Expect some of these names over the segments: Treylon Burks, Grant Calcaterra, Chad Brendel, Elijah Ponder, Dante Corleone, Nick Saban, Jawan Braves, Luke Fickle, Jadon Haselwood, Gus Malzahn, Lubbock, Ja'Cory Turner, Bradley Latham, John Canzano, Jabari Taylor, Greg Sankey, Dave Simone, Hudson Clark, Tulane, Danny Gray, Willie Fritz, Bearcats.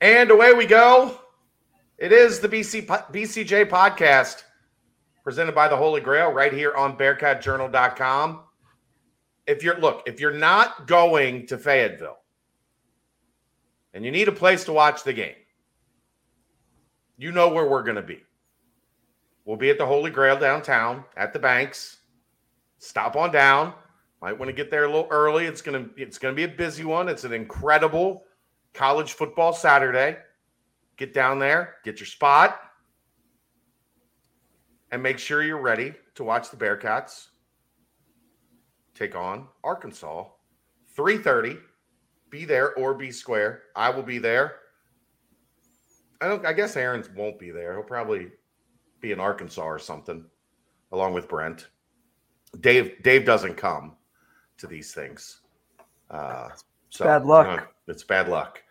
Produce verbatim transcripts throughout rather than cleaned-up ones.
And away we go. It is the B C, B C J podcast presented by the Holy Grail right here on Bearcat Journal dot com. If you're, look, if you're not going to Fayetteville and you need a place to watch the game, you know where we're going to be. We'll be at the Holy Grail downtown at the Banks. Stop on down. Might want to get there a little early. It's going to, it's going to be a busy one. It's an incredible college football Saturday. Get down there, get your spot, and make sure you're ready to watch the Bearcats take on Arkansas. three thirty, be there or be square. I will be there. I don't. I guess Aaron won't be there. He'll probably be in Arkansas or something, along with Brent. Dave Dave doesn't come to these things. Uh, so bad luck. You know, it's bad luck.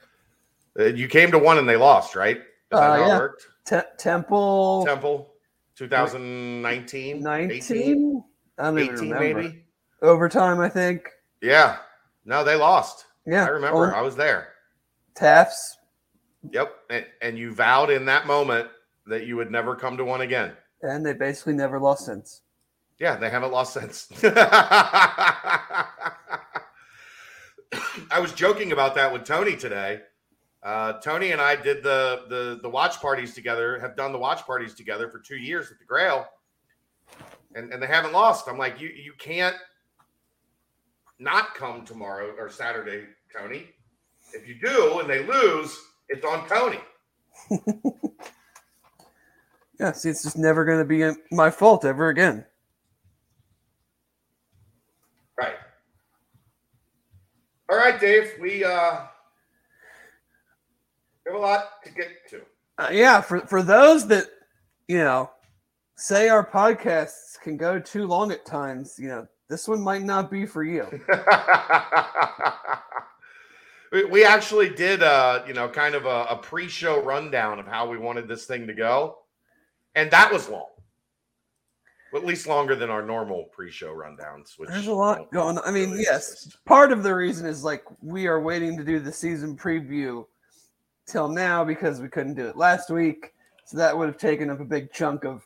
You came to one and they lost, right? Is that uh, how yeah. it worked? Te- Temple. Temple. twenty nineteen? nineteen? I don't even remember. Maybe? Overtime, I think. Yeah. No, they lost. Yeah. I remember. Oh. I was there. Tafts. Yep. And, and you vowed in that moment that you would never come to one again. And they basically never lost since. Yeah, they haven't lost since. I was joking about that with Tony today. Uh, Tony and I did the, the the watch parties together, have done the watch parties together for two years at the Grail, and, and they haven't lost. I'm like, you you can't not come tomorrow or Saturday, Tony. If you do and they lose, it's on Tony. Yeah, see, it's just never going to be my fault ever again. Right. All right, Dave, we... Uh, We have a lot to get to. Uh, yeah, for, for those that, you know, say our podcasts can go too long at times, you know, this one might not be for you. we, we actually did, uh, you know, kind of a, a pre-show rundown of how we wanted this thing to go. And that was long. Well, at least longer than our normal pre-show rundowns. Which There's a lot going on. I mean, really yes, exist. Part of the reason is, like, we are waiting to do the season preview till now because we couldn't do it last week, so that would have taken up a big chunk of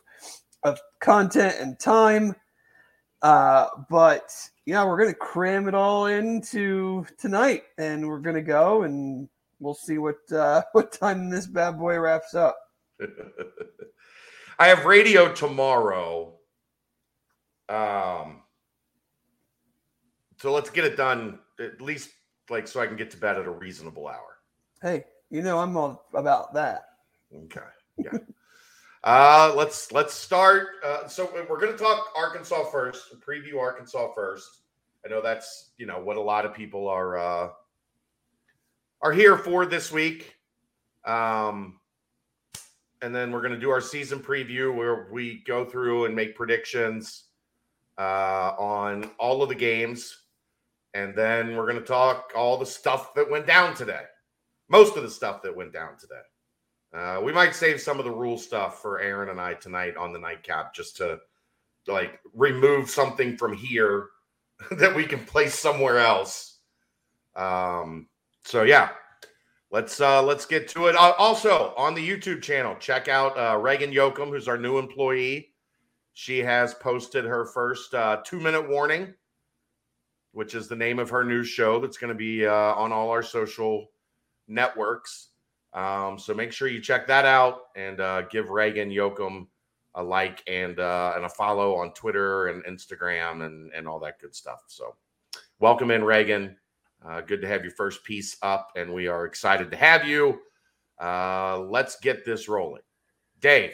of content and time, uh but yeah, we're gonna cram it all into tonight, and we're gonna go and we'll see what uh what time this bad boy wraps up. I have radio tomorrow, um so let's get it done, at least, like, so I can get to bed at a reasonable hour. Hey, you know, I'm all about that. Okay. Yeah. uh, let's let's start. Uh, so we're going to talk Arkansas first, preview Arkansas first. I know that's, you know, what a lot of people are uh, are here for this week. Um, and then we're going to do our season preview where we go through and make predictions uh, on all of the games. And then we're going to talk all the stuff that went down today. Most of the stuff that went down today. Uh, we might save some of the rule stuff for Aaron and I tonight on the nightcap, just to, like, remove something from here that we can place somewhere else. Um, so, yeah, let's uh, let's get to it. Uh, also, on the YouTube channel, check out uh, Reagan Yoakum, who's our new employee. She has posted her first uh, two-minute warning, which is the name of her new show that's going to be uh, on all our social networks. Um, so make sure you check that out and uh, give Reagan Yoakum a like and uh, and a follow on Twitter and Instagram and, and all that good stuff. So welcome in, Reagan. Uh, good to have your first piece up, and we are excited to have you. Uh, let's get this rolling. Dave.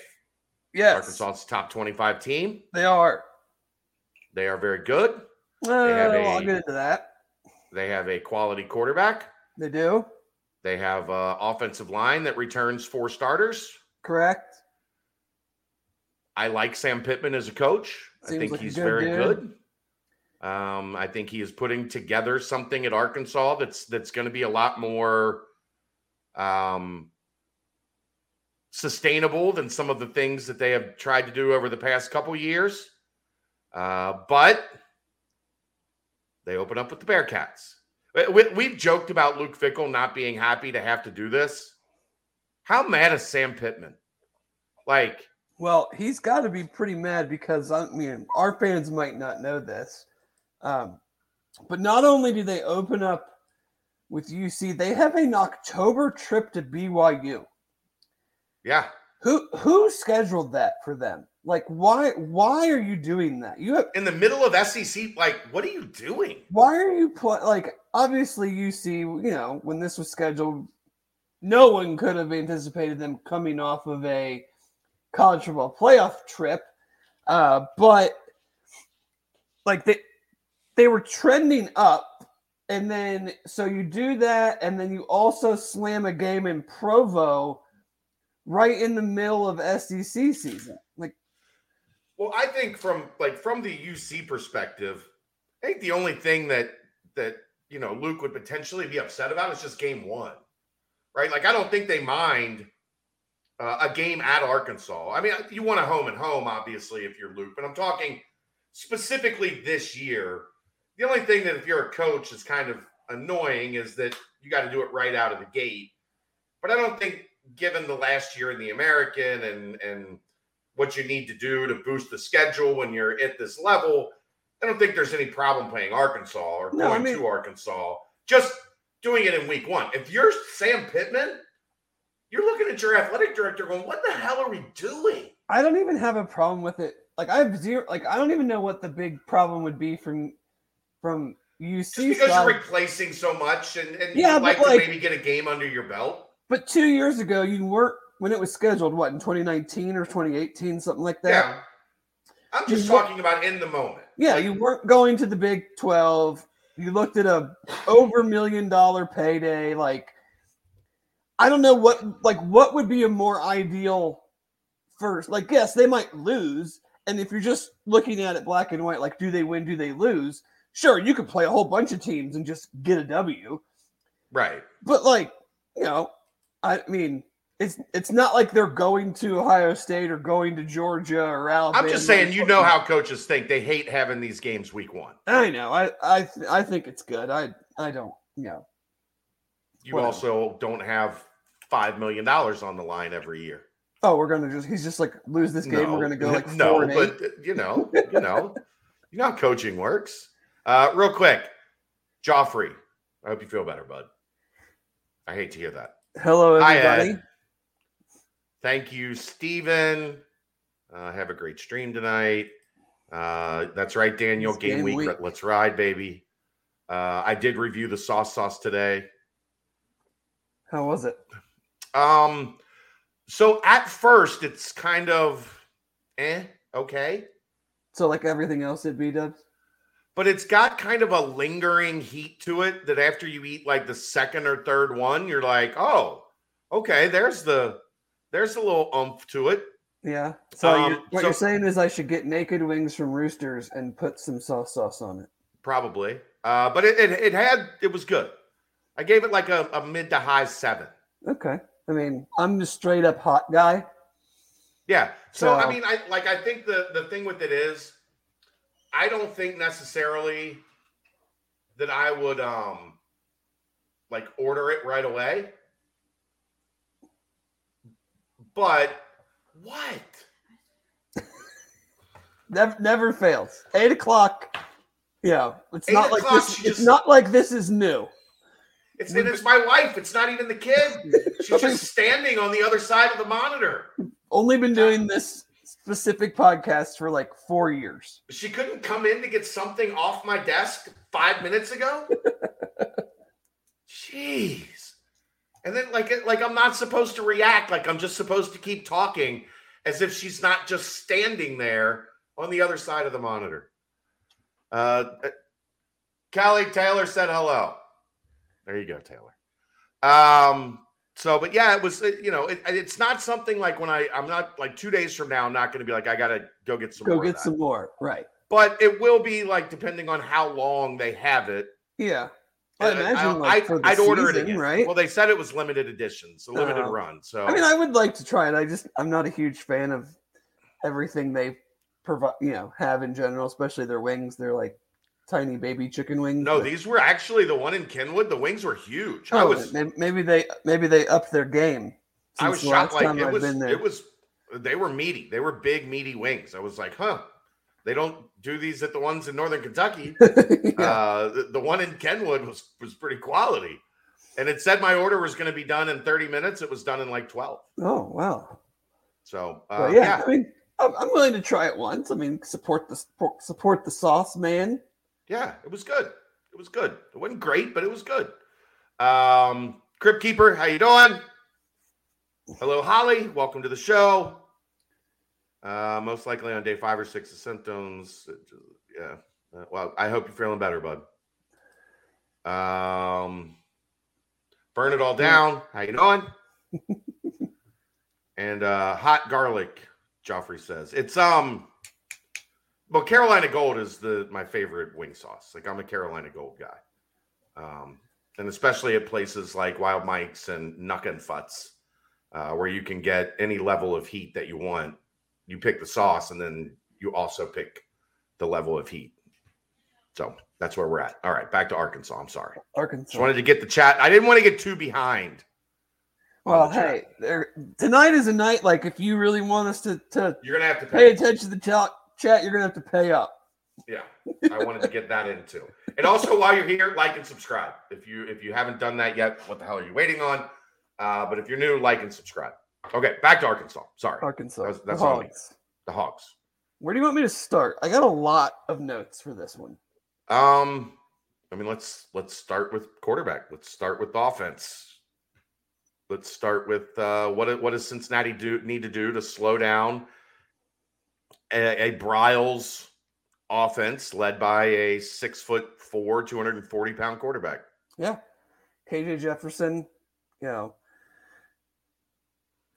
Yes. Arkansas's top twenty-five team. They are. They are very good. Uh, they have a, I'll get into that. They have a quality quarterback. They do. They have an uh, offensive line that returns four starters. Correct. I like Sam Pittman as a coach. Seems I think like he's good very dude. good. Um, I think he is putting together something at Arkansas that's that's going to be a lot more um, sustainable than some of the things that they have tried to do over the past couple years. Uh, but they open up with the Bearcats. We've joked about Luke Fickle not being happy to have to do this. How mad is Sam Pittman? Like, well, he's got to be pretty mad because, I mean, our fans might not know this. Um, but not only do they open up with U C, they have an October trip to B Y U. Yeah. Who who scheduled that for them? Like, why why are you doing that? You have, in the middle of S E C, like, what are you doing? Why are you playing? Like, obviously, U C, you know, when this was scheduled, no one could have anticipated them coming off of a college football playoff trip. Uh, but, like, they, they were trending up. And then, so you do that, and then you also slam a game in Provo right in the middle of S E C season. Like, well, I think from like from the U C perspective, I think the only thing that that you know Luke would potentially be upset about is just game one, right? Like, I don't think they mind uh, a game at Arkansas. I mean, you want a home and home, obviously, if you're Luke, but I'm talking specifically this year. The only thing that if you're a coach is kind of annoying is that you got to do it right out of the gate. But I don't think, given the last year in the American and and what you need to do to boost the schedule when you're at this level, I don't think there's any problem playing Arkansas or no, going I mean, to Arkansas. Just doing it in week one. If you're Sam Pittman, you're looking at your athletic director going, what the hell are we doing? I don't even have a problem with it. Like, I have zero, like, I don't even know what the big problem would be from from U C. Just because side. You're replacing so much and, and yeah, you'd like to like, maybe get a game under your belt. But two years ago, you weren't, when it was scheduled, what, in twenty nineteen or twenty eighteen, something like that? Yeah. I'm just you talking about in the moment. Yeah, like, you weren't going to the Big twelve. You looked at a over million dollar payday. Like, I don't know what, like, what would be a more ideal first? Like, yes, they might lose. And if you're just looking at it black and white, like, do they win, do they lose? Sure, you could play a whole bunch of teams and just get a W. Right. But, like, you know, I mean, it's it's not like they're going to Ohio State or going to Georgia or Alabama. I'm just saying, you know how coaches think. They hate having these games week one. I know. I I, th- I think it's good. I I don't, you know. You whatever. Also don't have five million dollars on the line every year. Oh, we're going to just – he's just like, lose this game. No. We're going to go like four no, and eight. But, you know, you know, you know how coaching works. Uh, real quick, Joffrey, I hope you feel better, bud. I hate to hear that. Hello, everybody. Hi, thank you, Steven. Uh, have a great stream tonight. Uh, that's right, Daniel. Game, game week. week. Let's ride, baby. Uh, I did review the sauce sauce today. How was it? Um, so at first, it's kind of eh, okay. So like everything else at B-Dubs? But it's got kind of a lingering heat to it that after you eat like the second or third one, you're like, oh, okay, there's the there's a little oomph to it. Yeah. So um, you're, what so, you're saying is I should get naked wings from Roosters and put some sauce sauce on it. Probably. Uh, but it, it it had it was good. I gave it like a, a mid to high seven. Okay. I mean, I'm the straight up hot guy. Yeah. So, so I mean, I like I think the, the thing with it is I don't think necessarily that I would um, like order it right away. But what? never, never fails. Eight o'clock. Yeah, it's Eight not like this, it's just, not like this is new. It's and it's my wife. It's not even the kid. She's just standing on the other side of the monitor. Only been doing this specific podcast for like four years. She couldn't come in to get something off my desk five minutes ago. Jeez. And then like, like I'm not supposed to react. Like I'm just supposed to keep talking as if she's not just standing there on the other side of the monitor. Uh, colleague Taylor said, hello. There you go, Taylor. Um, So, but yeah, it was, you know, it, it's not something like when I, I'm not like two days from now, I'm not going to be like, I got to go get some go more. Go get some more. Right. But it will be like, depending on how long they have it. Yeah. I imagine I, like I, for the I'd season, order it again. Right? Well, they said it was limited edition, so limited uh, run. So, I mean, I would like to try it. I just, I'm not a huge fan of everything they provide, you know, have in general, especially their wings. They're like tiny baby chicken wings. No, but these were actually the one in Kenwood. The wings were huge. Oh, I was maybe they maybe they upped their game. I was shocked. Like it was, it was, they were meaty. They were big, meaty wings. I was like, huh, they don't do these at the ones in Northern Kentucky. yeah. uh, the, the one in Kenwood was, was pretty quality. And it said my order was going to be done in thirty minutes. It was done in like twelve. Oh, wow. So, uh, well, yeah, yeah, I mean, I'm willing to try it once. I mean, support the support the sauce, man. Yeah, it was good. It was good. It wasn't great, but it was good. Um, Crypt Keeper, how you doing? Hello, Holly. Welcome to the show. Uh, most likely on day five or six of symptoms. Yeah. Well, I hope you're feeling better, bud. Um, burn it all down. How you doing? and uh, hot garlic. Joffrey says it's um well Carolina Gold is the my favorite wing sauce. Like I'm a Carolina Gold guy. Um and especially at places like Wild Mike's and Knuck and Futz, uh, where you can get any level of heat that you want. You pick the sauce and then you also pick the level of heat. So that's where we're at. All right, back to Arkansas. I'm sorry. Arkansas. Just wanted to get the chat. I didn't want to get too behind. Well, hey, there, tonight is a night, like, if you really want us to, to you're gonna have to pay, pay attention to the t- chat, you're going to have to pay up. Yeah, I wanted to get that in, too. And also, while you're here, like and subscribe. If you if you haven't done that yet, what the hell are you waiting on? Uh, but if you're new, like and subscribe. Okay, back to Arkansas. Sorry. Arkansas. That was, that's the all Hogs. The Hogs. Where do you want me to start? I got a lot of notes for this one. Um, I mean, let's let's start with quarterback. Let's start with offense. Let's start with uh, what what does Cincinnati do need to do to slow down a, a Bryles offense led by a six foot four, two hundred and forty pound quarterback? Yeah, K J Jefferson, you know,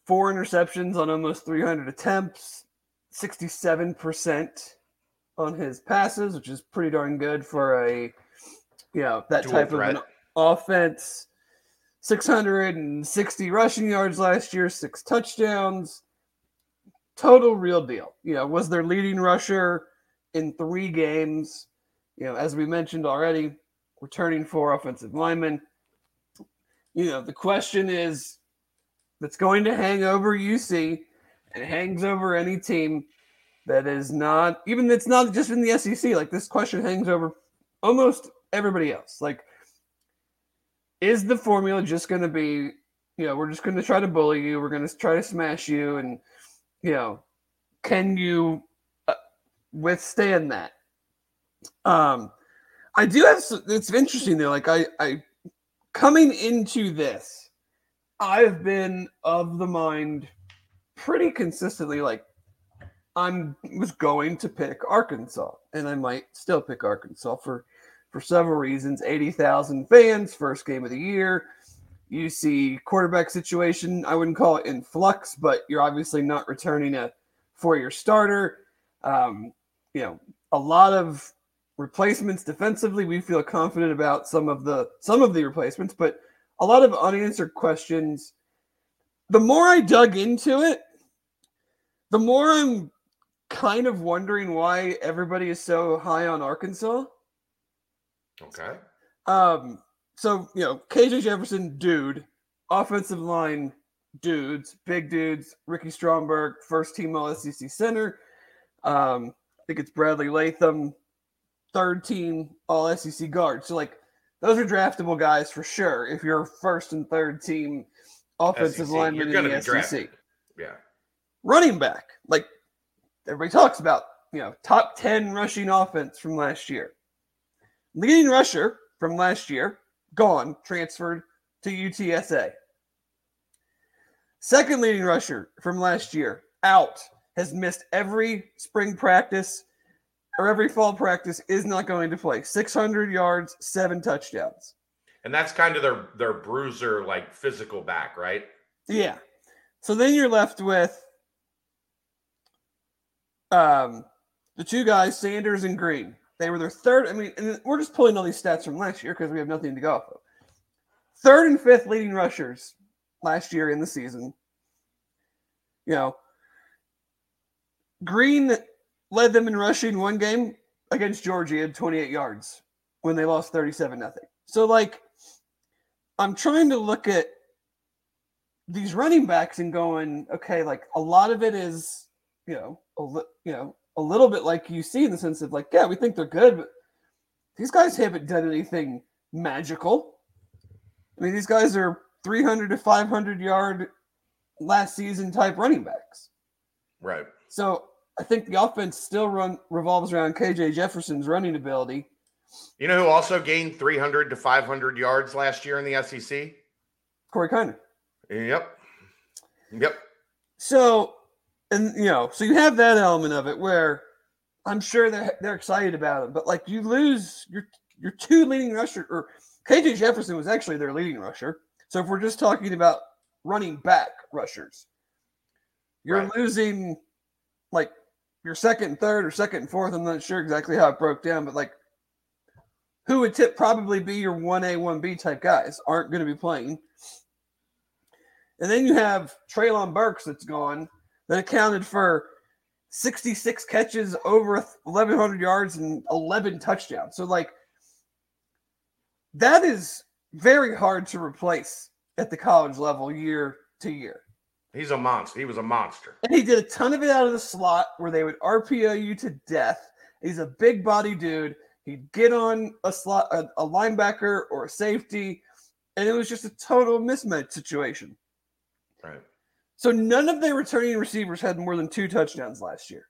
four interceptions on almost three hundred attempts, sixty seven percent on his passes, which is pretty darn good for a you know that Dual type threat. Of an offense. six hundred sixty rushing yards last year, six touchdowns. Total real deal. You know, was their leading rusher in three games. You know, as we mentioned already, returning four offensive linemen. You know, the question is, that's going to hang over U C and hangs over any team that is not, even that's not just in the S E C. Like, this question hangs over almost everybody else. Like, is the formula just going to be, you know, we're just going to try to bully you. We're going to try to smash you. And, you know, can you uh, withstand that? Um, I do have, some, it's interesting though. Like I, I, coming into this, I've been of the mind pretty consistently. Like I'm was going to pick Arkansas and I might still pick Arkansas for, for several reasons. Eighty thousand fans, first game of the year. U C quarterback situation, I wouldn't call it in flux, but you're obviously not returning a four-year starter. Um, you know, a lot of replacements defensively. We feel confident about some of the some of the replacements, but a lot of unanswered questions. The more I dug into it, the more I'm kind of wondering why everybody is so high on Arkansas. Okay. Um, so, you know, K J Jefferson, dude, offensive line dudes, big dudes, Ricky Stromberg, first team All S E C center. Um, I think it's Bradley Latham, third team All S E C guard. So, like, those are draftable guys for sure if you're first and third team offensive lineman in the S E C. Yeah. Running back, like, everybody talks about, you know, top ten rushing offense from last year. Leading rusher from last year, gone, transferred to U T S A. Second leading rusher from last year, out, has missed every spring practice or every fall practice, is not going to play. six hundred yards, seven touchdowns. And that's kind of their, their bruiser, like, physical back, right? Yeah. So then you're left with um, the two guys, Sanders and Green. They were their third. I mean, and we're just pulling all these stats from last year because we have nothing to go off of. Third and fifth leading rushers last year in the season. You know, Green led them in rushing one game against Georgia at twenty-eight yards when they lost thirty-seven nothing. So, like, I'm trying to look at these running backs and going, okay, like a lot of it is, you know, a li- you know, a little bit like you see in the sense of like, yeah, we think they're good, but these guys haven't done anything magical. I mean, these guys are three hundred to five hundred yard last season type running backs. Right. So I think the offense still run revolves around K J Jefferson's running ability. You know who also gained three hundred to five hundred yards last year in the S E C? Corey Kiner. Yep. Yep. So, and you know, so you have that element of it where I'm sure they're, they're excited about it, but like you lose your, your two leading rusher, or K J Jefferson was actually their leading rusher. So if we're just talking about running back rushers, you're right. losing like your second and third or second and fourth. I'm not sure exactly how it broke down, but like who would tip probably be your one A, one B type guys aren't going to be playing. And then you have Treylon Burks that's gone, that accounted for sixty-six catches, over eleven hundred yards, and eleven touchdowns. So, like, that is very hard to replace at the college level year to year. He's a monster. He was a monster. And he did a ton of it out of the slot where they would R P O you to death. He's a big body dude. He'd get on a slot, a, a linebacker or a safety, and it was just a total mismatch situation. Right. So none of the returning receivers had more than two touchdowns last year.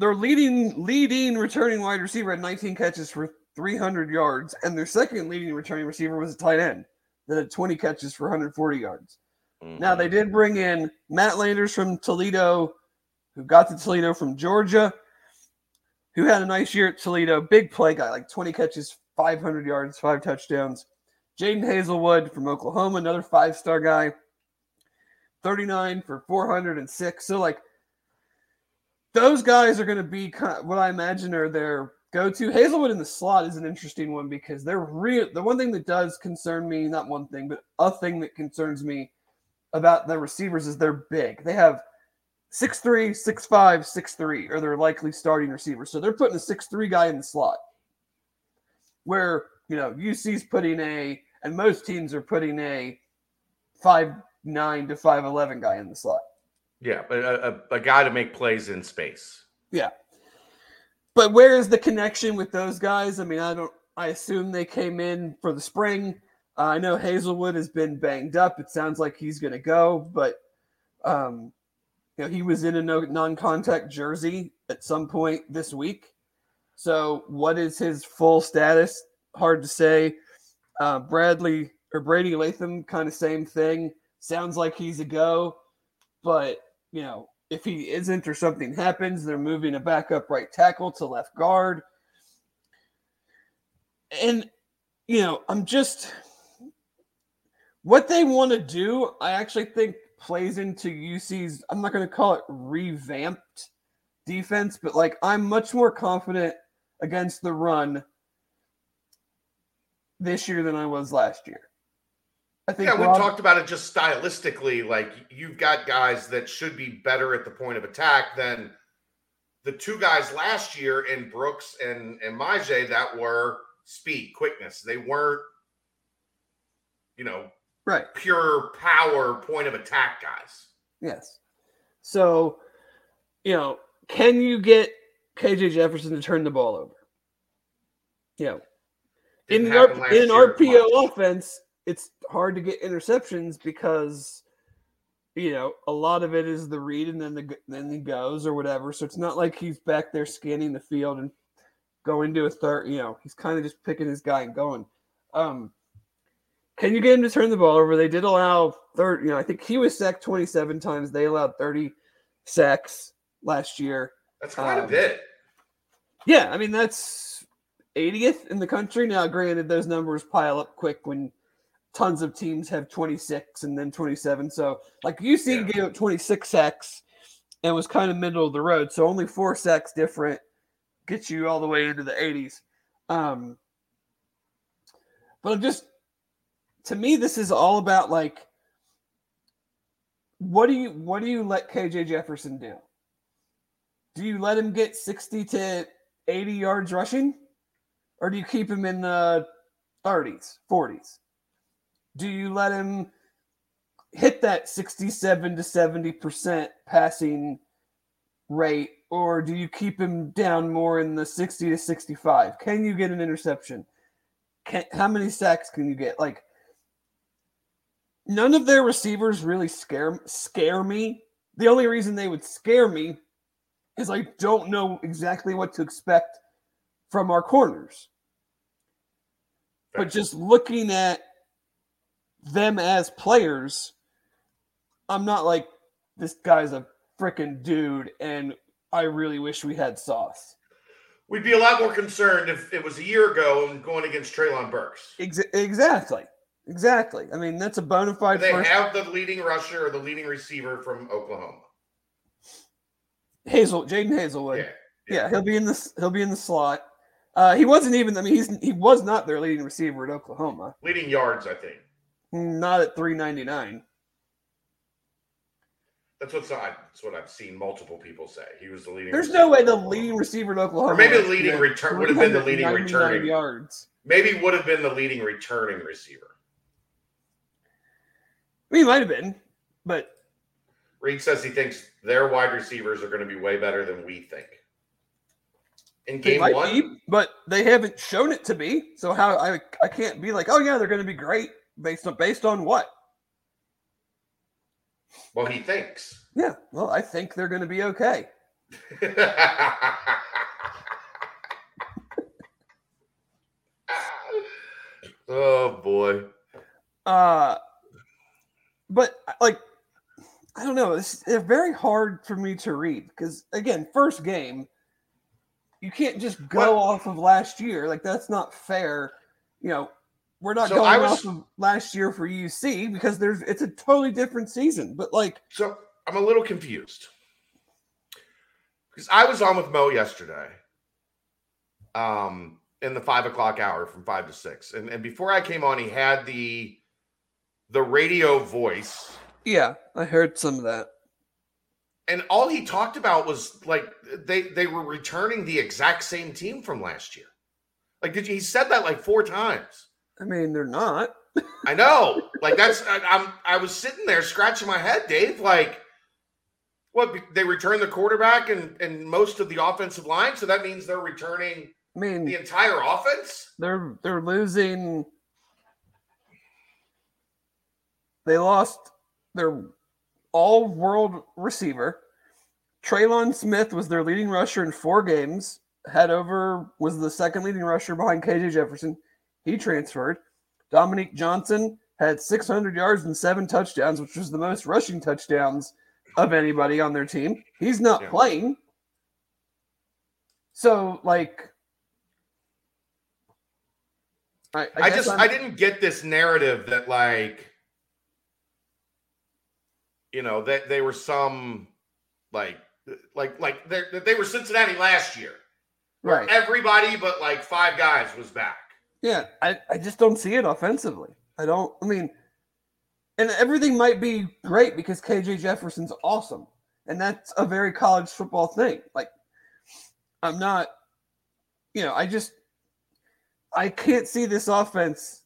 Their leading leading returning wide receiver had nineteen catches for three hundred yards, and their second leading returning receiver was a tight end that had twenty catches for one hundred forty yards. Mm-hmm. Now, they did bring in Matt Landers from Toledo, who got to Toledo from Georgia, who had a nice year at Toledo. Big play guy, like twenty catches, five hundred yards, five touchdowns. Jadon Haselwood from Oklahoma, another five-star guy, thirty-nine for four hundred six. So, like, those guys are going to be kind of what I imagine are their go-to. Haselwood in the slot is an interesting one because they're real. The one thing that does concern me, not one thing, but a thing that concerns me about the receivers is they're big. They have six three, six five, six three are their likely starting receivers. So they're putting a six three guy in the slot where, you know, U C's putting a, and most teams are putting a five nine to five eleven guy in the slot. Yeah, a, a, a guy to make plays in space. Yeah. But where is the connection with those guys? I mean, I don't, I assume they came in for the spring. Uh, I know Haselwood has been banged up. It sounds like he's going to go, but, um, you know, he was in a no, non-contact jersey at some point this week. So what is his full status? Hard to say. Uh, Bradley or Brady Latham, kind of same thing. Sounds like he's a go, but you know, if he isn't or something happens, they're moving a backup right tackle to left guard. And, you know, I'm just, what they want to do, I actually think plays into U C's, I'm not going to call it revamped defense, but like I'm much more confident against the run this year than I was last year. I think yeah, we Rob- talked about it just stylistically. Like you've got guys that should be better at the point of attack than the two guys last year in Brooks and, and Maje that were speed, quickness. They weren't, you know, right, pure power point of attack guys. Yes. So, you know, can you get K J Jefferson to turn the ball over? You know, in, the, in an R P O offense, it's hard to get interceptions because, you know, a lot of it is the read and then the then he goes or whatever. So it's not like he's back there scanning the field and going to a third. You know, he's kind of just picking his guy and going. Um, can you get him to turn the ball over? They did allow third. You know, I think he was sacked twenty-seven times. They allowed thirty sacks last year. That's quite um, a bit. Yeah, I mean that's eightieth in the country. Now, granted, those numbers pile up quick when tons of teams have twenty-six and then twenty-seven. So, like, U C yeah. gave up twenty-six sacks and was kind of middle of the road. So, only four sacks different gets you all the way into the eighties. Um, but I'm just, to me, this is all about, like, what do you, what do you let K J Jefferson do? Do you let him get sixty to eighty yards rushing? Or do you keep him in the thirties, forties? do you let him hit that sixty-seven to seventy percent passing rate, or do you keep him down more in the sixty to sixty-five? Can you get an interception? Can, how many sacks can you get? Like, none of their receivers really scare scare me. The only reason they would scare me is I don't know exactly what to expect from our corners. But just looking at them as players, I'm not like, this guy's a freaking dude, and I really wish we had Sauce. We'd be a lot more concerned if it was a year ago and going against Treylon Burks. Ex- exactly. Exactly. I mean, that's a bona fide. They person. Have the leading rusher or the leading receiver from Oklahoma. Hazel, Jadon Haselwood. Yeah, yeah. yeah, he'll be in the he'll be in the slot. Uh, he wasn't even. I mean, he's he was not their leading receiver at Oklahoma. Leading yards, I think. Not at three ninety-nine. That's what's odd. That's what I've seen multiple people say. He was the leading. There's receiver. No way the leading receiver at Oklahoma. Or maybe the leading return would have been the leading returning yards. Maybe would have been the leading returning receiver. He might have been, but Reed says he thinks their wide receivers are going to be way better than we think. In game one, be, but they haven't shown it to be. So how I I can't be like, oh yeah, they're going to be great based on based on what? Well, he thinks. Yeah. Well, I think they're going to be okay. Oh boy. Uh But, like, I don't know. It's very hard for me to read because, again, first game, you can't just go well, off of last year. Like, that's not fair. You know, we're not so going was, off of last year for U C because there's it's a totally different season. But, like – So, I'm a little confused because I was on with Mo yesterday um, in the five o'clock hour from five to six. And, and before I came on, he had the – the radio voice. Yeah, I heard some of that. And all he talked about was, like, they, they were returning the exact same team from last year. Like, did you, he said that, like, four times. I mean, they're not. I know. Like, that's, I, I'm, I was sitting there scratching my head, Dave. Like, what, they returned the quarterback and, and most of the offensive line, so that means they're returning I mean, the entire offense? They're They're losing... They lost their all-world receiver. Treylon Smith was their leading rusher in four games. Had over was the second leading rusher behind K J Jefferson. He transferred. Dominic Johnson had six hundred yards and seven touchdowns, which was the most rushing touchdowns of anybody on their team. He's not yeah. playing. So, like, I, I, I just I'm, I didn't get this narrative that, like, you know, that they, they were some like, like, like they they were Cincinnati last year, right? Everybody but like five guys was back. Yeah, I, I just don't see it offensively. I don't. I mean, and everything might be great because K J Jefferson's awesome, and that's a very college football thing. Like, I'm not, you know, I just I can't see this offense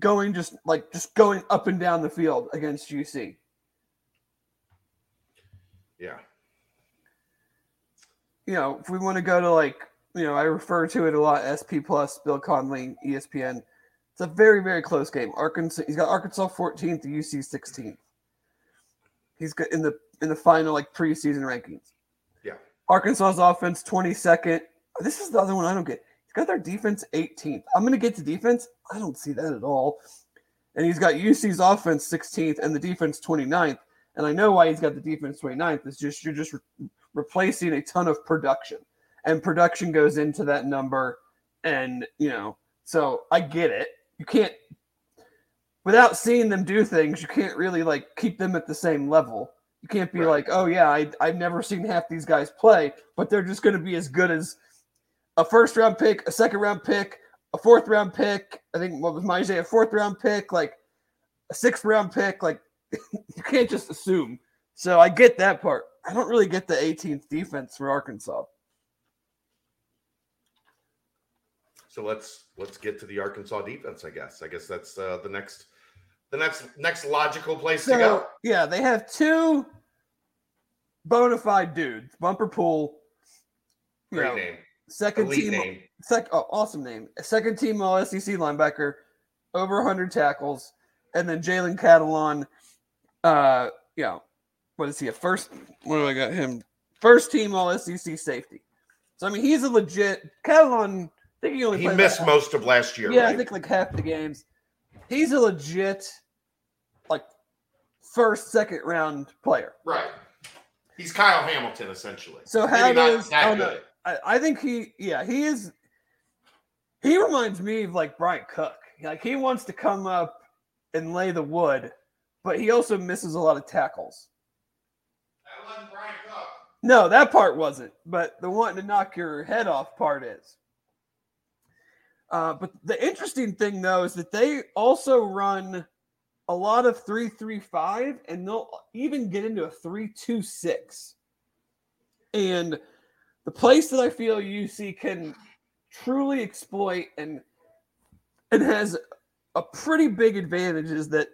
going just like just going up and down the field against U C. Yeah. You know, if we want to go to like, you know, I refer to it a lot, S P Plus, Bill Conley, E S P N. It's a very, very close game. Arkansas, he's got Arkansas fourteenth to U C sixteenth. He's got in the in the final like preseason rankings. Yeah. Arkansas's offense twenty-second. This is the other one I don't get. He's got their defense eighteenth. I'm gonna get to defense. I don't see that at all. And he's got U C's offense sixteenth and the defense twenty-ninth. And I know why he's got the defense twenty-ninth. It's just you're just re- replacing a ton of production. And production goes into that number. And, you know, so I get it. You can't, without seeing them do things, you can't really, like, keep them at the same level. You can't be right. like, oh, yeah, I, I've never seen half these guys play, but they're just going to be as good as a first-round pick, a second-round pick, a fourth-round pick. I think, what was my say, a fourth-round pick, like a sixth-round pick, like, you can't just assume. So I get that part. I don't really get the eighteenth defense for Arkansas. So let's let's get to the Arkansas defense, I guess. I guess that's uh, the next the next next logical place so, to go. Yeah, they have two bona fide dudes. Bumper Pool. Great know, name. Second Elite team. Name. Sec, oh, awesome name. Second team All S E C linebacker. Over one hundred tackles. And then Jalen Catalon. Uh, you know, what is he? A first? What do I got him? First team All S E C safety. So, I mean, he's a legit. Catalon, I think he only He missed like most half, of last year. Yeah, right? I think like half the games. He's a legit, like, first, second round player. Right. He's Kyle Hamilton, essentially. So how Maybe does not, oh, no, I, I think he? Yeah, he is. He reminds me of like Brian Cook. Like he wants to come up and lay the wood, but he also misses a lot of tackles. That wasn't Brian Cook. No, that part wasn't. But the wanting to knock your head off part is. Uh, but the interesting thing though is that they also run a lot of three three five, and they'll even get into a three two six. And the place that I feel U C can truly exploit and and has a pretty big advantage is that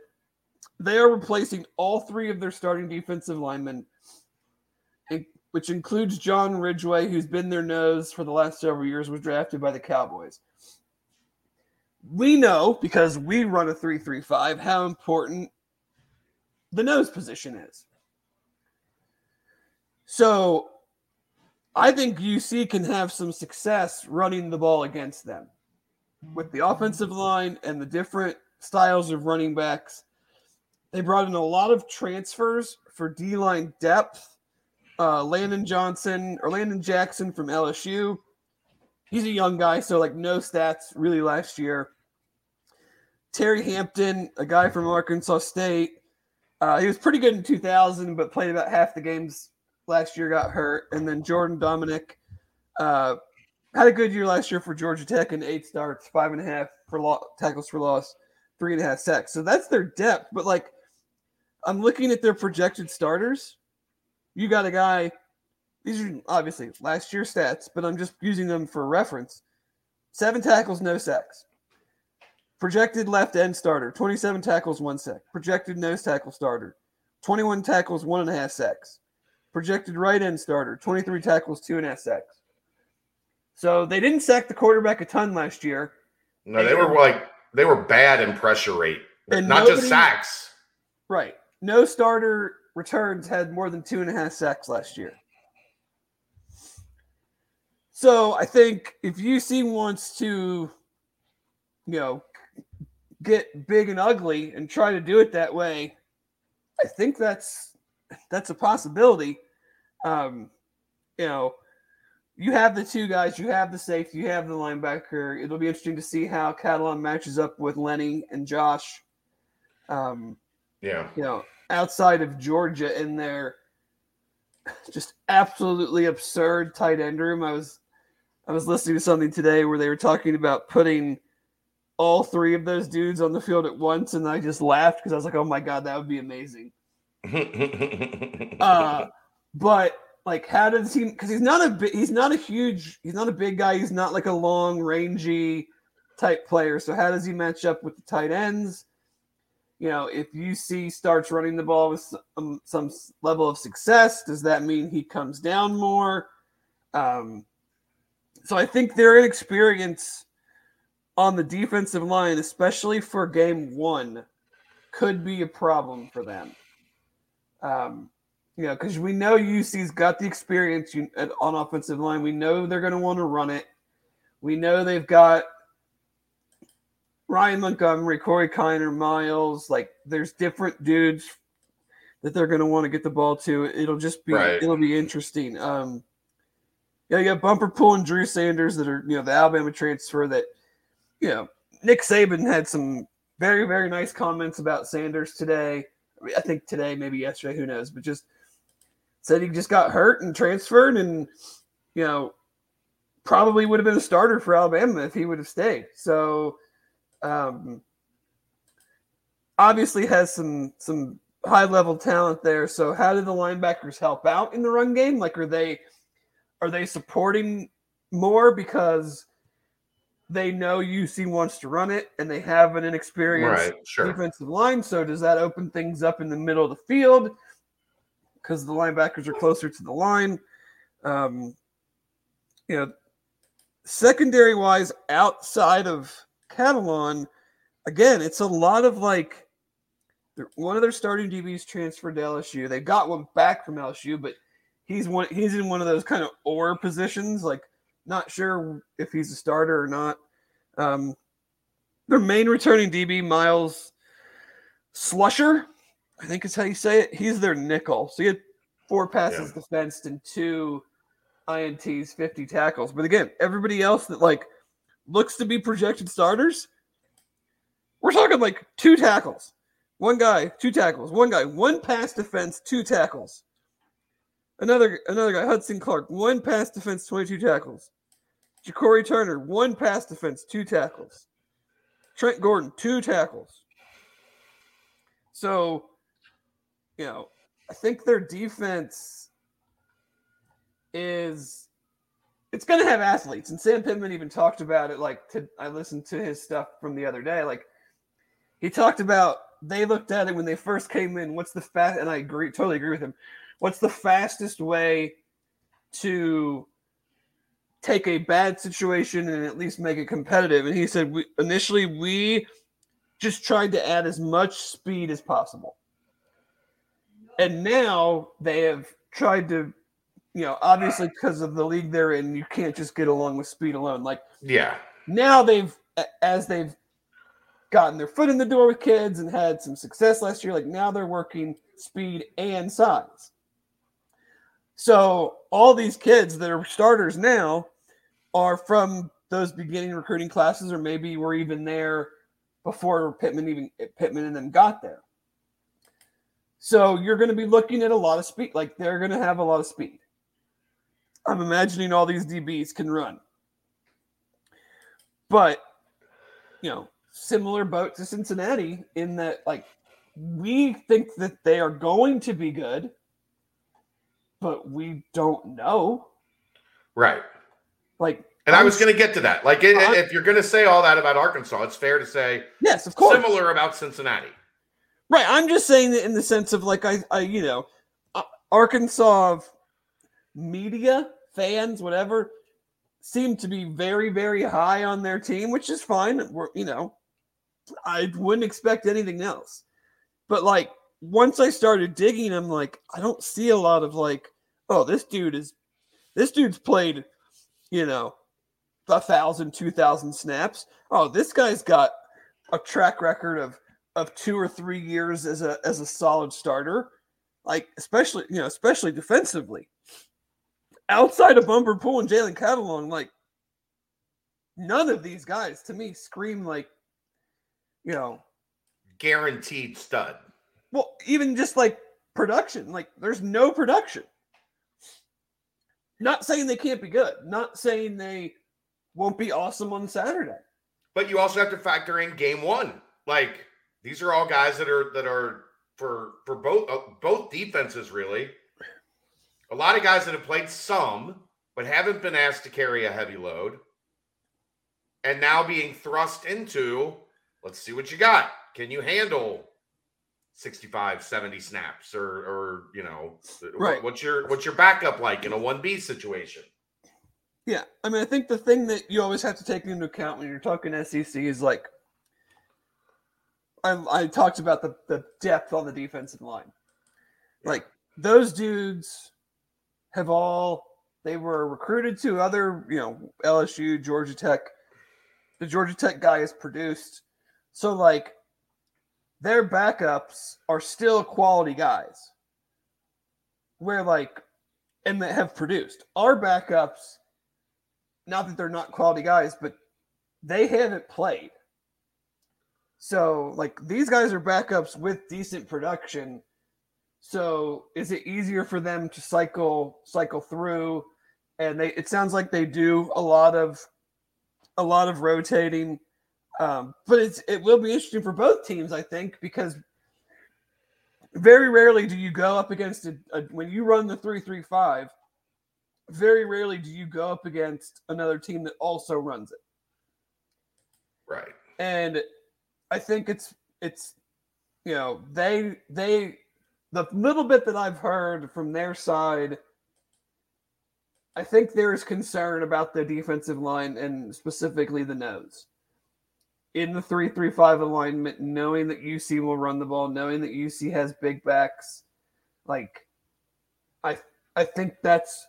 they are replacing all three of their starting defensive linemen, which includes John Ridgeway, who's been their nose for the last several years, was drafted by the Cowboys. We know, because we run a three three five, how important the nose position is. So I think U C can have some success running the ball against them with the offensive line and the different styles of running backs. They brought in a lot of transfers for D-line depth. Uh, Landon Johnson or Landon Jackson from L S U. He's a young guy, so like no stats really last year. Terry Hampton, a guy from Arkansas State. Uh, he was pretty good in two thousand, but played about half the games last year, got hurt. And then Jordan Dominic uh, had a good year last year for Georgia Tech in eight starts, five and a half for lo- tackles for loss, three and a half sacks. So that's their depth. But like I'm looking at their projected starters. You got a guy. These are obviously last year's stats, but I'm just using them for reference. Seven tackles, no sacks. Projected left end starter, twenty-seven tackles, one sack. Projected nose tackle starter, twenty-one tackles, one and a half sacks. Projected right end starter, twenty-three tackles, two and a half sacks. So they didn't sack the quarterback a ton last year. No, they were like they were bad in pressure rate, and not nobody, just sacks. Right. No starter returns had more than two and a half sacks last year. So I think if U C wants to, you know, get big and ugly and try to do it that way, I think that's that's a possibility. Um, you know, you have the two guys, you have the safety, you have the linebacker. It'll be interesting to see how Catalon matches up with Lenny and Josh. Um, yeah, you know, outside of Georgia in their just absolutely absurd tight end room. I was. I was listening to something today where they were talking about putting all three of those dudes on the field at once, and I just laughed because I was like, oh, my God, that would be amazing. uh, but, like, how does he – because he's not a he's not a huge – he's not a big guy. He's not, like, a long, rangy type player. So how does he match up with the tight ends? You know, if U C starts running the ball with some, some level of success, does that mean he comes down more? Um So I think their inexperience on the defensive line, especially for game one, could be a problem for them. Um, you know, because we know U C's got the experience on offensive line. We know they're going to want to run it. We know they've got Ryan Montgomery, Corey Kiner, Miles. Like, there's different dudes that they're going to want to get the ball to. It'll just be right. It'll be interesting. Um, Yeah, you got Bumper Pool and Drew Sanders that are, you know, the Alabama transfer that, you know, Nick Saban had some very, very nice comments about Sanders today. I, mean, I think today, maybe yesterday, who knows, but just said he just got hurt and transferred and, you know, probably would have been a starter for Alabama if he would have stayed. So um, obviously has some some high-level talent there. So how do the linebackers help out in the run game? Like, are they – Are they supporting more because they know U C wants to run it, and they have an inexperienced right, sure. defensive line. So does that open things up in the middle of the field because the linebackers are closer to the line? Um, you know, secondary-wise, outside of Catalon, again, it's a lot of like one of their starting D Bs transferred to L S U. They got one back from L S U, but he's one. He's in one of those kind of or positions, like not sure if he's a starter or not. Um, their main returning D B, Miles Slusher, I think is how you say it. He's their nickel. So he had four passes yeah. defensed and two I N Ts, fifty tackles. But again, everybody else that like looks to be projected starters, we're talking like two tackles. One guy, two tackles. One guy, one pass defense, two tackles. Another another guy, Hudson Clark, one pass defense, twenty-two tackles. Ja'Cory Turner, one pass defense, two tackles. Trent Gordon, two tackles. So, you know, I think their defense is – it's going to have athletes. And Sam Pittman even talked about it, like, to, I listened to his stuff from the other day. Like, he talked about they looked at it when they first came in. What's the fast? And I agree, totally agree with him. What's the fastest way to take a bad situation and at least make it competitive? And he said, we, initially, we just tried to add as much speed as possible. And now they have tried to, you know, obviously because of the league they're in, you can't just get along with speed alone. Like, yeah. Now they've, as they've gotten their foot in the door with kids and had some success last year, like now they're working speed and size. So all these kids that are starters now are from those beginning recruiting classes, or maybe were even there before Pittman even Pittman and them got there. So you're going to be looking at a lot of speed. Like they're going to have a lot of speed. I'm imagining all these D Bs can run. But, you know, similar boat to Cincinnati in that, like, we think that they are going to be good. But we don't know. Right. Like, and I was going to get to that. Like, it, uh, if you're going to say all that about Arkansas, it's fair to say yes, of course. Similar about Cincinnati. Right. I'm just saying that in the sense of, like, I, I you know, uh, Arkansas media, fans, whatever, seem to be very, very high on their team, which is fine. We're, you know, I wouldn't expect anything else. But, like, once I started digging, I'm like, I don't see a lot of like, oh, this dude is, this dude's played, you know, a thousand, two thousand snaps. Oh, this guy's got a track record of of two or three years as a as a solid starter, like especially you know especially defensively. Outside of Bumper Pool and Jalen Catalon, like none of these guys to me scream like, you know, guaranteed stud. Well, even just like production, like there's no production. Not saying they can't be good. Not saying they won't be awesome on Saturday. But you also have to factor in game one. Like these are all guys that are that are for for both uh, both defenses really. A lot of guys that have played some, but haven't been asked to carry a heavy load, and now being thrust into. Let's see what you got. Can you handle sixty-five, seventy snaps, or, or you know, right. what's your what's your backup like in a one B situation? Yeah, I mean, I think the thing that you always have to take into account when you're talking S E C is like, I, I talked about the, the depth on the defensive line. Yeah. Like, those dudes have all, they were recruited to other, you know, L S U, Georgia Tech. The Georgia Tech guy is produced. So, like, their backups are still quality guys where like, and that have produced. Our backups, not that they're not quality guys, but they haven't played. So like these guys are backups with decent production. So is it easier for them to cycle, cycle through? And they, it sounds like they do a lot of, a lot of rotating. Um, but it's, it will be interesting for both teams, I think, because very rarely do you go up against a, a when you run the three three five, very rarely do you go up against another team that also runs it. Right. And I think it's, it's, you know, they, they, the little bit that I've heard from their side, I think there is concern about the defensive line and specifically the nose. In the three three five alignment, knowing that U C will run the ball, knowing that U C has big backs, like I I think that's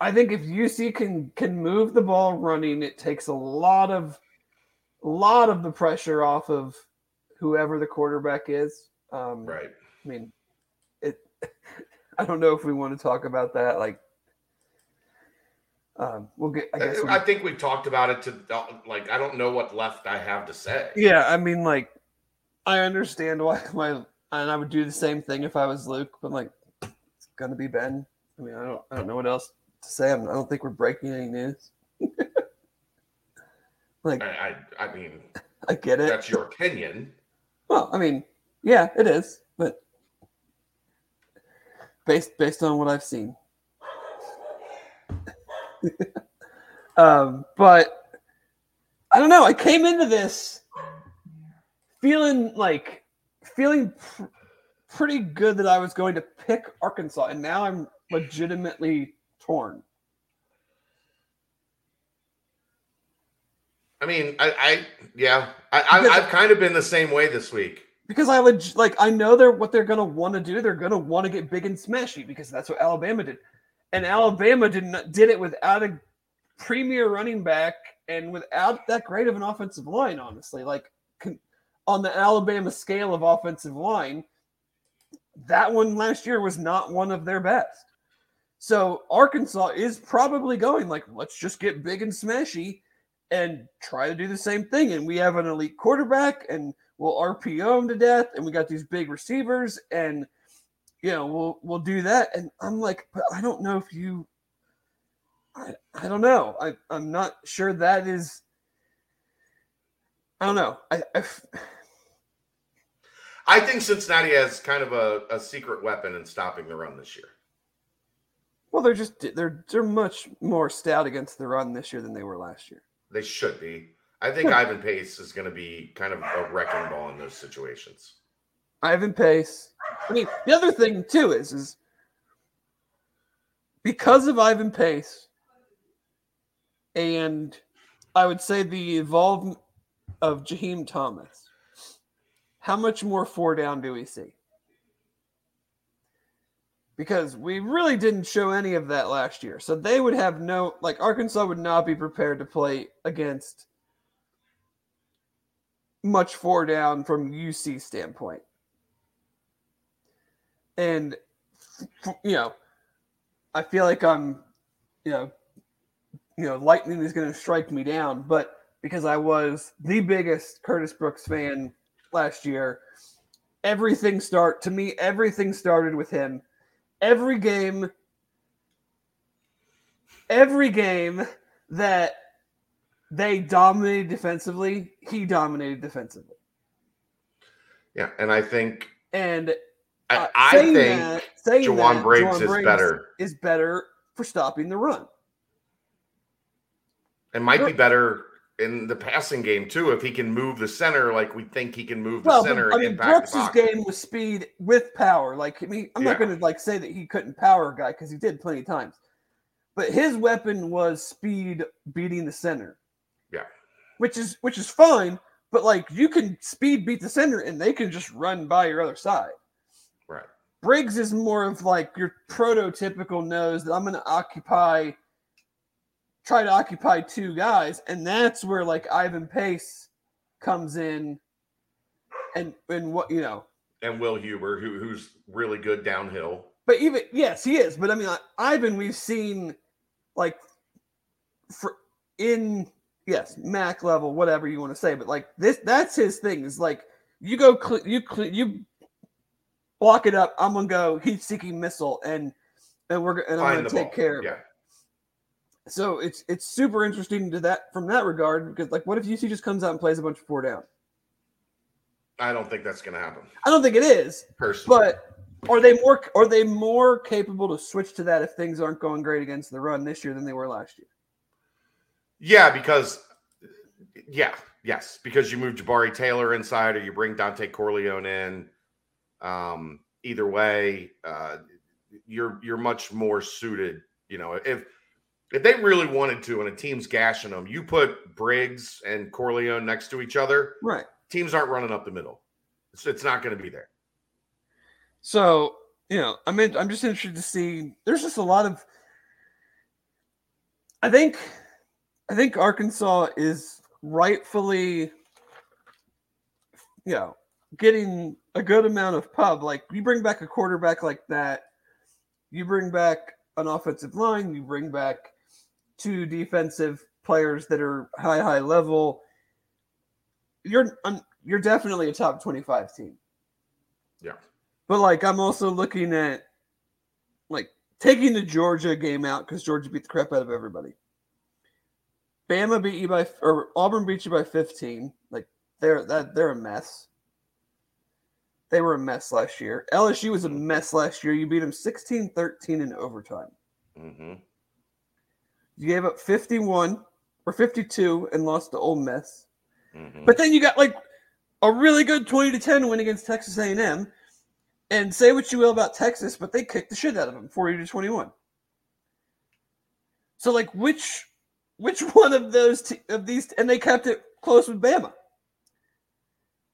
I think if U C can can move the ball running, it takes a lot of a lot of the pressure off of whoever the quarterback is. Um, right. I mean, it. I don't know if we want to talk about that. Like, um, we'll get. I, guess I we, think we've talked about it. To like, I don't know what left I have to say. Yeah, I mean, like, I understand why my, and I would do the same thing if I was Luke. But like, it's gonna be Ben. I mean, I don't, I don't know what else to say. I'm, I don't think we're breaking any news. Like, I, I, I mean, I get it. That's your opinion. Well, I mean, yeah, it is. But based based on what I've seen, um, but I don't know. I came into this feeling like feeling pr- pretty good that I was going to pick Arkansas, and now I'm legitimately torn. I mean, I, I yeah, I, I I've kind of been the same way this week. Because I would like I know they're what they're gonna want to do. They're gonna want to get big and smashy because that's what Alabama did, and Alabama did not did it without a premier running back and without that great of an offensive line. Honestly, like con, on the Alabama scale of offensive line, that one last year was not one of their best. So Arkansas is probably going like, let's just get big and smashy and try to do the same thing. And we have an elite quarterback and we'll R P O him to death, and we got these big receivers, and you know we'll we'll do that. And I'm like, but I don't know if you, I I don't know. I I'm not sure that is. I don't know. I I, I think Cincinnati has kind of a, a secret weapon in stopping the run this year. Well, they're just they're they're much more stout against the run this year than they were last year. They should be. I think Ivan Pace is going to be kind of a wrecking ball in those situations. Ivan Pace. I mean, the other thing, too, is, is because of Ivan Pace, and I would say the involvement of Jaheim Thomas, how much more four down do we see? Because we really didn't show any of that last year. So they would have no – like Arkansas would not be prepared to play against – much four down from U C standpoint. And, you know, I feel like I'm, you know, you know, lightning is going to strike me down, but because I was the biggest Curtis Brooks fan last year, everything start to me, everything started with him. Every game, every game that they dominated defensively. He dominated defensively. Yeah, and I think and uh, I, I think that, Jawan that, Braves Jawan is Braves better is better for stopping the run. It might be better in the passing game too if he can move the center like we think he can move well, the center. But, and I mean, impact Brooks' game with speed with power. Like I mean, I'm yeah. not going to like say that he couldn't power a guy because he did plenty of times, but his weapon was speed beating the center. Yeah, which is which is fine, but like you can speed beat the center and they can just run by your other side. Right. Briggs is more of like your prototypical nose that I'm going to occupy, try to occupy two guys, and that's where like Ivan Pace comes in, and and what you know, and Will Huber who who's really good downhill. But even yes, he is. But I mean, like, Ivan, we've seen like for in. Yes, Mac level, whatever you want to say, but like this—that's his thing. Is like you go, cl- you cl- you block it up. I'm gonna go heat-seeking missile, and and we're and I'm gonna take care of it. Yeah. So it's it's super interesting to that from that regard because like, what if U C just comes out and plays a bunch of four down? I don't think that's gonna happen. I don't think it is personally. But are they more are they more capable to switch to that if things aren't going great against the run this year than they were last year? Yeah, because Yeah, yes, because you move Jabari Taylor inside or you bring Dante Corleone in. Um, either way, uh, you're you're much more suited. You know, if if they really wanted to and a team's gashing them, you put Briggs and Corleone next to each other. Right. Teams aren't running up the middle. It's, it's not going to be there. So, you know, I mean, I'm just interested to see. There's just a lot of – I think I think Arkansas is rightfully, you know, getting a good amount of pub. Like, you bring back a quarterback like that, you bring back an offensive line, you bring back two defensive players that are high, high level. You're you're definitely a top twenty-five team. Yeah. But, like, I'm also looking at, like, taking the Georgia game out because Georgia beat the crap out of everybody. Bama beat you by – or Auburn beat you by fifteen. Like, they're that they're a mess. They were a mess last year. L S U was a mess last year. You beat them sixteen thirteen in overtime. Mm-hmm. You gave up fifty-one or fifty-two and lost to Ole Miss. Mm-hmm. But then you got, like, a really good twenty to ten win against Texas A and M. And say what you will about Texas, but they kicked the shit out of them, forty to twenty-one. So, like, which which one of those te- of these, and they kept it close with Bama.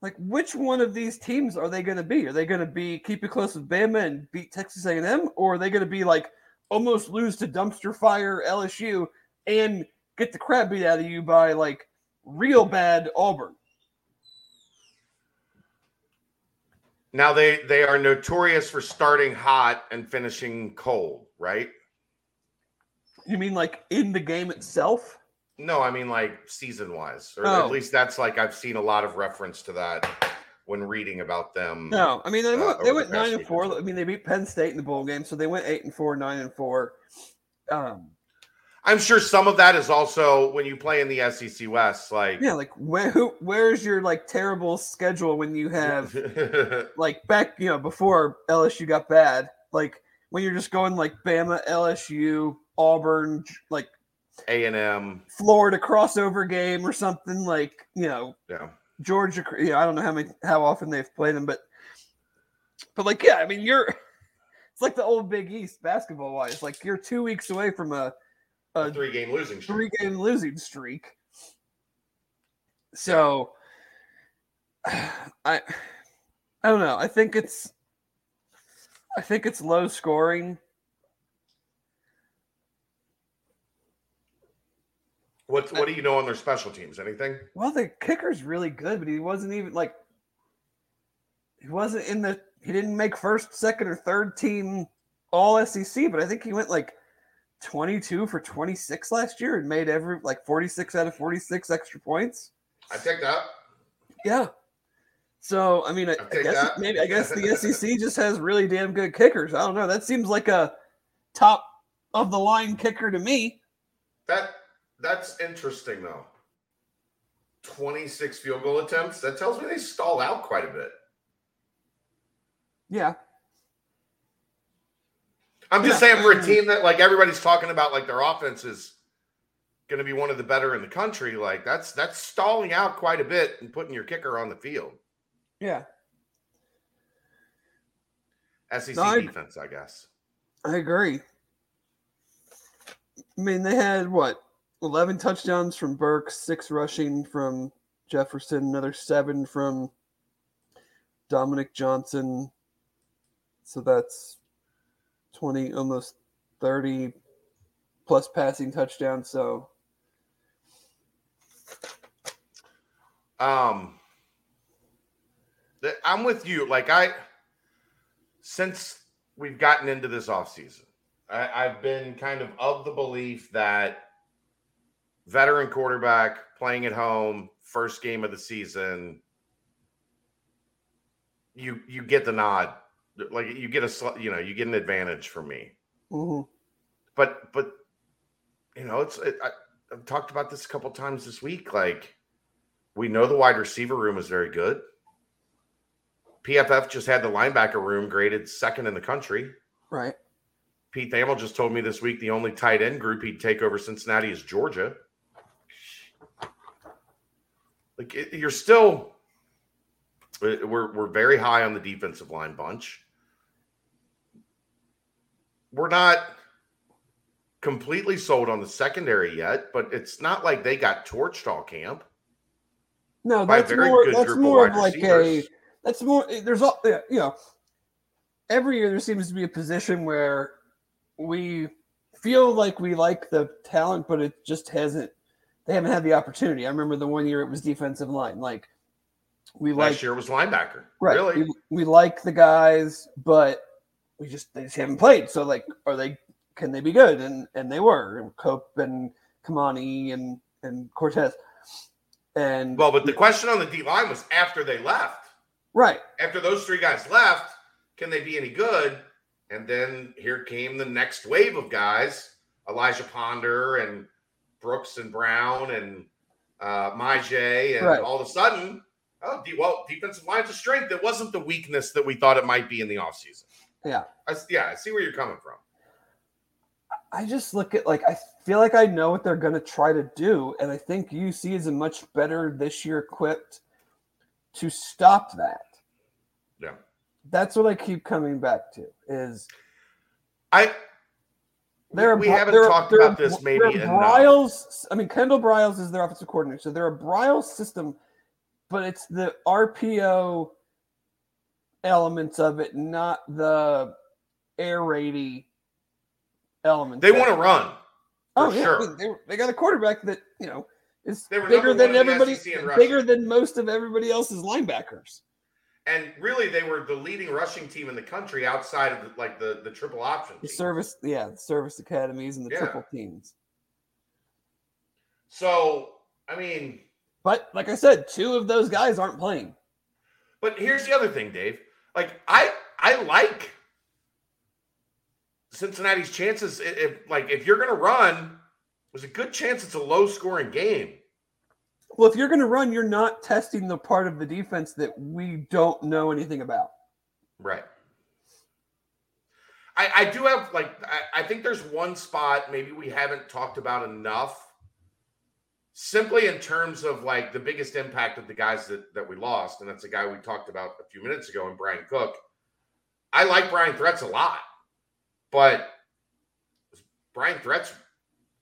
Like, which one of these teams are they going to be? Are they going to be keep it close with Bama and beat Texas A and M, or are they going to be like almost lose to dumpster fire L S U and get the crap beat out of you by like real bad Auburn? Now, they, they are notorious for starting hot and finishing cold, right? You mean like in the game itself? No, I mean like season-wise. Or oh. At least that's like I've seen a lot of reference to that when reading about them. No, I mean, they went, uh, they went the nine and four. I mean, they beat Penn State in the bowl game, so they went eight and four, nine and four. Um, I'm sure some of that is also when you play in the S E C West, like yeah, like where who, where's your like terrible schedule when you have like back you know before L S U got bad, like when you're just going like Bama, L S U, Auburn, like A and M, Florida crossover game or something like you know yeah Georgia. You know, I don't know how many how often they've played them, but but like yeah, I mean you're it's like the old Big East basketball wise, like you're two weeks away from a A three-game losing streak. Three-game losing streak. So, I, I don't know. I think it's, I think it's low scoring. What What do you know on their special teams? Anything? Well, the kicker's really good, but he wasn't even like. He wasn't in the. He didn't make first, second, or third team all S E C, but I think he went like twenty-two for twenty-six last year and made every like forty-six out of forty-six extra points. I take that. Yeah. So, I mean, I, I, I guess that. maybe, I guess the S E C just has really damn good kickers. I don't know. That seems like a top of the line kicker to me. That that's interesting though. twenty-six field goal attempts. That tells me they stall out quite a bit. Yeah. I'm just yeah. saying for a team that, like, everybody's talking about, like, their offense is going to be one of the better in the country. Like, that's that's stalling out quite a bit and putting your kicker on the field. Yeah. S E C no, I, defense, I guess. I agree. I mean, they had, what, eleven touchdowns from Burks, six rushing from Jefferson, another seven from Dominic Johnson. So that's twenty, almost thirty plus passing touchdowns. So, um, I'm with you. Like, I, since we've gotten into this offseason, I, I've been kind of of the belief that veteran quarterback playing at home, first game of the season, you, you get the nod. Like you get a, you know, you get an advantage from me, mm-hmm. but, but, you know, it's, it, I, I've talked about this a couple times this week. Like we know the wide receiver room is very good. P F F just had the linebacker room graded second in the country. Right. Pete Thamel just told me this week, the only tight end group he'd take over Cincinnati is Georgia. like it, you're still we're we're very high on the defensive line bunch. We're not completely sold on the secondary yet, but it's not like they got torched all camp. No, that's more that's more of like a that's more there's all you know. Every year there seems to be a position where we feel like we like the talent, but it just hasn't. They haven't had the opportunity. I remember the one year it was defensive line. Like we like last year was linebacker. Right. Really? We, we like the guys, but we just they just haven't played. So like, are they? Can they be good? And and they were. And Cope and Kamani and and Cortez. And well, but the question on the D line was after they left. Right. After those three guys left, can they be any good? And then here came the next wave of guys, Elijah Ponder and Brooks and Brown and uh, Maje. And right. all of a sudden, oh, well, defensive line's a strength. It wasn't the weakness that we thought it might be in the offseason. Yeah. I, yeah, I see where you're coming from. I just look at, like, I feel like I know what they're going to try to do. And I think U C is much better this year equipped to stop that. Yeah. That's what I keep coming back to is I there we haven't there, talked there, about this maybe Briles. I mean, Kendall Briles is their offensive coordinator, so they're a Briles system, but it's the R P O elements of it, not the air raidy elements. They want to run. Oh yeah, sure. I mean, they, they got a quarterback that you know is bigger than everybody, bigger than most of everybody else's linebackers. And really, they were the leading rushing team in the country outside of the, like the, the triple option. The service, yeah, the service academies and the yeah. triple teams. So, I mean, but like I said, two of those guys aren't playing. But here's the other thing, Dave. Like I, I like Cincinnati's chances. If like if you're gonna run, there's a good chance it's a low scoring game. Well, if you're going to run, you're not testing the part of the defense that we don't know anything about. Right. I, I do have, like, I, I think there's one spot maybe we haven't talked about enough, simply in terms of, like, the biggest impact of the guys that, that we lost, and that's a guy we talked about a few minutes ago in Brian Cook. I like Brian Threats a lot, but Brian Threats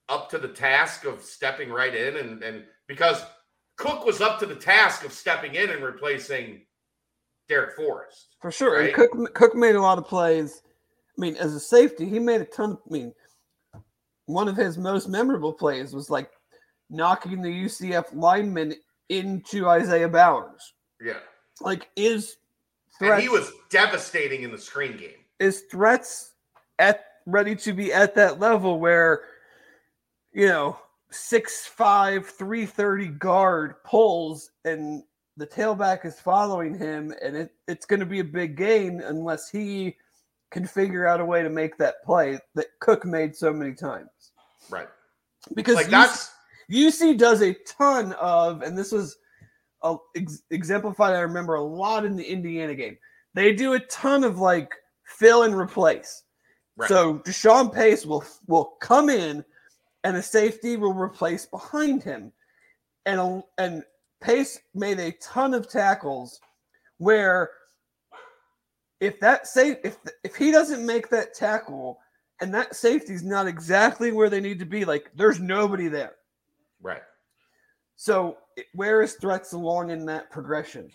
up to the task of stepping right in and, and because – Cook was up to the task of stepping in and replacing Derek Forrest. For sure. Right? And Cook Cook made a lot of plays. I mean, as a safety, he made a ton of, I mean, one of his most memorable plays was like knocking the U C F lineman into Isaiah Bowers. Yeah. Like, is Threats... And he was devastating in the screen game. Is Threats at ready to be at that level where, you know... six five, three thirty guard pulls and the tailback is following him, and it, it's going to be a big gain unless he can figure out a way to make that play that Cook made so many times. Right. Because like U C, that's... U C does a ton of, and this was a, ex, exemplified, I remember, a lot in the Indiana game. They do a ton of, like, fill and replace. Right. So Deshaun Pace will will come in, and a safety will replace behind him. And, a, and Pace made a ton of tackles where if that safe, if if he doesn't make that tackle and that safety's not exactly where they need to be, like there's nobody there. Right. So where is Threats along in that progression?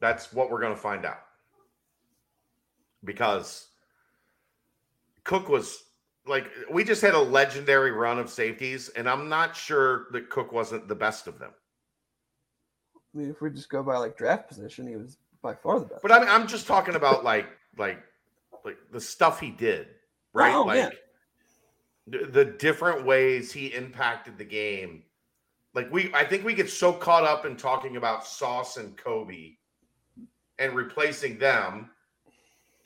That's what we're going to find out. Because Cook was... Like, we just had a legendary run of safeties, and I'm not sure that Cook wasn't the best of them. I mean, if we just go by, like, draft position, he was by far the best. But, I mean, I'm just talking about, like, like like the stuff he did, right? Oh, like, the, the different ways he impacted the game. Like, we I think we get so caught up in talking about Sauce and Kobe and replacing them.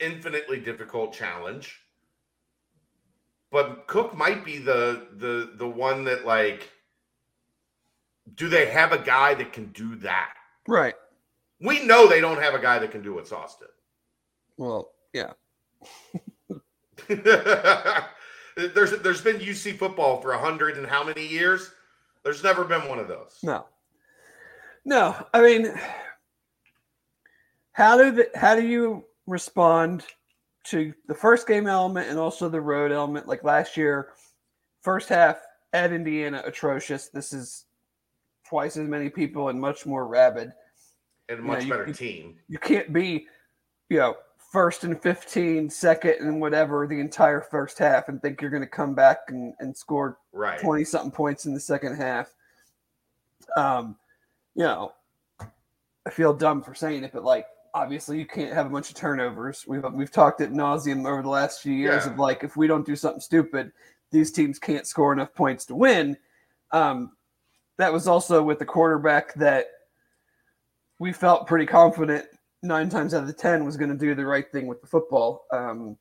Infinitely difficult challenge. But Cook might be the the the one that, like, do they have a guy that can do that? Right. We know they don't have a guy that can do what Sauce did. Well, yeah. there's there's been U C football for a hundred and how many years? There's never been one of those. No. No, I mean, how do the, how do you respond to the first game element and also the road element? Like last year, first half at Indiana, atrocious. This is twice as many people and much more rabid. And a much you know, you, better team. You can't be, you know, first and fifteen, second and whatever the entire first half and think you're going to come back and, and score right. twenty-something points in the second half. Um, you know, I feel dumb for saying it, but, like, obviously you can't have a bunch of turnovers. We've we've talked ad nauseum over the last few years yeah. of, like, if we don't do something stupid, these teams can't score enough points to win. Um, that was also with the quarterback that we felt pretty confident nine times out of the ten was going to do the right thing with the football. Um,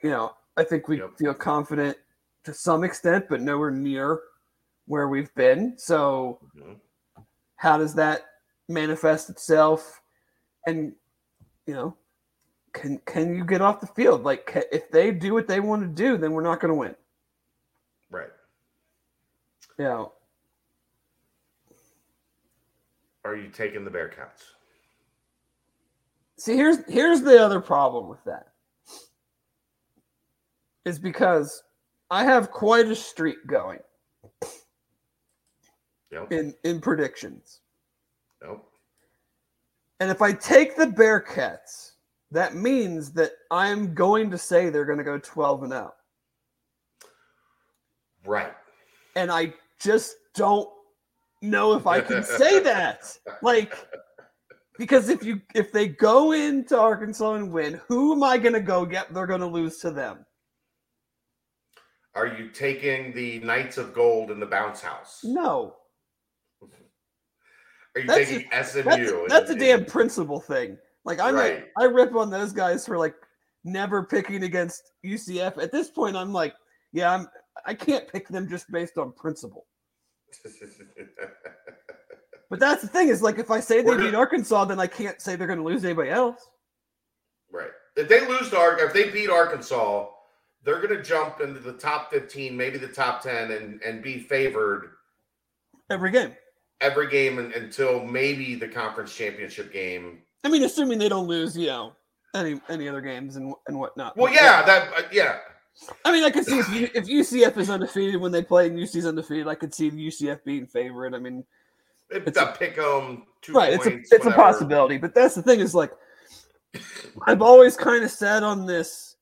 you know, I think we yep. feel confident to some extent, but nowhere near where we've been. So mm-hmm. how does that manifest itself? And, you know, can, can you get off the field? Like can, if they do what they want to do, then we're not going to win. Right. You know, are you taking the bear counts? See, here's here's the other problem with that. Is because I have quite a streak going. Yep. In in predictions. Nope. And if I take the Bearcats, that means that I'm going to say they're going to go twelve and oh. Right. And I just don't know if I can say that. Like, because if you if they go into Arkansas and win, who am I going to go get? They're going to lose to them. Are you taking the Knights of Gold in the bounce house? No. Are you that's taking a, S M U? That's, and, that's a and, damn principle thing. Like I'm right. like, I rip on those guys for like never picking against U C F. At this point, I'm like, yeah, I'm I can't pick them just based on principle. But that's the thing is like if I say they beat Arkansas, then I can't say they're going to lose to anybody else. Right. If they lose to Arkansas, if they beat Arkansas, they're going to jump into the top fifteen, maybe the top ten, and, and be favored every game. Every game and, until maybe the conference championship game. I mean, assuming they don't lose, you know, any any other games and and whatnot. Well, yeah, that uh, yeah. I mean, I could see if, if U C F is undefeated when they play and U C is undefeated, I could see the U C F being favored. I mean, it's, it's a pick 'em, two right, points, it's a, it's a possibility. But that's the thing is like, I've always kind of sat on this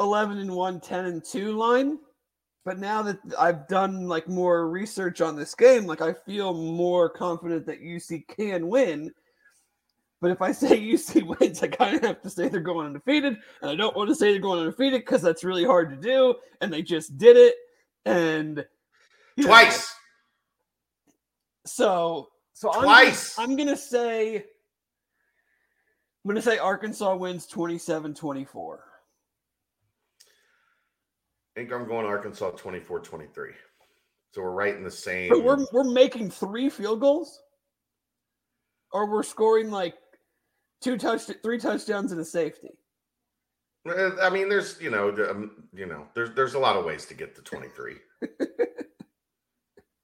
eleven and one, ten and two line. But now that I've done like more research on this game, like I feel more confident that U C can win. But if I say U C wins, I kind of have to say they're going undefeated. And I don't want to say they're going undefeated because that's really hard to do. And they just did it. And twice. Know, so so twice. I'm going to say I'm going to say Arkansas wins twenty-seven twenty-four. I think I'm going Arkansas twenty-four twenty-three. So we're right in the same. But we're we're making three field goals? Or we're scoring like two touch three touchdowns and a safety. I mean there's, you know, um, you know, there's there's a lot of ways to get to twenty-three.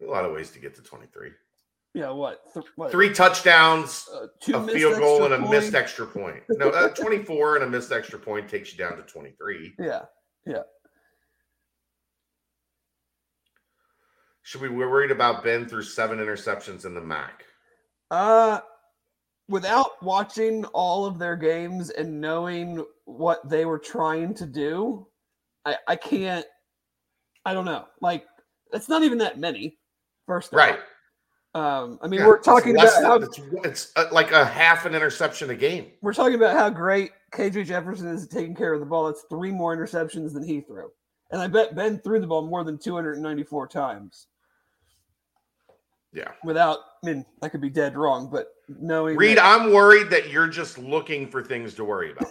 A lot of ways to get to twenty-three. Yeah, what? Th- what? Three touchdowns, uh, two a field goal and a point. missed extra point. No, uh, twenty-four and a missed extra point takes you down to twenty-three. Yeah. Yeah. Should we be worried about Ben through seven interceptions in the M A C? Uh, without watching all of their games and knowing what they were trying to do, I, I can't – I don't know. Like, it's not even that many, first of all. Right. Um, I mean, yeah, we're talking about than, how – It's like a half an interception a game. We're talking about how great K J Jefferson is taking care of the ball. That's three more interceptions than he threw. And I bet Ben threw the ball more than two hundred ninety-four times. Yeah. Without, I mean, I could be dead wrong, but knowing. Reed, that, I'm worried that you're just looking for things to worry about.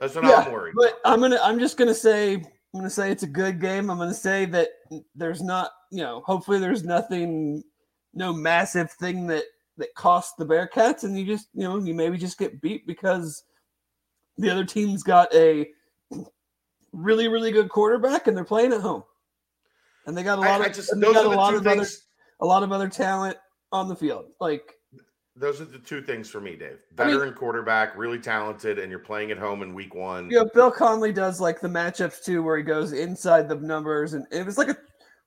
That's what yeah, I'm worried. But I'm gonna, I'm just gonna say, I'm gonna say it's a good game. I'm gonna say that there's not, you know, hopefully there's nothing, no massive thing that that costs the Bearcats, and you just, you know, you maybe just get beat because the other team's got a really, really good quarterback, and they're playing at home. and they got a lot I, of I just, those are a lot of things. other a lot of other talent on the field. Like those are the two things for me, Dave. Veteran I mean, quarterback, really talented, and you're playing at home in week one. Yeah, you know, Bill Conley does like the matchups too, where he goes inside the numbers, and it was like a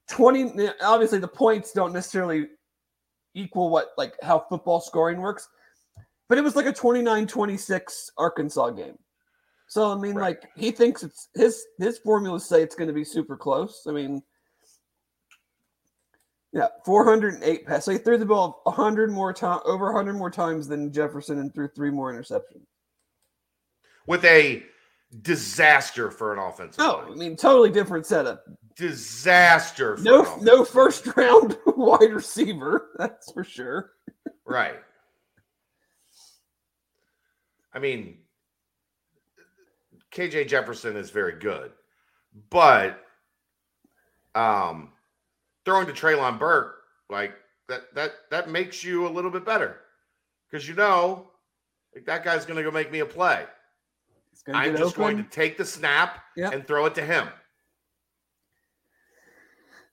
twenty. Obviously, the points don't necessarily equal what like how football scoring works, but it was like a twenty-nine twenty-six Arkansas game. So I mean, right. like he thinks it's his his formulas say it's going to be super close. I mean. Yeah, four hundred eight passes. So he threw the ball one hundred more times, over one hundred more times than Jefferson, and threw three more interceptions. With a disaster for an offensive line. Oh, I mean, totally different setup. Disaster for no, an offensive No first round wide receiver, that's for sure. Right. I mean, K J Jefferson is very good, but um. throwing to Treylon Burke, like that, that, that makes you a little bit better because you know, like that guy's going to go make me a play. I'm just open. going to take the snap yep. and throw it to him.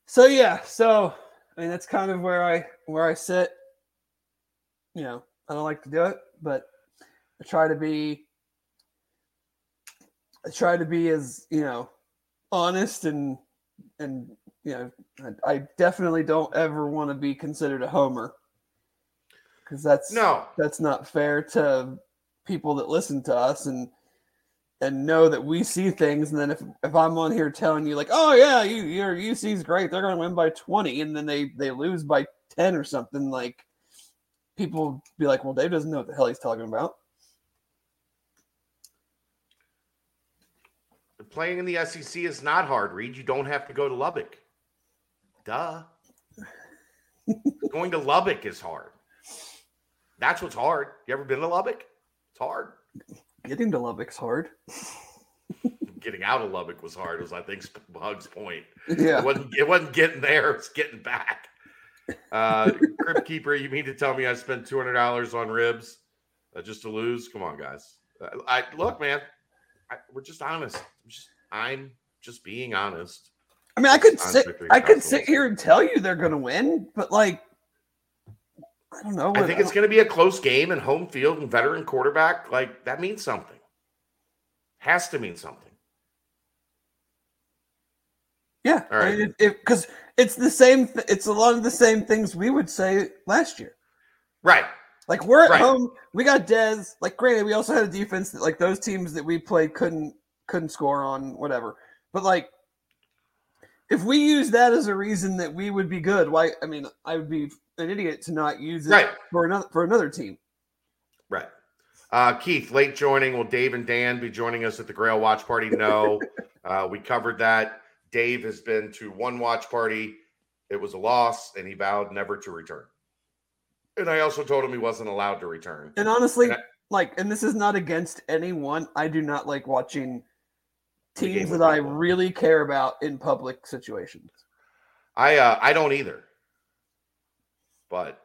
So yeah, so I mean that's kind of where I where I sit. You know, I don't like to do it, but I try to be. I try to be as you know, honest and and. Yeah, you know, I, I definitely don't ever want to be considered a homer because that's no, that's not fair to people that listen to us and and know that we see things. And then if, if I'm on here telling you like, oh yeah, you your U C's great, they're going to win by twenty, and then they they lose by ten or something, like people be like, well, Dave doesn't know what the hell he's talking about. Playing in the S E C is not hard, Reed. You don't have to go to Lubbock. Duh. Going to Lubbock is hard. That's what's hard. You ever been to Lubbock? It's hard. Getting to Lubbock's hard. Getting out of Lubbock was hard. It was, I think, Hug's point. Yeah. It wasn't, it wasn't getting there. It's getting back. Uh, Crypt Keeper, you mean to tell me I spent two hundred dollars on ribs uh, just to lose? Come on, guys. I, I look, man. I, we're just honest. I'm just, I'm just being honest. I mean, I could sit, I could sit here and tell you they're going to win, but like, I don't know. What, I think I it's going to be a close game, and home field and veteran quarterback, like that means something. Has to mean something. Yeah, all right. Because it, it, it's the same. It's a lot of the same things we would say last year, right? Like we're at right. home. We got Dez. Like, granted, we also had a defense that like those teams that we played couldn't. couldn't score on whatever. But like, if we use that as a reason that we would be good, why? I mean, I would be an idiot to not use it right. for another, for another team. Right. Uh, Keith, late joining. Will Dave and Dan be joining us at the Grail watch party? No, uh, we covered that. Dave has been to one watch party. It was a loss and he vowed never to return. And I also told him he wasn't allowed to return. And honestly, and I, like, and this is not against anyone. I do not like watching teams that I really care about in public situations. I uh, I don't either. But.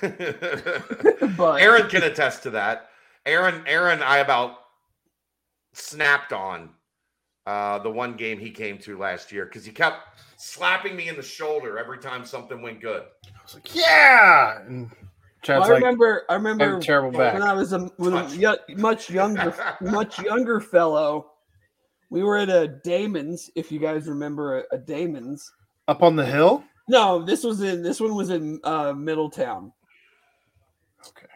but Aaron can attest to that. Aaron, Aaron, I about snapped on uh, the one game he came to last year because he kept slapping me in the shoulder every time something went good. I was like, yeah. And Well, I remember. Like, I remember terrible when back. I was a, when a yo- much younger, much younger fellow. We were at a Damon's, if you guys remember a, a Damon's up on the hill. No, this was in this one was in uh, Middletown. Okay.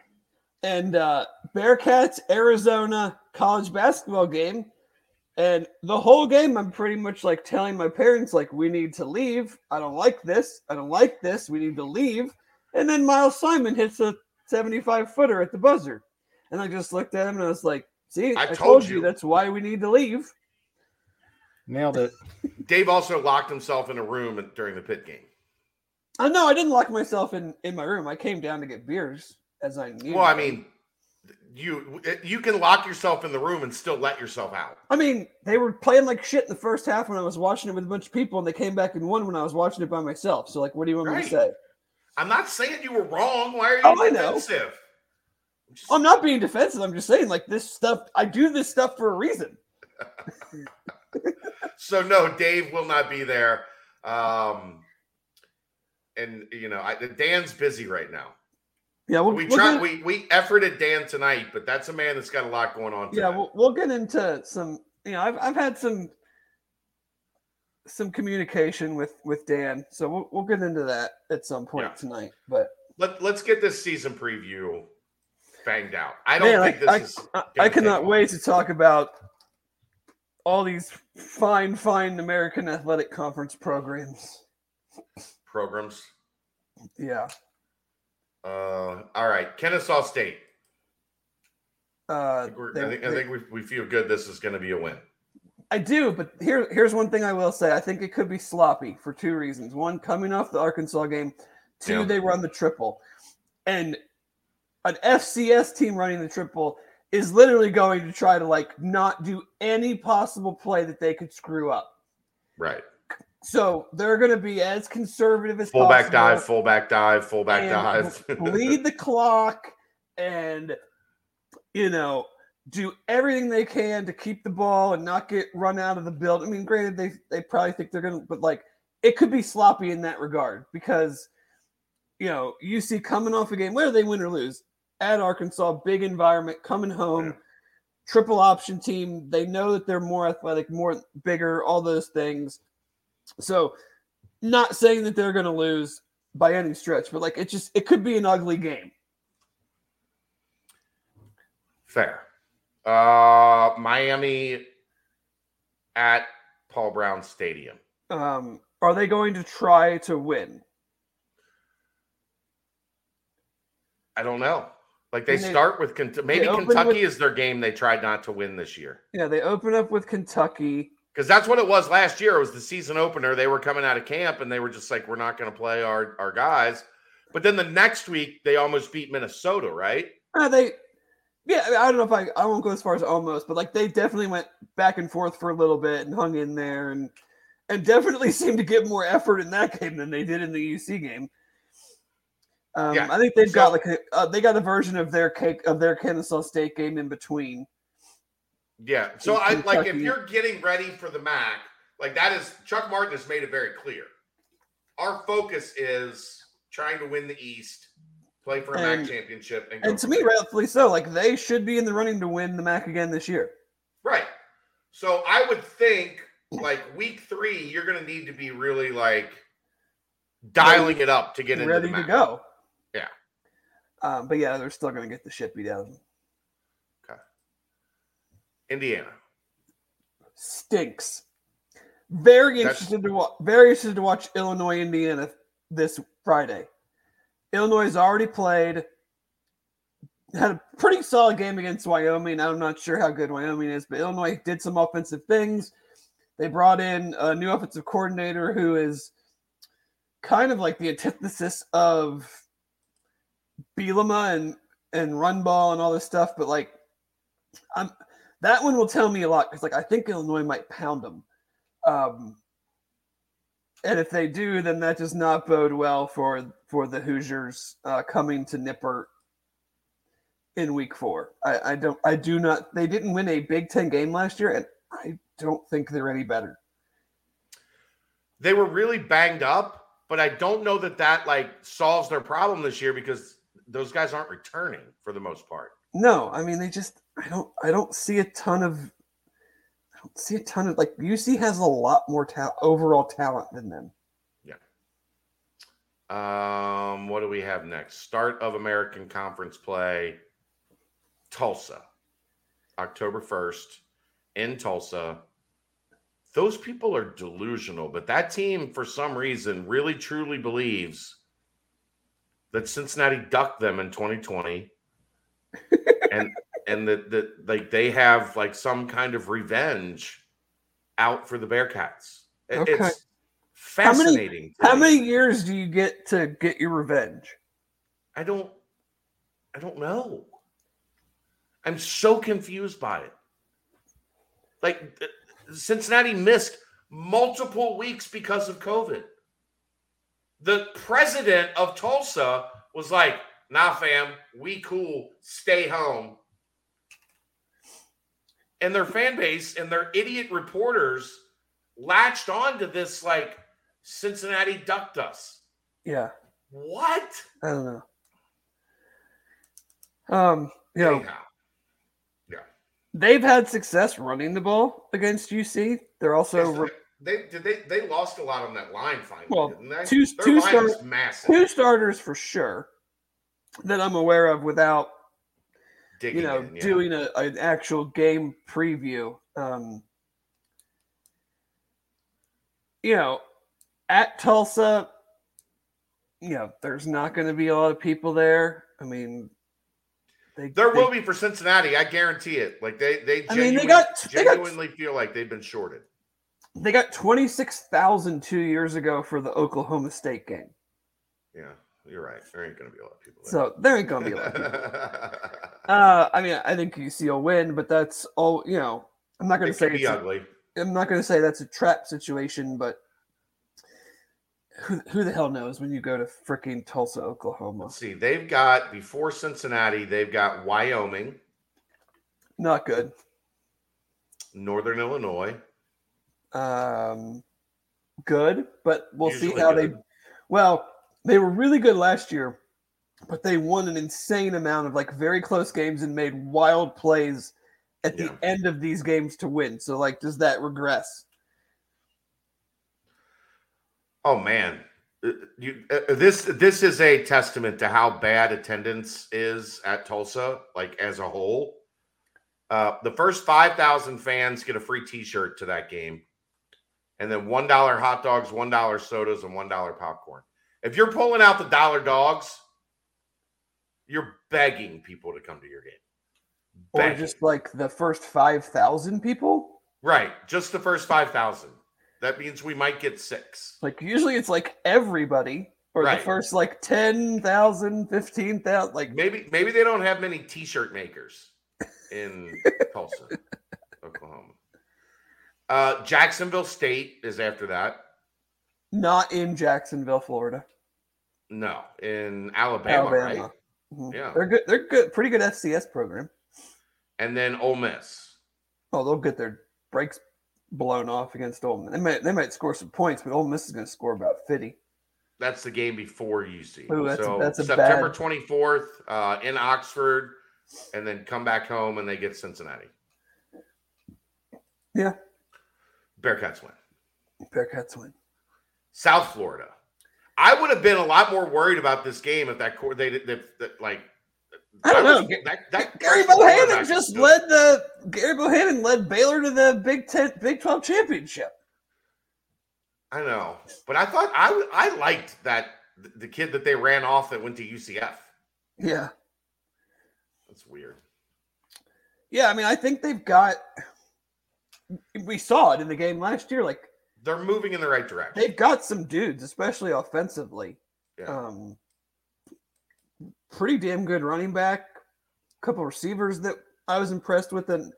And uh, Bearcats Arizona college basketball game, and the whole game I'm pretty much like telling my parents like we need to leave. I don't like this. I don't like this. We need to leave. And then Miles Simon hits a seventy-five footer at the buzzer. And I just looked at him and I was like, see, I, I told, told you. you that's why we need to leave. Nailed it. Dave also locked himself in a room during the pit game. I know. I didn't lock myself in, in my room. I came down to get beers as I needed. Well, I mean, you you can lock yourself in the room and still let yourself out. I mean, they were playing like shit in the first half when I was watching it with a bunch of people, and they came back and won when I was watching it by myself. So, like, what do you want right. me to say? I'm not saying you were wrong. Why are you oh, defensive? I'm, just... I'm not being defensive. I'm just saying, like, this stuff, I do this stuff for a reason. So, no, Dave will not be there. Um, and, you know, I, Dan's busy right now. Yeah, we'll, we we'll tried. Get, we we efforted Dan tonight, but that's a man that's got a lot going on. Yeah, we'll, we'll get into some. You know, I've I've had some some communication with, with Dan, so we'll we'll get into that at some point yeah. tonight. But let let's get this season preview banged out. I don't man, think I, this I, is. I, I cannot wait to talk about all these fine fine American Athletic Conference programs. Programs. Yeah. Uh, all right, Kennesaw State. Uh, I think, they, I think, they, I think we, we feel good. This is going to be a win. I do, but here, here's one thing I will say. I think it could be sloppy for two reasons. One, coming off the Arkansas game. Two, yeah. they run the triple, and an F C S team running the triple is literally going to try to like not do any possible play that they could screw up. Right. So they're going to be as conservative as possible. Fullback dive, fullback dive, fullback dive. Bleed the clock and, you know, do everything they can to keep the ball and not get run out of the build. I mean, granted, they, they probably think they're going to – but, like, it could be sloppy in that regard because, you know, U C coming off a game, whether they win or lose, at Arkansas, big environment, coming home, yeah. triple option team. They know that they're more athletic, more bigger, all those things. So, not saying that they're going to lose by any stretch, but like it just it could be an ugly game. Fair. Uh, Miami at Paul Brown Stadium. Um, are they going to try to win? I don't know. Like they, they start with maybe Kentucky with, is their game they tried not to win this year. Yeah, they open up with Kentucky. Because that's what it was last year. It was the season opener. They were coming out of camp, and they were just like, we're not going to play our, our guys. But then the next week, they almost beat Minnesota, right? Uh, they, yeah, I don't know if I – I won't go as far as almost, but, like, they definitely went back and forth for a little bit and hung in there and and definitely seemed to give more effort in that game than they did in the U C game. Um, yeah. I think they've so, got, like, a, uh, they got a version of their cake, of their Kennesaw State game in between. Yeah, so I like if you're getting ready for the M A C, like that is Chuck Martin has made it very clear. Our focus is trying to win the East, play for a and, M A C championship, and, and to me, rightfully so. Like they should be in the running to win the M A C again this year, right? So I would think like week three, you're going to need to be really like dialing ready, it up to get into ready the M A C. To go. Yeah, um, but yeah, they're still going to get the shit beat out of them. Indiana stinks. Very interested to watch. Very interested to watch Illinois, Indiana this Friday. Illinois has already played, had a pretty solid game against Wyoming. I'm not sure how good Wyoming is, but Illinois did some offensive things. They brought in a new offensive coordinator who is kind of like the antithesis of Bielema and and run ball and all this stuff. But like, I'm. That one will tell me a lot because, like, I think Illinois might pound them. Um, and if they do, then that does not bode well for for the Hoosiers uh, coming to Nippert in week four. I, I don't, I do not, they didn't win a Big Ten game last year, and I don't think they're any better. They were really banged up, but I don't know that that, like, solves their problem this year because those guys aren't returning for the most part. No, I mean, they just, I don't I don't see a ton of I don't see a ton of like U C has a lot more ta- overall talent than them. Yeah. Um, what do we have next? Start of American Conference play, Tulsa, October first in Tulsa. Those people are delusional, but that team for some reason really truly believes that Cincinnati ducked them in twenty twenty. And And that the, like they have like some kind of revenge out for the Bearcats. It, okay. It's fascinating. How many, how many years do you get to get your revenge? I don't I don't know. I'm so confused by it. Like Cincinnati missed multiple weeks because of COVID. The president of Tulsa was like, nah, fam, we cool, stay home. and their fan base and their idiot reporters latched on to this, like, Cincinnati ducked us. Yeah. What? I don't know. Um, you know, yeah. Yeah. They've had success running the ball against U C. They're also... Yes, they, they, they, they lost a lot on that line finally, well, didn't they? Two, Their two line star- is massive. Two starters for sure that I'm aware of without... Digging you know, in, yeah. doing a, an actual game preview. Um, you know, at Tulsa, you know, there's not going to be a lot of people there. I mean, they, there they, will be for Cincinnati. I guarantee it. Like they, they, genuinely, I mean, they got, genuinely they got, feel like they've been shorted. They got twenty-six thousand two years ago for the Oklahoma State game. Yeah. You're right. There ain't going to be a lot of people there. So there ain't going to be a lot of people. uh, I mean, I think U C will win, but that's all, you know, I'm not going to say it's ugly. A, I'm not going to say that's a trap situation, but who, who the hell knows when you go to freaking Tulsa, Oklahoma. Let's see, they've got, before Cincinnati, they've got Wyoming. Not good. Northern Illinois. Um, Good, but we'll Usually see how good. they, well, they were really good last year, but they won an insane amount of like very close games and made wild plays at yeah. the end of these games to win. So like, does that regress? Oh man, you, uh, this, this is a testament to how bad attendance is at Tulsa, like as a whole. Uh, the first five thousand fans get a free t-shirt to that game. And then one dollar hot dogs, one dollar sodas, and one dollar popcorn. If you're pulling out the dollar dogs, you're begging people to come to your game. Begging. Or just like the first five thousand people? Right. Just the first five thousand. That means we might get six. Like usually it's like everybody or right. the first like ten thousand, fifteen thousand. Like maybe, maybe they don't have many t-shirt makers in Tulsa, Oklahoma. Uh, Jacksonville State is after that. Not in Jacksonville, Florida. No, in Alabama, Alabama. Right? Mm-hmm. Yeah, they're good. They're good. Pretty good F C S program. And then Ole Miss. Oh, they'll get their brakes blown off against Ole Miss. They might, they might score some points, but Ole Miss is going to score about fifty. That's the game before U C. Ooh, that's so a, that's a September bad... twenty-fourth uh, in Oxford, and then come back home and they get Cincinnati. Yeah. Bearcats win. Bearcats win. South Florida. I would have been a lot more worried about this game if that core they did like. I don't I was, know. That, that Gary Bohannon just led the Gary Bohannon led Baylor to the Big Ten, Big twelve championship. I know, but I thought I I liked that the kid that they ran off that went to U C F. Yeah, that's weird. Yeah, I mean, I think they've got. We saw it in the game last year, like. They're moving in the right direction. They've got some dudes, especially offensively. Yeah. Um, pretty damn good running back. A couple receivers that I was impressed with in,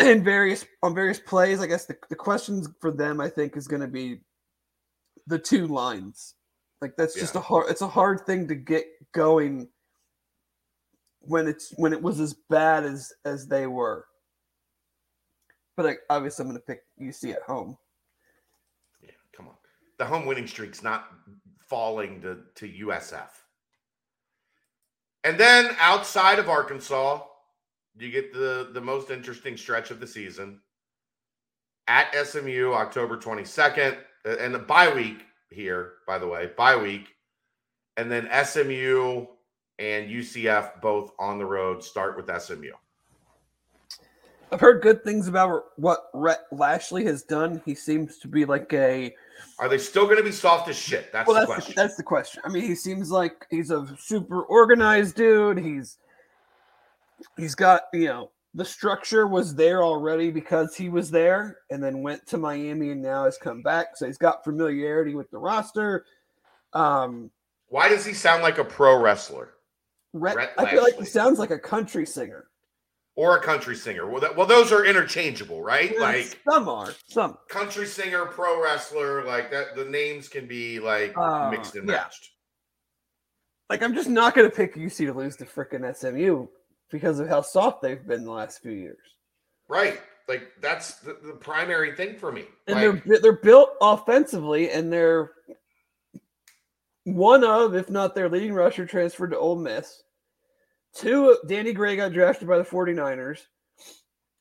in various on various plays. I guess the, the questions for them, I think, is going to be the two lines. Like that's yeah. just a hard. It's a hard thing to get going when it's when it was as bad as as they were. But like, obviously, I'm going to pick U C at home. Yeah, come on. The home winning streak's not falling to, to U S F. And then outside of Arkansas, you get the, the most interesting stretch of the season. At S M U, October twenty-second. And the bye week here, by the way, bye week. And then S M U and U C F both on the road. Start with S M U. I've heard good things about what Rhett Lashley has done. He seems to be like a... Are they still going to be soft as shit? That's well, the that's question. The, that's the question. I mean, he seems like he's a super organized dude. He's He's got, you know, the structure was there already because he was there and then went to Miami and now has come back. So he's got familiarity with the roster. Um, Why does he sound like a pro wrestler? Rhett, Rhett I feel like he sounds like a country singer. Or a country singer. Well, that, well, those are interchangeable, right? Yeah, like some are. Some country singer, pro wrestler, like that. The names can be like uh, mixed and yeah. matched. Like I'm just not going to pick U C to lose to frickin' S M U because of how soft they've been the last few years. Right. Like that's the, the primary thing for me. And like, they're they're built offensively, and they're one of, if not their leading rusher, transferred to Ole Miss. Two, Danny Gray got drafted by the 49ers.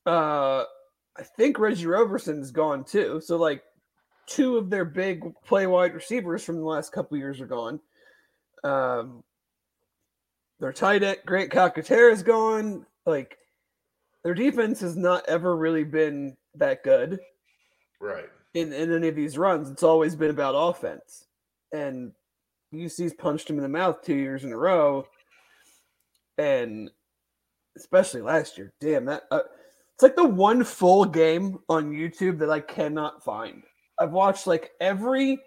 Uh, I think Reggie Roberson's gone too. So like two of their big play wide receivers from the last couple of years are gone. Um, their tight end, Grant Calcaterra, is gone. Like, their defense has not ever really been that good. Right. In, in any of these runs, it's always been about offense. And U C's punched him in the mouth two years in a row. And especially last year. Damn, that uh, it's like the one full game on YouTube that I cannot find. I've watched like every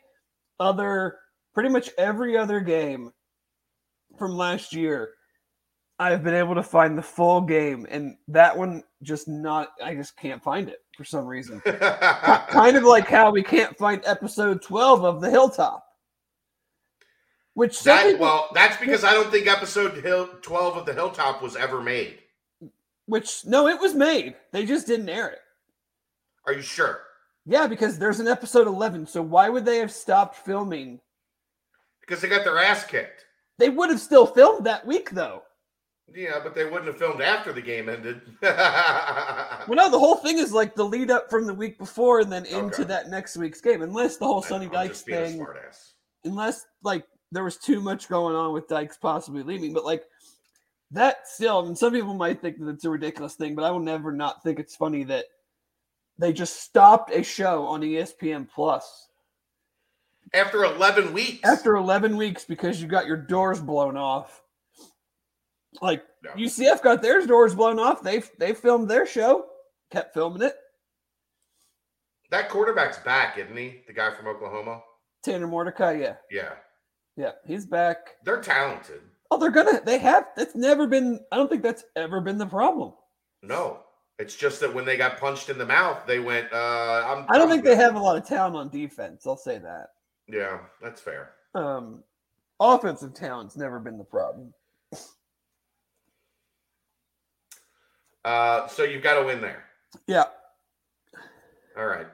other, pretty much every other game from last year. I've been able to find the full game, and that one just not, I just can't find it for some reason. Kind of like how we can't find episode twelve of The Hilltop. Which that, some people, well, that's because I don't think episode twelve of The Hilltop was ever made. Which, no, it was made. They just didn't air it. Are you sure? Yeah, because there's an episode eleven, so why would they have stopped filming? Because they got their ass kicked. They would have still filmed that week, though. Yeah, but they wouldn't have filmed after the game ended. Well, no, the whole thing is like the lead up from the week before and then into okay. that next week's game. Unless the whole Sonny Dykes thing, unless like there was too much going on with Dykes possibly leaving. But like that still, I mean, some people might think that it's a ridiculous thing, but I will never not think it's funny that they just stopped a show on E S P N Plus. After eleven weeks. After eleven weeks because you got your doors blown off. Like, no. U C F got their doors blown off. They they filmed their show, kept filming it. That quarterback's back, isn't he? The guy from Oklahoma? Tanner Mordecai, yeah. Yeah. Yeah, he's back. They're talented. Oh, they're going to – they have – that's never been – I don't think that's ever been the problem. No. It's just that when they got punched in the mouth, they went, uh, I'm – I don't I'm think good. They have a lot of talent on defense. I'll say that. Yeah, that's fair. Um, offensive talent's never been the problem. Uh, so you've got to win there. Yeah. All right.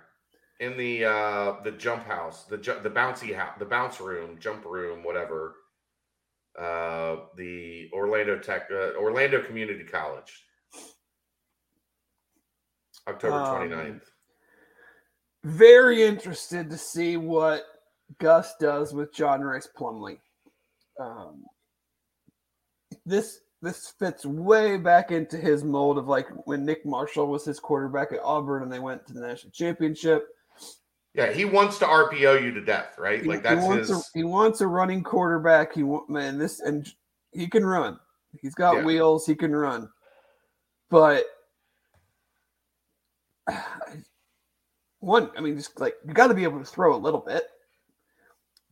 In the uh, the jump house, the ju- the bouncy house, the bounce room, jump room, whatever. Uh, the Orlando Tech, uh, Orlando Community College, October um, twenty-ninth. Very interested to see what Gus does with John Rice Plumlee. Um, this. This fits way back into his mold of like when Nick Marshall was his quarterback at Auburn and they went to the national championship. Yeah, he wants to R P O you to death, right? He, like that's he wants his. A, he wants a running quarterback. He man, this and he can run. He's got yeah. wheels. He can run, but one, I mean, just like you got to be able to throw a little bit.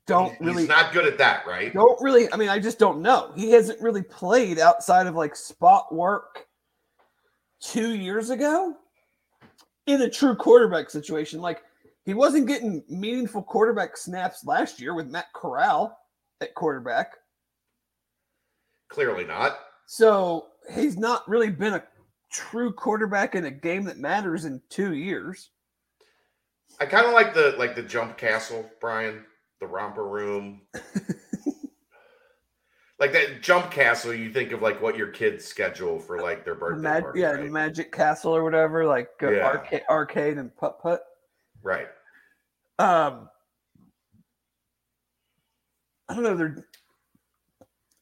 Don't really, he's not good at that, right? Don't really. I mean, I just don't know. He hasn't really played outside of like spot work two years ago in a true quarterback situation. Like he wasn't getting meaningful quarterback snaps last year with Matt Corral at quarterback. Clearly not. So he's not really been a true quarterback in a game that matters in two years. I kind of like the like the jump castle, Brian. The romper room. Like that jump castle, you think of like what your kids schedule for like their birthday Mag- party. Yeah, right? The magic castle or whatever, like go yeah. arcade, arcade and putt-putt. Right. Um, I don't know. They're,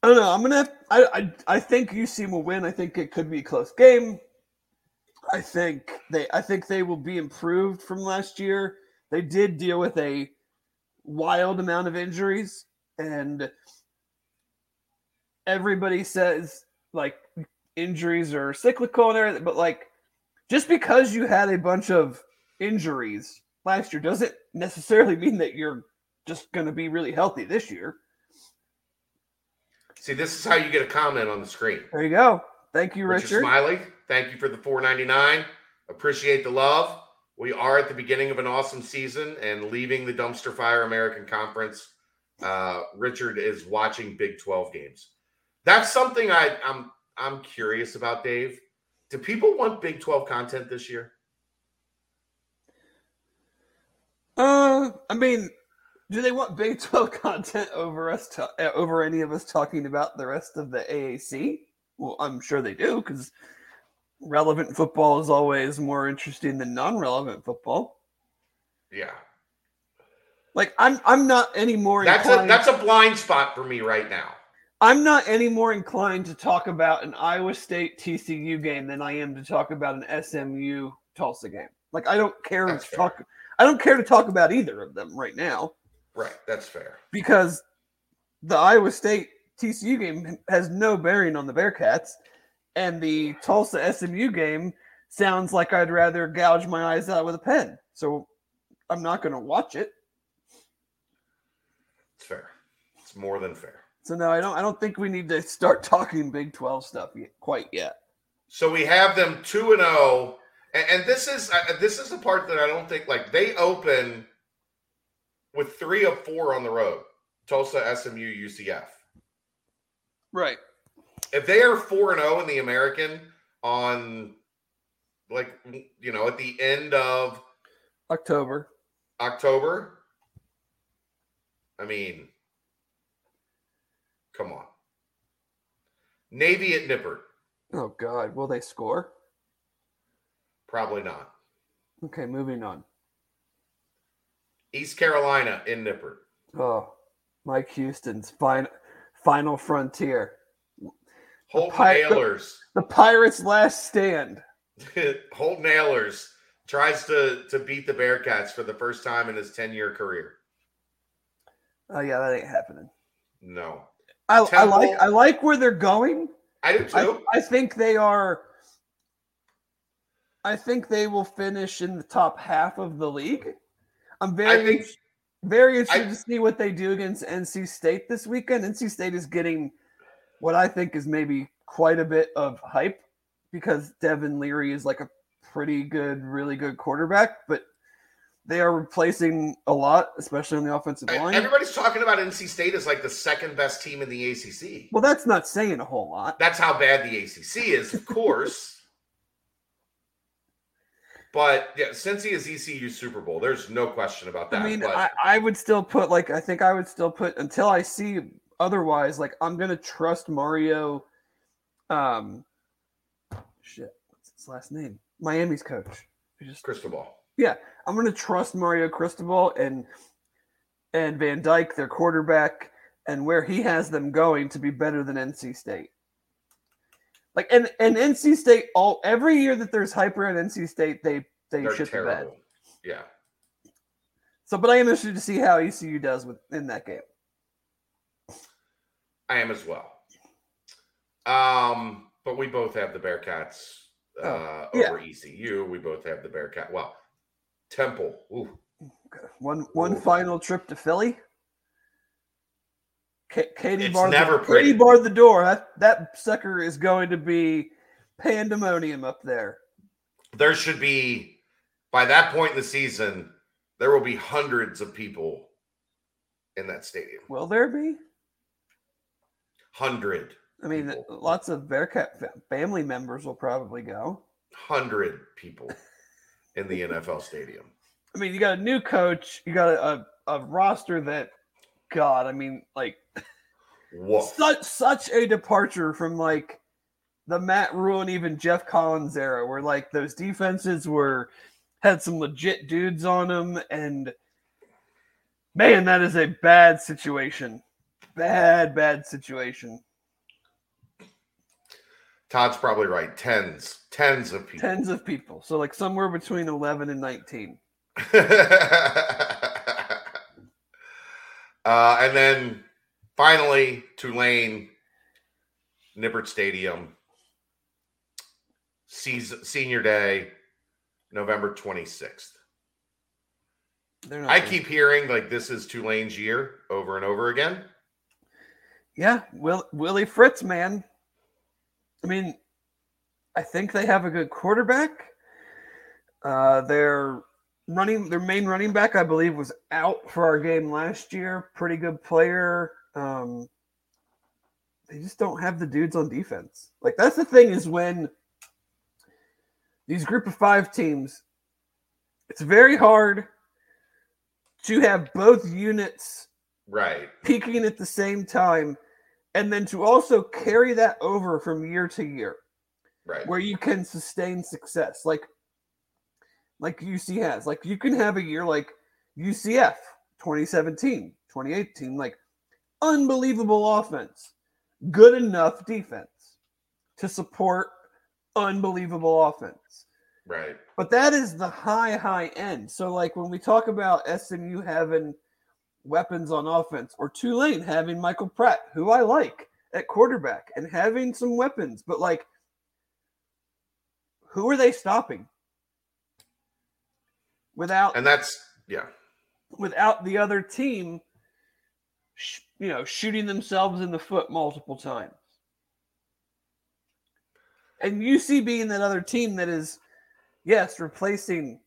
I don't know. I'm going to have – I I think U C will win. I think it could be a close game. I think they. I think they will be improved from last year. They did deal with a – wild amount of injuries, and everybody says like injuries are cyclical and everything, but like just because you had a bunch of injuries last year doesn't necessarily mean that you're just going to be really healthy this year. See, this is how you get a comment on the screen. There you go. Thank you, Richard. Richard Smiley, thank you for the four ninety-nine. Appreciate the love. We are at the beginning of an awesome season and leaving the dumpster fire American Conference. Uh, Richard is watching Big twelve games. That's something I, I'm I'm curious about, Dave. Do people want Big twelve content this year? Uh, I mean, do they want Big twelve content over us to, uh, over any of us talking about the rest of the A A C? Well, I'm sure they do, because relevant football is always more interesting than non-relevant football. Yeah. Like, I'm I'm not any more that's inclined... A, that's a blind spot for me right now. I'm not any more inclined to talk about an Iowa State T C U game than I am to talk about an S M U Tulsa game. Like, I don't care that's to fair. talk... I don't care to talk about either of them right now. Right, that's fair. Because the Iowa State T C U game has no bearing on the Bearcats, and the Tulsa S M U game sounds like I'd rather gouge my eyes out with a pen. So I'm not going to watch it. It's fair. It's more than fair. So no, I don't. I don't think we need to start talking Big twelve stuff yet, quite yet. So we have them two and zero. And this is uh, this is the part that I don't think, like, they open with three of four on the road. Tulsa, S M U, U C F. Right. If they are four and zero in the American on, like, you know, at the end of October, October. I mean, come on. Navy at Nippert. Oh God, will they score? Probably not. Okay, moving on. East Carolina in Nippert. Oh, Mike Houston's final, final frontier. Holt Nailers. The, the Pirates' last stand. Holt Nailers tries to, to beat the Bearcats for the first time in his ten-year career. Oh, yeah, that ain't happening. No. I, I like I like where they're going. I do, too. I, I think they are... I think they will finish in the top half of the league. I'm very, think, very interested I, to see what they do against N C State this weekend. N C State is getting what I think is maybe quite a bit of hype because Devin Leary is like a pretty good, really good quarterback, but they are replacing a lot, especially on the offensive I, line. Everybody's talking about N C State as like the second best team in the A C C. Well, that's not saying a whole lot. That's how bad the A C C is, of course. But, yeah, Cincy is E C U Super Bowl. There's no question about that. I mean, but. I, I would still put, like, I think I would still put, until I see otherwise, like, I'm going to trust Mario, um, shit, what's his last name? Miami's coach. Just, Cristobal. Yeah, I'm going to trust Mario Cristobal and and Van Dyke, their quarterback, and where he has them going to be better than N C State. Like and, and N C State all every year that there's hype around N C State, they they They're shit terrible. The bed. Yeah. So, but I am interested to see how E C U does with in that game. I am as well. Um, but we both have the Bearcats uh, oh, yeah. over E C U. We both have the Bearcat. Well, Temple. Ooh. One one Ooh. final trip to Philly. Katie barred, never the, Katie barred the door. That, that sucker is going to be pandemonium up there. There should be, by that point in the season, there will be hundreds of people in that stadium. Will there be? Hundred. I mean, people. Lots of Bearcat family members will probably go. Hundred people in the N F L stadium. I mean, you got a new coach. You got a, a, a roster that, God, I mean, like, Whoa. such such a departure from, like, the Matt Rhule and even Jeff Collins era, where, like, those defenses were had some legit dudes on them, and, man, that is a bad situation. Bad, bad situation. Todd's probably right. Tens. Tens of people. Tens of people. So, like, somewhere between eleven and nineteen. Uh, and then, finally, Tulane, Nippert Stadium, season, senior day, November twenty-sixth. I keep hearing, like, this is Tulane's year over and over again. Yeah, Will, Willie Fritz, man. I mean, I think they have a good quarterback. Uh, they're... Running their main running back, I believe, was out for our game last year. Pretty good player. Um, they just don't have the dudes on defense. Like, that's the thing is when these group of five teams, it's very hard to have both units right peaking at the same time, and then to also carry that over from year to year, right? Where you can sustain success, like like U C has. Like you can have a year like U C F twenty seventeen, twenty eighteen, like unbelievable offense, good enough defense to support unbelievable offense. Right. But that is the high, high end. So, like, when we talk about S M U having weapons on offense, or Tulane having Michael Pratt, who I like, at quarterback, and having some weapons, but, like, who are they stopping? Without – and that's – yeah. Without the other team, sh- you know, shooting themselves in the foot multiple times. And U C being that other team that is, yes, replacing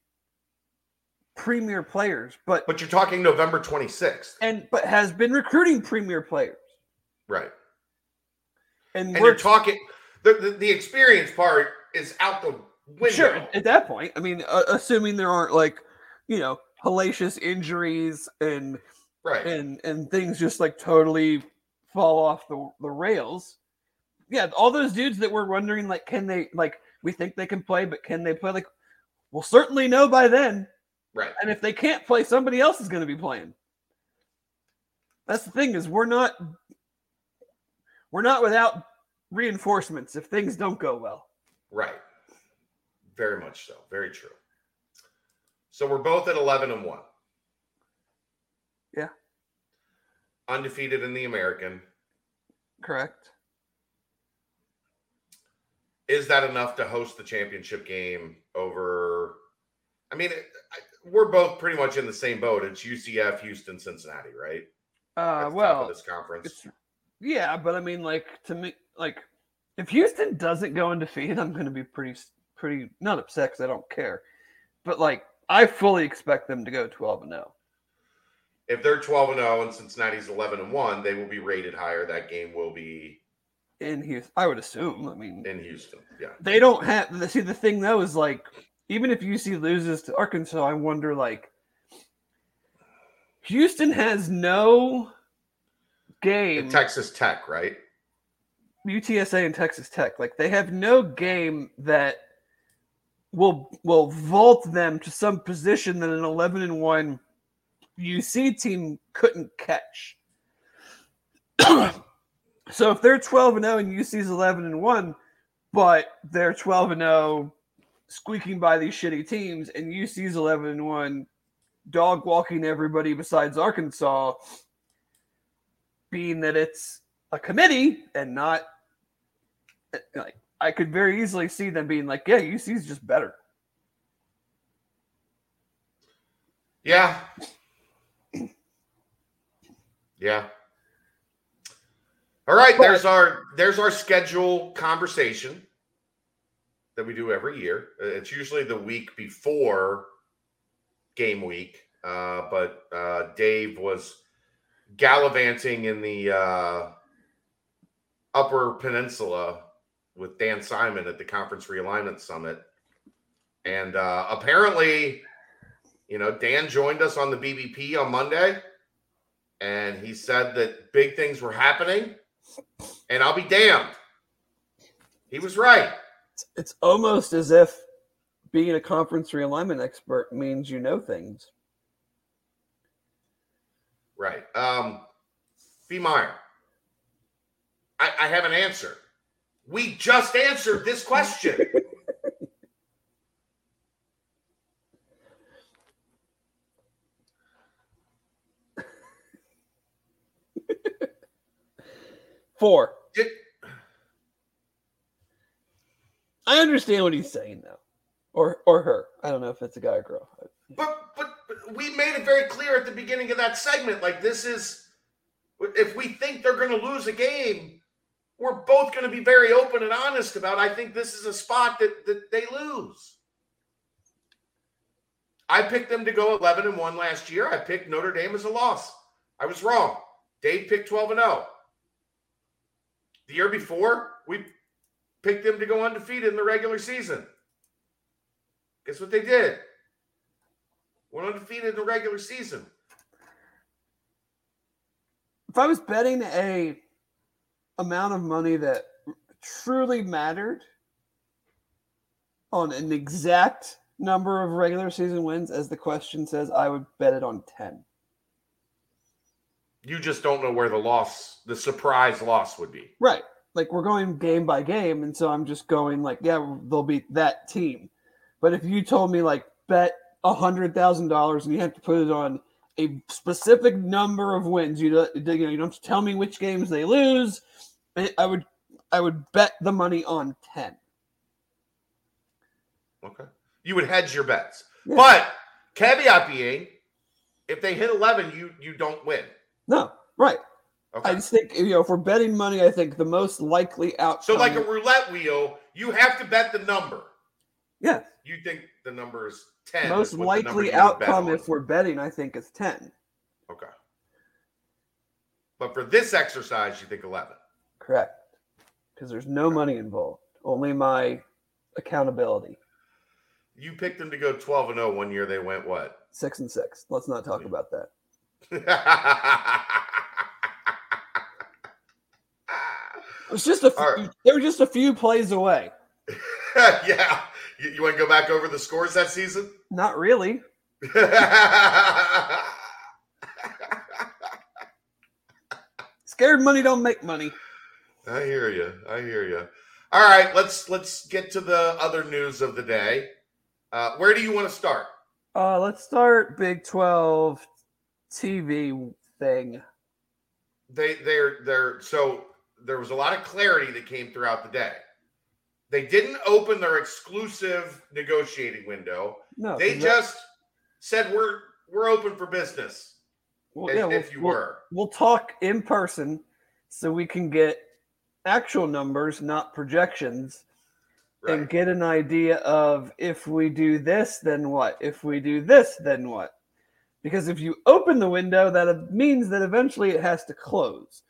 premier players, but but you're talking November twenty-sixth, and but has been recruiting premier players, right? And, and we're you're talking the, the the experience part is out the window. Sure, at that point, I mean, uh, assuming there aren't like you know hellacious injuries and right and and things just like totally fall off the the rails. Yeah, all those dudes that were wondering, like, can they, like, we think they can play, but can they play? Like, we'll certainly know by then. Right. And if they can't play, somebody else is going to be playing. That's the thing, is we're not, we're not without reinforcements if things don't go well. Right. Very much so. Very true. So we're both at eleven and one. Yeah. Undefeated in the American. Correct. Is that enough to host the championship game over? I mean, it, I, we're both pretty much in the same boat. It's U C F, Houston, Cincinnati, right? Uh, well, this conference. Yeah, but I mean, like to me, like if Houston doesn't go undefeated, I'm going to be pretty, pretty not upset because I don't care. But like, I fully expect them to go twelve and oh. If they're twelve and oh and Cincinnati's eleven and one, they will be rated higher. That game will be. In Houston, I would assume. I mean, in Houston, yeah. They don't have. See, the thing though is like, even if U C loses to Arkansas, I wonder like, Houston has no game. And Texas Tech, right? U T S A and Texas Tech, like they have no game that will will vault them to some position that an eleven and one U C team couldn't catch. So if they're twelve and oh and U C's eleven and one, but they're twelve and oh squeaking by these shitty teams, and U C's eleven and one dog walking everybody besides Arkansas, being that it's a committee and not like I could very easily see them being like, yeah, U C's just better. Yeah. Yeah. All right, there's our there's our schedule conversation that we do every year. It's usually the week before game week, uh, but uh, Dave was gallivanting in the uh, Upper Peninsula with Dan Simon at the Conference Realignment Summit, and uh, apparently, you know, Dan joined us on the B B P on Monday, and he said that big things were happening. And I'll be damned. He was right. It's almost as if being a conference realignment expert means you know things. Right. Um, B. Meyer, I, I have an answer. We just answered this question. Four. It, I understand what he's saying, though. Or or her. I don't know if it's a guy or girl. But, but but we made it very clear at the beginning of that segment. Like, this is, if we think they're going to lose a game, we're both going to be very open and honest about, I think this is a spot that, that they lose. I picked them to go eleven and one last year. I picked Notre Dame as a loss. I was wrong. Dave picked twelve and oh. The year before, we picked them to go undefeated in the regular season. Guess what they did? Went undefeated in the regular season. If I was betting a amount of money that truly mattered on an exact number of regular season wins, as the question says, I would bet it on ten. You just don't know where the loss, the surprise loss would be. Right. Like, we're going game by game, and so I'm just going like, yeah, they'll be that team. But if you told me, like, bet one hundred thousand dollars and you have to put it on a specific number of wins, you don't, you know, you don't have to tell me which games they lose, I would I would bet the money on ten. Okay. You would hedge your bets. Yeah. But caveat being, if they hit eleven, you you don't win. No, right. Okay. I just think, you know, if we're betting money, I think the most likely outcome. So like a roulette wheel, you have to bet the number. Yes. You think the number is ten. Most likely outcome, if we're betting, I think is ten. Okay. But for this exercise, you think eleven. Correct. Because there's no money involved. Only my accountability. You picked them to go twelve and oh one year. They went what? six and six. Let's not talk about that. It was just a few, right. They were just a few plays away. Yeah. You, you want to go back over the scores that season? Not really. Scared money don't make money. I hear you. I hear you. All right, let's let's get to the other news of the day. Uh, where do you want to start? Uh, let's start Big twelve T V thing. They they're they're so. There was a lot of clarity that came throughout the day. They didn't open their exclusive negotiating window. No, they just said we're we're open for business. Well, if, yeah, we'll, if you we'll, were, we'll talk in person so we can get actual numbers, not projections, right, and get an idea of if we do this, then what? If we do this, then what? Because if you open the window, that means that eventually it has to close.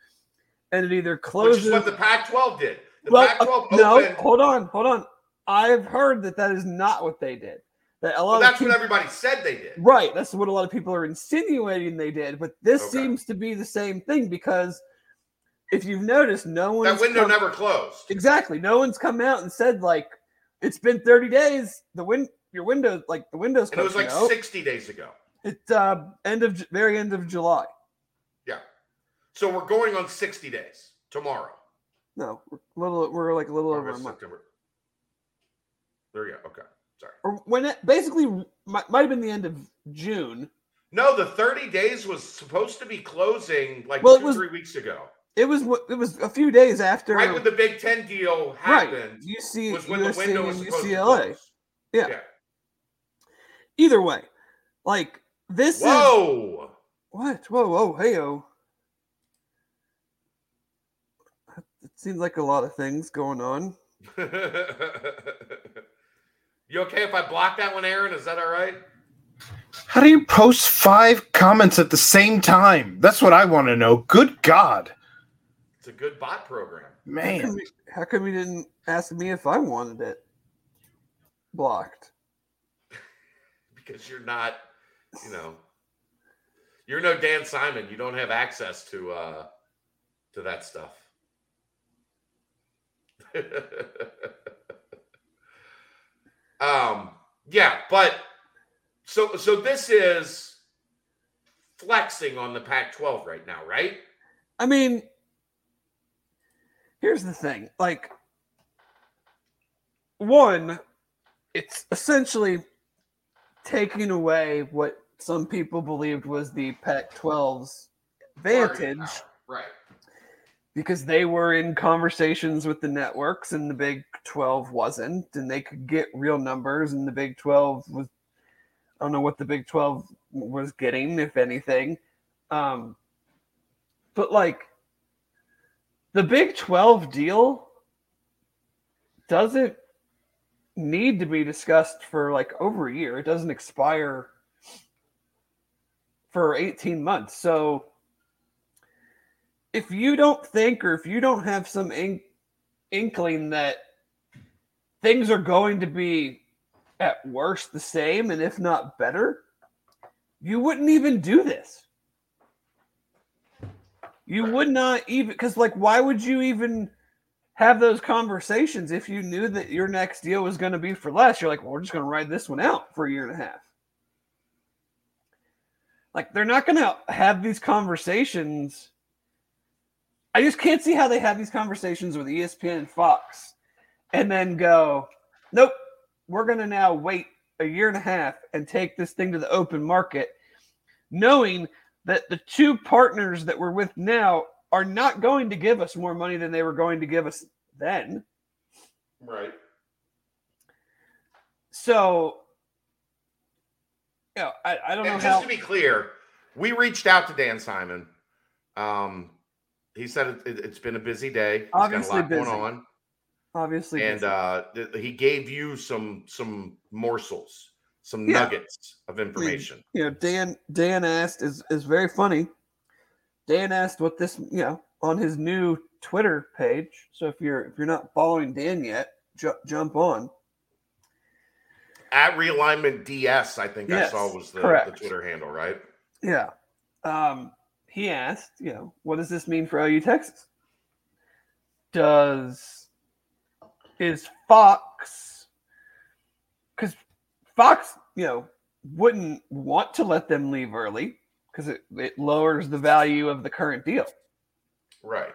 And it either closes. Which is what the Pac twelve did. The well, Pac twelve opened. No, hold on, hold on. I've heard that that is not what they did. That a lot. Well, that's people, what everybody said they did. Right. That's what a lot of people are insinuating they did. But this okay. seems to be the same thing, because if you've noticed, no one. That window come, never closed. Exactly. No one's come out and said, like, it's been thirty days. The win, your window, like the window's. And it was like out. sixty days ago. It's uh, end of very end of July. So we're going on sixty days tomorrow. No, we're little. We're like a little over a month. There we go. Okay, sorry. Or when it basically might, might have been the end of June. No, the thirty days was supposed to be closing like well, two, was, three weeks ago. It was. It was a few days after. Right when the Big Ten deal happened. Right. U C was when U S C the window was supposed U C L A. To close. Yeah. yeah. Either way, like this. Whoa. Is, what? Whoa! Whoa! Hey-o. Seems like a lot of things going on. You okay if I block that one, Aaron? Is that all right? How do you post five comments at the same time? That's what I want to know. Good God. It's a good bot program. Man. How come, we, how come you didn't ask me if I wanted it blocked? Because you're not, you know, you're no Dan Simon. You don't have access to uh, to that stuff. um yeah but so so this is flexing on the Pac twelve right now, right? I mean, here's the thing, like, one, it's essentially taking away what some people believed was the Pac twelve's advantage, right? Because they were in conversations with the networks and the Big twelve wasn't, and they could get real numbers, and the Big twelve was, I don't know what the Big twelve was getting, if anything. Um, but like the Big twelve deal doesn't need to be discussed for like over a year. It doesn't expire for eighteen months. So if you don't think, or if you don't have some in- inkling that things are going to be at worst the same, and if not better, you wouldn't even do this. You would not even, because, like, why would you even have those conversations if you knew that your next deal was going to be for less? You're like, well, we're just going to ride this one out for a year and a half. Like, they're not going to have these conversations. I just can't see how they have these conversations with E S P N and Fox and then go, nope, we're going to now wait a year and a half and take this thing to the open market, knowing that the two partners that we're with now are not going to give us more money than they were going to give us then. Right. So, you know, I, I don't and know just how. Just to be clear, we reached out to Dan Simon. Um, he said it, it, it's been a busy day. He's Obviously got a lot busy. going on. Obviously. And uh, th- he gave you some some morsels, some yeah. nuggets of information. You know, Dan Dan asked, is is very funny. Dan asked what this, you know, on his new Twitter page. So if you're if you're not following Dan yet, ju- jump on. At Realignment D S, I think yes, I saw was the, the Twitter handle, right? Yeah. Um, he asked, you know, what does this mean for O U Texas? Does is Fox, because Fox, you know, wouldn't want to let them leave early, because it, it lowers the value of the current deal. Right.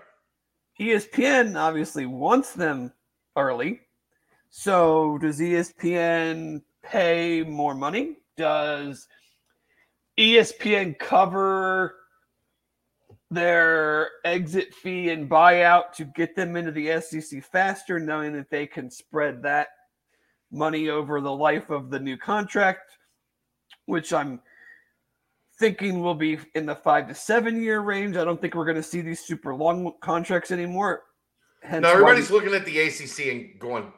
E S P N obviously wants them early. So does E S P N pay more money? Does E S P N cover their exit fee and buyout to get them into the S E C faster, knowing that they can spread that money over the life of the new contract, which I'm thinking will be in the five to seven year range. I don't think we're going to see these super long contracts anymore. Hence no, everybody's why, looking at the A C C and going,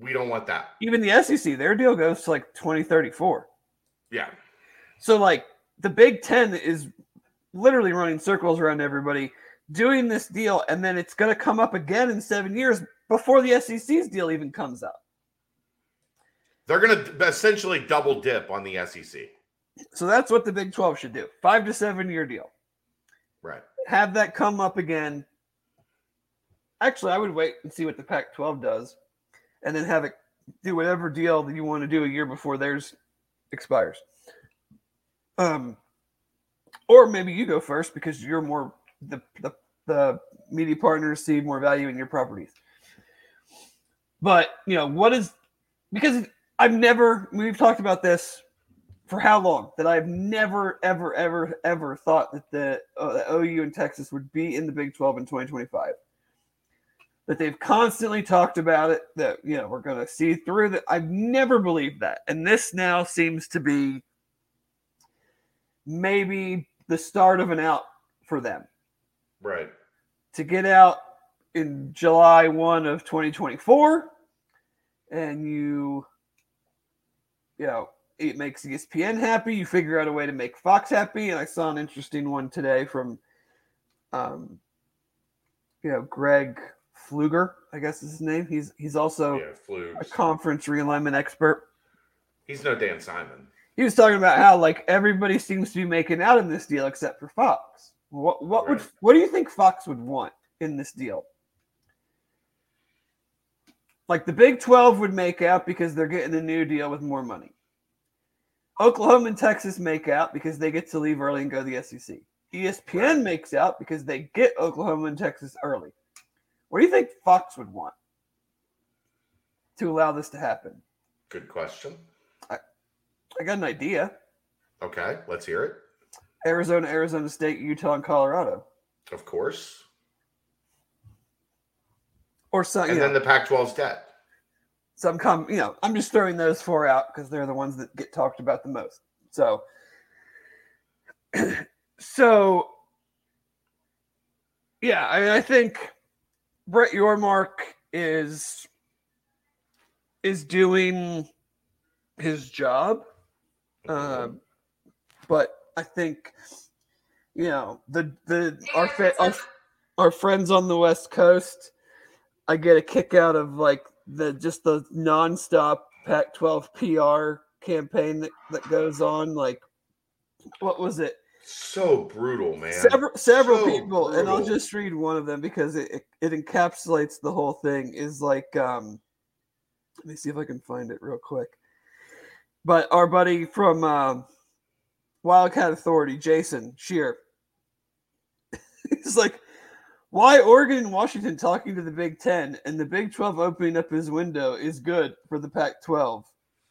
we don't want that. Even the S E C, their deal goes to like twenty thirty-four. Yeah. So like the Big Ten is literally running circles around everybody doing this deal. And then it's going to come up again in seven years before the S E C's deal even comes up. They're going to essentially double dip on the S E C. So that's what the Big twelve should do. Five to seven year deal. Right. Have that come up again. Actually, I would wait and see what the Pac twelve does and then have it do whatever deal that you want to do a year before theirs expires. Um, or maybe you go first because you're more, the, the, the media partners see more value in your properties. But, you know, what is, because I've never, we've talked about this for how long, that I've never, ever, ever, ever thought that the uh, that O U and Texas would be in the Big twelve in twenty twenty-five. That they've constantly talked about it, that, you know, we're going to see through that. I've never believed that. And this now seems to be maybe the start of an out for them. Right. To get out in July first of twenty twenty-four, and you, you know, it makes E S P N happy. You figure out a way to make Fox happy. And I saw an interesting one today from, um, you know, Greg Pfluger, I guess is his name. He's he's also yeah, a conference realignment expert. He's no Dan Simon. He was talking about how, like, everybody seems to be making out in this deal except for Fox. What what right. would what do you think Fox would want in this deal? Like, the Big twelve would make out because they're getting a new deal with more money. Oklahoma and Texas make out because they get to leave early and go to the S E C. E S P N right. makes out because they get Oklahoma and Texas early. What do you think Fox would want to allow this to happen? Good question. I, I got an idea. Okay, let's hear it. Arizona, Arizona State, Utah, and Colorado. Of course. Or some, and then know, the Pac twelve's debt. Some com, you know, I'm just throwing those four out because they're the ones that get talked about the most. So, so, yeah, I mean, I think Brett Yormark is is doing his job, um, but I think, you know, the the our, fa- our our friends on the West Coast, I get a kick out of like the just the nonstop Pac twelve P R campaign that, that goes on. Like, what was it? So brutal, man. Several, several so people, brutal. And I'll just read one of them because it, it, it encapsulates the whole thing. Is like, um, let me see if I can find it real quick. But our buddy from um, Wildcat Authority, Jason Shear, he's like, why Oregon and Washington talking to the Big Ten and the Big twelve opening up his window is good for the Pac twelve,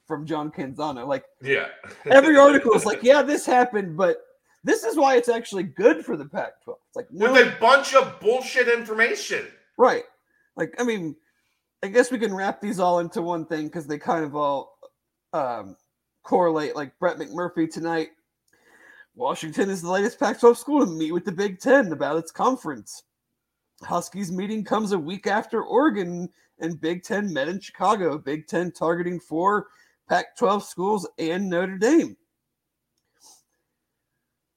from John Canzano. Like, yeah, every article is like, yeah, this happened, but this is why it's actually good for the Pac twelve. It's like, no, with a bunch of bullshit information. Right. Like, I mean, I guess we can wrap these all into one thing because they kind of all um, correlate. Like Brett McMurphy tonight, Washington is the latest Pac twelve school to meet with the Big Ten about its conference. Huskies meeting comes a week after Oregon and Big Ten met in Chicago. Big Ten targeting four Pac twelve schools and Notre Dame.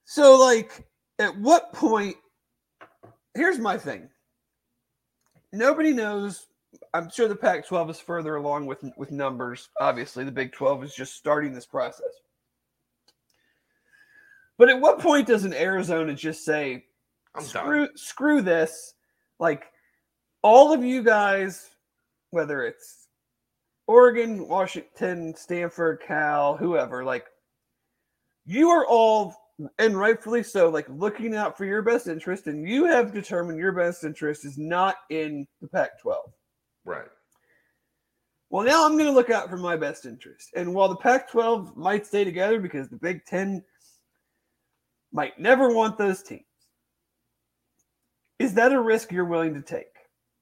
So, like, at what point – here's my thing. Nobody knows – I'm sure the Pac twelve is further along with, with numbers. Obviously, the Big twelve is just starting this process. But at what point does an Arizona just say, I'm screw, screw this. Like, all of you guys, whether it's Oregon, Washington, Stanford, Cal, whoever, like, you are all, and rightfully so, like, looking out for your best interest, and you have determined your best interest is not in the Pac twelve. Right. Well, now I'm going to look out for my best interest. And while the Pac twelve might stay together because the Big Ten might never want those teams, is that a risk you're willing to take?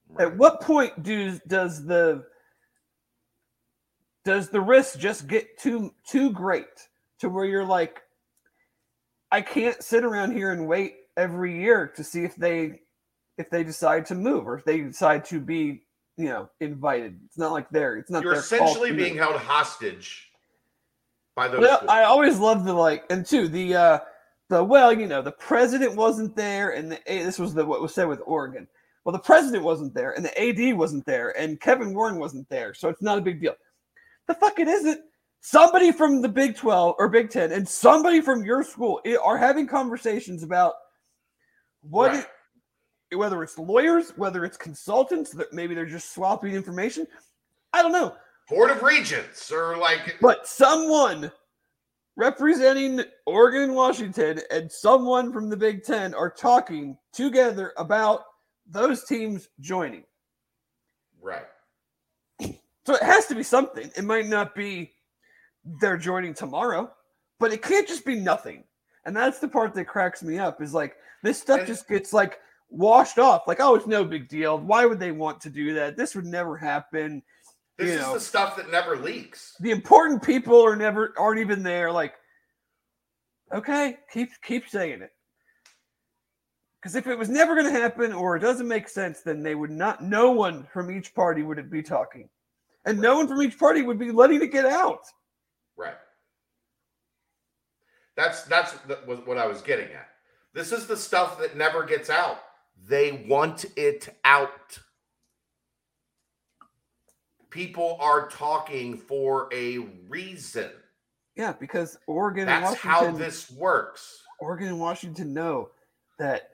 Right. At what point do does the does the risk just get too too great to where you're like, I can't sit around here and wait every year to see if they if they decide to move or if they decide to be, you know, invited. It's not like they're it's not you're their essentially being move. Held hostage by those. Well, I always love the like and two the. uh The, well, you know, the president wasn't there, and the, this was the what was said with Oregon. Well, the president wasn't there, and the A D wasn't there, and Kevin Warren wasn't there, so it's not a big deal. The fuck it isn't. Somebody from the Big twelve or Big ten and somebody from your school are having conversations about what, right. it, whether it's lawyers, whether it's consultants, that maybe they're just swapping information. I don't know. Board of Regents or like. But someone representing Oregon and Washington and someone from the Big Ten are talking together about those teams joining. Right. So it has to be something. It might not be they're joining tomorrow, but it can't just be nothing. And that's the part that cracks me up is like this stuff and just gets like washed off. Like, oh, it's no big deal. Why would they want to do that? This would never happen. This you is know, the stuff that never leaks. The important people are never aren't even there. Like, okay, keep keep saying it. Because if it was never going to happen or it doesn't make sense, then they would not. No one from each party would it be talking, and right. no one from each party would be letting it get out. Right. That's that's what I was getting at. This is the stuff that never gets out. They want it out. People are talking for a reason. Yeah, because Oregon and Washington. That's how this works. Oregon and Washington know that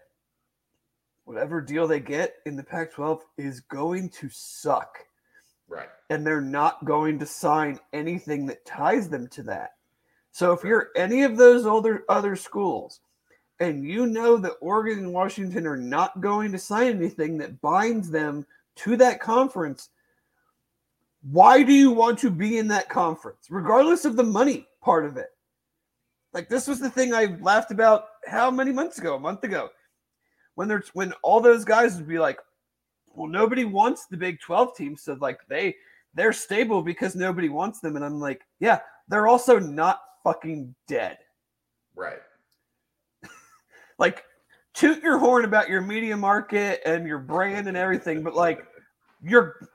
whatever deal they get in the Pac twelve is going to suck. Right. And they're not going to sign anything that ties them to that. So if you're any of those older, other schools and you know that Oregon and Washington are not going to sign anything that binds them to that conference, why do you want to be in that conference, regardless of the money part of it? Like, this was the thing I laughed about how many months ago, a month ago, when there's when all those guys would be like, well, nobody wants the Big twelve team, so like they they're stable because nobody wants them. And I'm like, yeah, they're also not fucking dead. Right. Like, toot your horn about your media market and your brand and everything, but like you're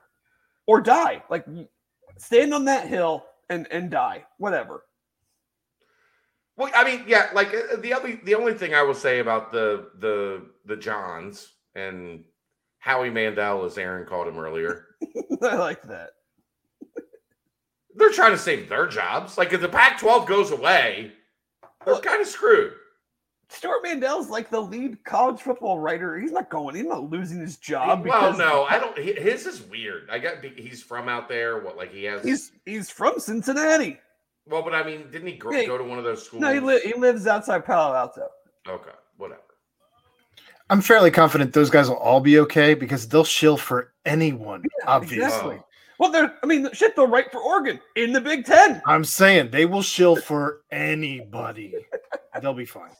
or die. Like, stand on that hill and, and die. Whatever. Well, I mean, yeah, like, the other, the only thing I will say about the the the Johns and Howie Mandel, as Aaron called him earlier. I like that. they're trying to save their jobs. Like, if the Pac twelve goes away, they're kind of screwed. Stuart Mandel's like the lead college football writer. He's not going. He's not losing his job. Well, no, I don't. His is weird. I got. He's from out there. What? Like he has. He's he's from Cincinnati. Well, but I mean, didn't he grow, yeah, go to one of those schools? No, he, li- he lives outside Palo Alto. Okay, whatever. I'm fairly confident those guys will all be okay because they'll shill for anyone. Yeah, obviously. Exactly. Oh. Well, they're. I mean, shit. They'll write for Oregon in the Big Ten. I'm saying they will shill for anybody. They'll be fine.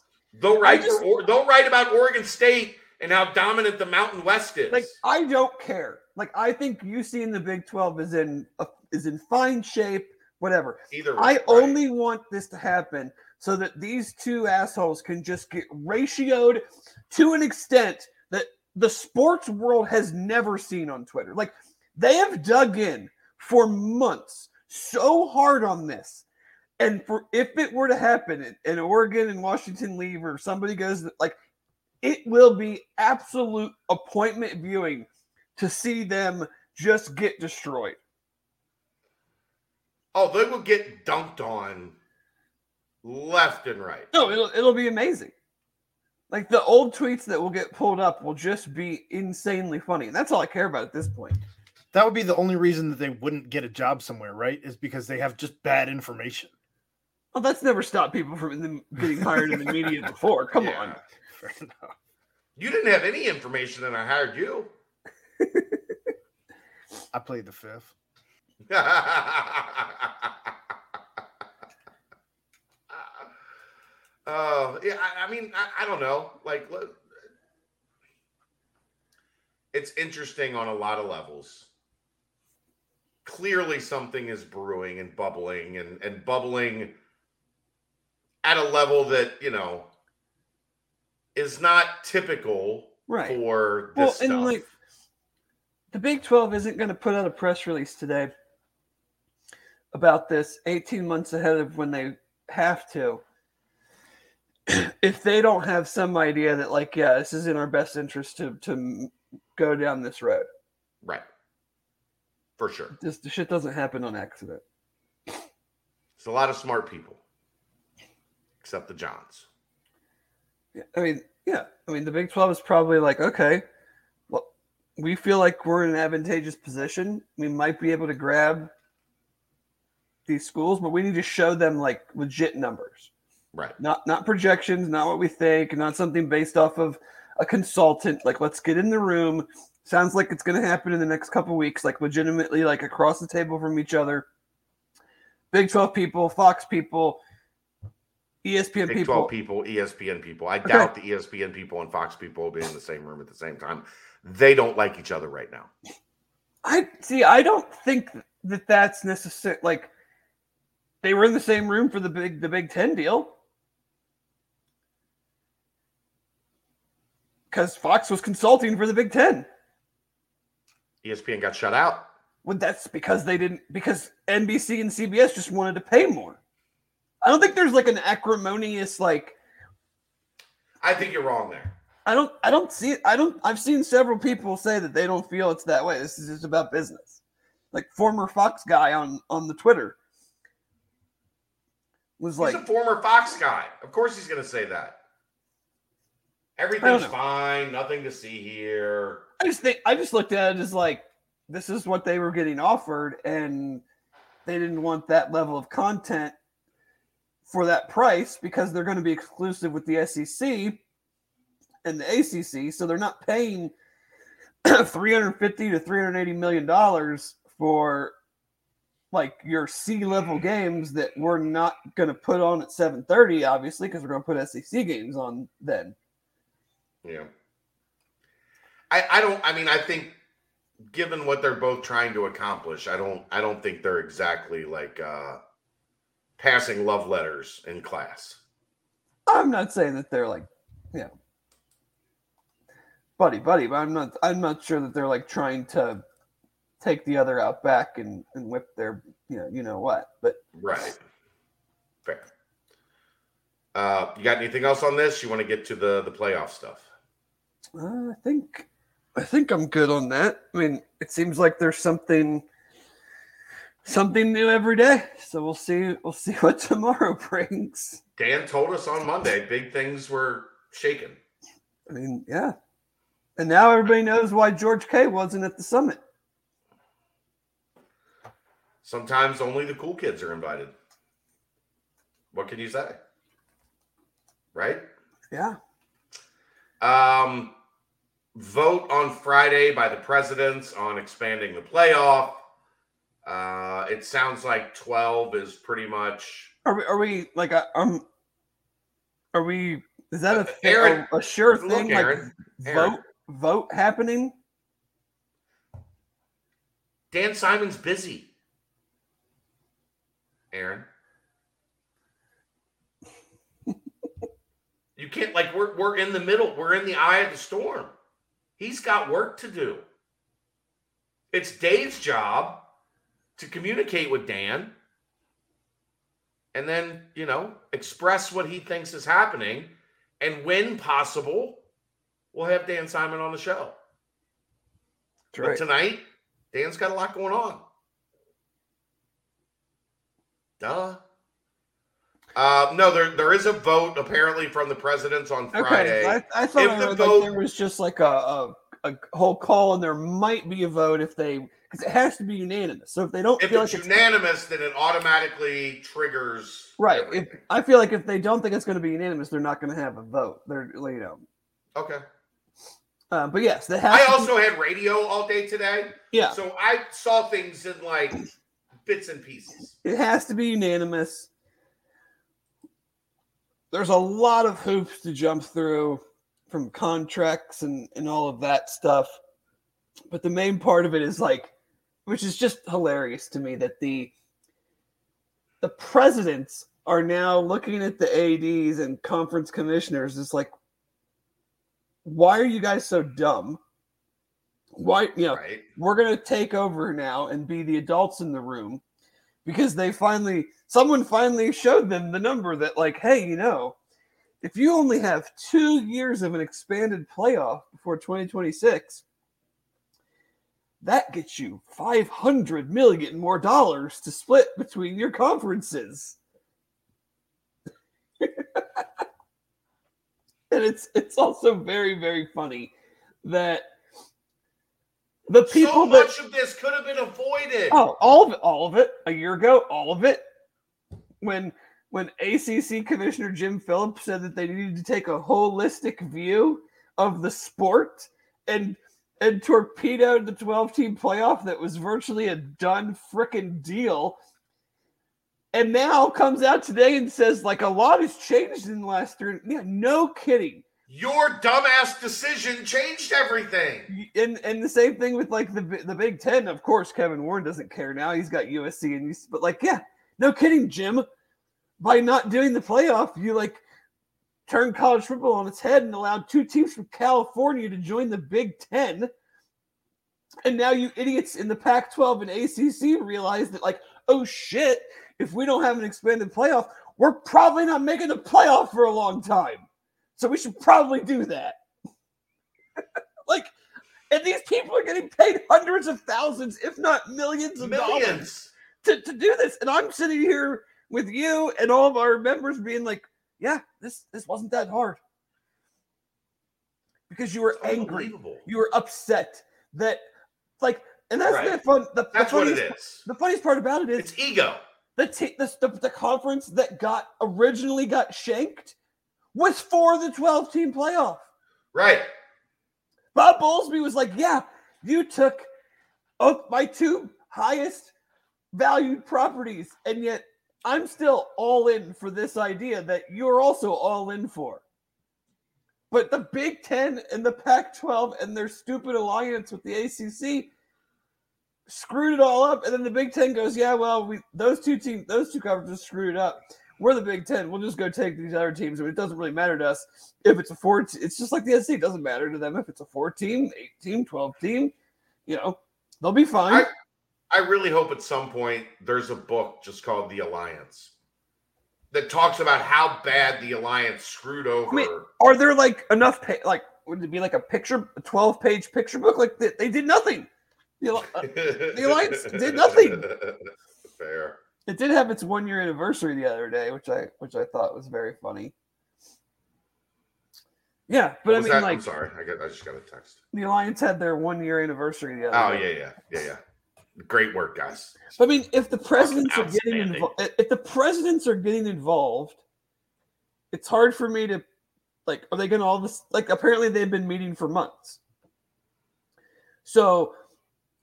They'll write, just, or, they'll write about Oregon State and how dominant the Mountain West is. Like, I don't care. Like, I think U C in the Big twelve is in a, is in fine shape, whatever. Either way, I right. only want this to happen so that these two assholes can just get ratioed to an extent that the sports world has never seen on Twitter. Like, they have dug in for months so hard on this. And for, if it were to happen and Oregon and Washington leave or somebody goes, like, it will be absolute appointment viewing to see them just get destroyed. Oh, they will get dunked on left and right. No, it'll, it'll be amazing. Like, the old tweets that will get pulled up will just be insanely funny. And that's all I care about at this point. That would be the only reason that they wouldn't get a job somewhere, right? Is because they have just bad information. Well, that's never stopped people from getting hired in the media before. Come yeah. on. Fair enough. You didn't have any information and I hired you. I played the fifth. Oh, uh, yeah. I, I mean, I, I don't know. Like, it's interesting on a lot of levels. Clearly something is brewing and bubbling and, and bubbling at a level that, you know, is not typical right. for this well, stuff. And like, the Big twelve isn't going to put out a press release today about this eighteen months ahead of when they have to, if they don't have some idea that, like, yeah, this is in our best interest to, to go down this road. Right. For sure. This the shit doesn't happen on accident. It's a lot of smart people. Except the Johns. Yeah, I mean, yeah. I mean, the Big twelve is probably like, okay, well, we feel like we're in an advantageous position. We might be able to grab these schools, but we need to show them, like, legit numbers. Right. Not not projections, not what we think, not something based off of a consultant. Like, let's get in the room. Sounds like it's going to happen in the next couple of weeks, like legitimately, like across the table from each other. Big twelve people, Fox people, E S P N Big people. Big twelve people, E S P N people. I okay. doubt the E S P N people and Fox people will be in the same room at the same time. They don't like each other right now. I see. I don't think that that's necessary. Like, they were in the same room for the big, the Big Ten deal. Because Fox was consulting for the Big Ten. E S P N got shut out. Well, that's because they didn't, because N B C and C B S just wanted to pay more. I don't think there's like an acrimonious, like. I think you're wrong there. I don't, I don't see it. I don't, I've seen several people say that they don't feel it's that way. This is just about business. Like, former Fox guy on, on the Twitter was like. He's a former Fox guy. Of course he's going to say that. Everything's fine. Nothing to see here. I just think I just looked at it as like, this is what they were getting offered, and they didn't want that level of content for that price because they're going to be exclusive with the S E C and the A C C, so they're not paying three hundred fifty to three hundred eighty million dollars for like your C-level games that we're not going to put on at seven thirty, obviously, because we're going to put S E C games on then. Yeah. I, I don't, I mean, I think given what they're both trying to accomplish, I don't, I don't think they're exactly like uh, passing love letters in class. I'm not saying that they're like, you know, buddy, buddy, but I'm not, I'm not sure that they're like trying to take the other out back and, and whip their, you know, you know what, but. Right. Fair. Uh, you got anything else on this? You want to get to the, the playoff stuff? Uh, I think I think I'm good on that. I mean, it seems like there's something something new every day. So we'll see. We'll see what tomorrow brings. Dan told us on Monday big things were shaken. I mean, yeah. And now everybody knows why George K wasn't at the summit. Sometimes only the cool kids are invited. What can you say? Right? Yeah. Um, vote on Friday by the presidents on expanding the playoff. Uh, it sounds like twelve is pretty much. Are we? Are we like? A, um, are we? Is that a, th- Aaron, a, a sure look, thing? Aaron, like Aaron. vote, vote happening. Dan Simon's busy. Aaron, you can't like we're we're in the middle. We're in the eye of the storm. He's got work to do. It's Dave's job to communicate with Dan and then, you know, express what he thinks is happening. And when possible, we'll have Dan Simon on the show. That's right. But tonight, Dan's got a lot going on. Duh. Uh, no, there there is a vote apparently from the presidents on Friday. Okay, I, I thought I the vote- like there was just like a, a a whole call, and there might be a vote if they. Because it has to be unanimous. So if they don't if feel it's like it's unanimous, then it automatically triggers. Right. If, I feel like if they don't think it's going to be unanimous, they're not going to have a vote. They're, you know. Okay. Uh, but yes, they have. I also be- had radio all day today. Yeah. So I saw things in like bits and pieces. It has to be unanimous. There's a lot of hoops to jump through from contracts and, and all of that stuff. But the main part of it is like, which is just hilarious to me, that the the presidents are now looking at the A Ds and conference commissioners. It's like, why are you guys so dumb? Why, you know, right. We're going to take over now and be the adults in the room because they finally, someone finally showed them the number that like, hey, you know, if you only have two years of an expanded playoff before twenty twenty-six, that gets you five hundred million dollars more dollars to split between your conferences. And it's it's also very, very funny that the people So much that, of this could have been avoided. Oh, all of it, all of it. A year ago, all of it. When when A C C Commissioner Jim Phillips said that they needed to take a holistic view of the sport and And torpedoed the twelve-team playoff that was virtually a done frickin' deal. And now comes out today and says, like, a lot has changed in the last three. Yeah, no kidding. Your dumbass decision changed everything. And and the same thing with, like, the the Big Ten. Of course, Kevin Warren doesn't care now. He's got U S C. and he's, But, like, yeah, no kidding, Jim. By not doing the playoff, you, like, turned college football on its head and allowed two teams from California to join the Big Ten. And now you idiots in the Pac twelve and A C C realize that, like, oh, shit, if we don't have an expanded playoff, we're probably not making the playoff for a long time. So we should probably do that. Like, and these people are getting paid hundreds of thousands, if not millions of millions. dollars to, to do this. And I'm sitting here with you and all of our members being like, yeah, this, this wasn't that hard. Because you were it's angry. You were upset that, like, and that's right. the fun. The, that's the funniest, what it is. The funniest part about it is it's ego. The, t- the, the, the conference that got originally got shanked was for the twelve-team playoff. Right. Bob Bowlesby was like, yeah, you took oh, my two highest valued properties, and yet I'm still all in for this idea that you're also all in for. But the Big Ten and the Pac twelve and their stupid alliance with the A C C screwed it all up. And then the Big Ten goes, yeah, well, we those two teams, those two conferences screwed up. We're the Big Ten. We'll just go take these other teams. I mean, it doesn't really matter to us if it's a four. T- it's just like the S C. It doesn't matter to them if it's a four-team, eight-team, twelve-team. You know, they'll be fine. I- I really hope at some point there's a book just called The Alliance that talks about how bad the Alliance screwed over. I mean, are there like enough, pa- like, would it be like a picture, a twelve page picture book? Like they, they did nothing. The, uh, the Alliance did nothing. fair. It did have its one year anniversary the other day, which I which I thought was very funny. Yeah, but I mean, that? like, I'm sorry, I got I just got a text. The Alliance had their one year anniversary the other. Oh day. yeah, yeah, yeah, yeah. Great work, guys. I mean, if the presidents are getting involved, if the presidents are getting involved, it's hard for me to like. Are they going to all this? Like, apparently they've been meeting for months. So,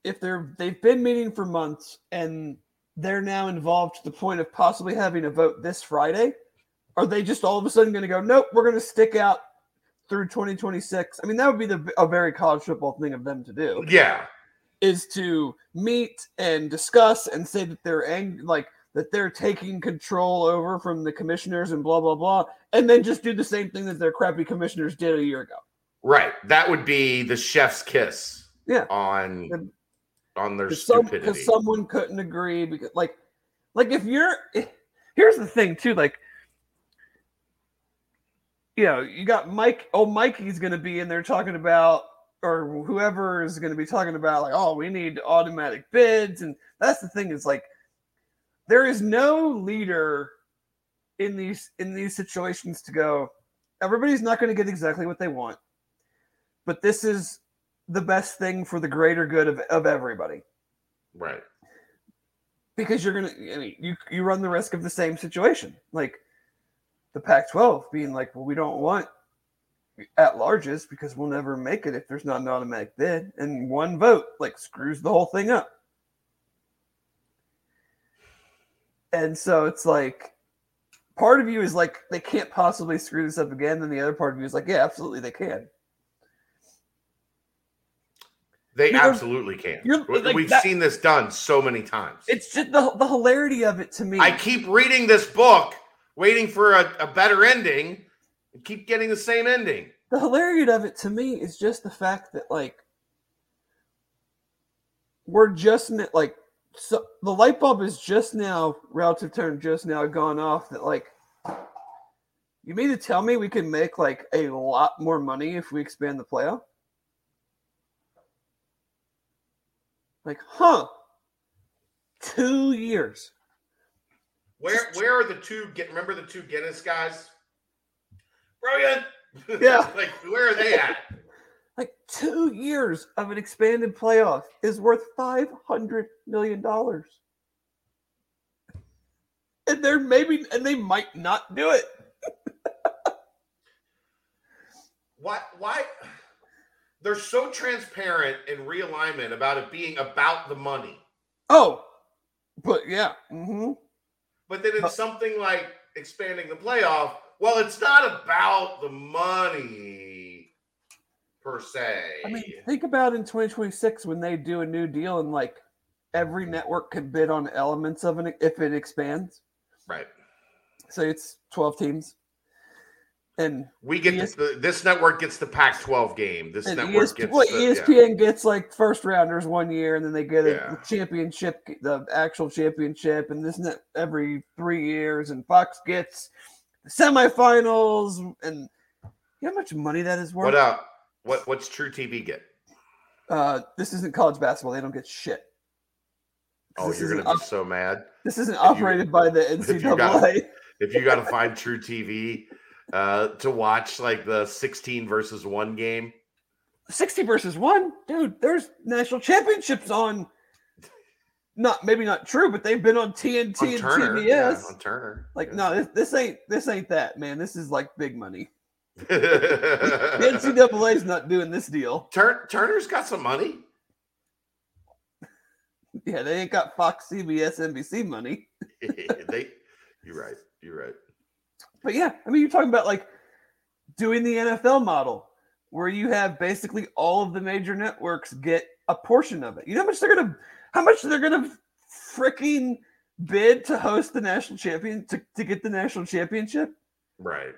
if they're they've been meeting for months and they're now involved to the point of possibly having a vote this Friday, are they just all of a sudden going to go, nope, we're going to stick out through twenty twenty-six? I mean, that would be the, a very college football thing of them to do. Yeah. Is to meet and discuss and say that they're angry, like that they're taking control over from the commissioners and blah, blah, blah, and then just do the same thing that their crappy commissioners did a year ago. Right. That would be the chef's kiss. Yeah. On... And- on their stupidity. Because some, someone couldn't agree. Because, like, like if you're if, here's the thing too. Like, you know, you got Mike. Oh, Mikey's going to be in there talking about, or whoever is going to be talking about, like, oh, we need automatic bids, and that's the thing is like, there is no leader in these in these situations to go, everybody's not going to get exactly what they want, but this is the best thing for the greater good of, of everybody. Right. Because you're going to, I mean, you, you run the risk of the same situation. Like the Pac twelve being like, well, we don't want at larges because we'll never make it if there's not an automatic bid, and one vote like screws the whole thing up. And so it's like, part of you is like, they can't possibly screw this up again. Then the other part of you is like, yeah, absolutely they can. They because absolutely can. Like, We've that, seen this done so many times. It's just the, the hilarity of it to me. I keep reading this book, waiting for a, a better ending, and keep getting the same ending. The hilarity of it to me is just the fact that, like, we're just, like, so the light bulb is just now, relative term, just now gone off that, like, you mean to tell me we can make, like, a lot more money if we expand the playoff? Like, huh? Two years. Where where are the two? Get remember the two Guinness guys? Brilliant. Yeah. Like, where are they at? Like, two years of an expanded playoff is worth five hundred million dollars, and they're maybe and they might not do it. Why? Why? They're so transparent in realignment about it being about the money. Oh, but yeah. Mm-hmm. But then it's something like expanding the playoff. Well, it's not about the money per se. I mean, think about in twenty twenty-six when they do a new deal and like every network could bid on elements of it if it expands. Right. So it's twelve teams. And we get E S- the, this network gets the Pac twelve game. This network E S P N, gets well, the, E S P N yeah. gets like first rounders one year, and then they get a yeah. championship, the actual championship, and this net every three years. And Fox gets the semifinals, and you know how much money that is worth. What up? Uh, what what's True T V get? Uh, this isn't college basketball. They don't get shit. Oh, you're gonna be op- so mad. This isn't if operated you, by the N C double A. If you gotta, if you gotta find True T V. Uh, to watch like the sixteen versus one game. sixty versus one? Dude, there's national championships on, not maybe not true, but they've been on T N T on and Turner, T B S. Yeah, on Turner. Like, yeah. no, this, this ain't this ain't that, man. This is like big money. The N C double A's not doing this deal. Tur- Turner's got some money. Yeah, they ain't got Fox, C B S, N B C money. they, You're right. You're right. But yeah, I mean, you're talking about like doing the N F L model where you have basically all of the major networks get a portion of it. You know how much they're gonna, how much they're gonna freaking bid to host the national champion to, to get the national championship? Right,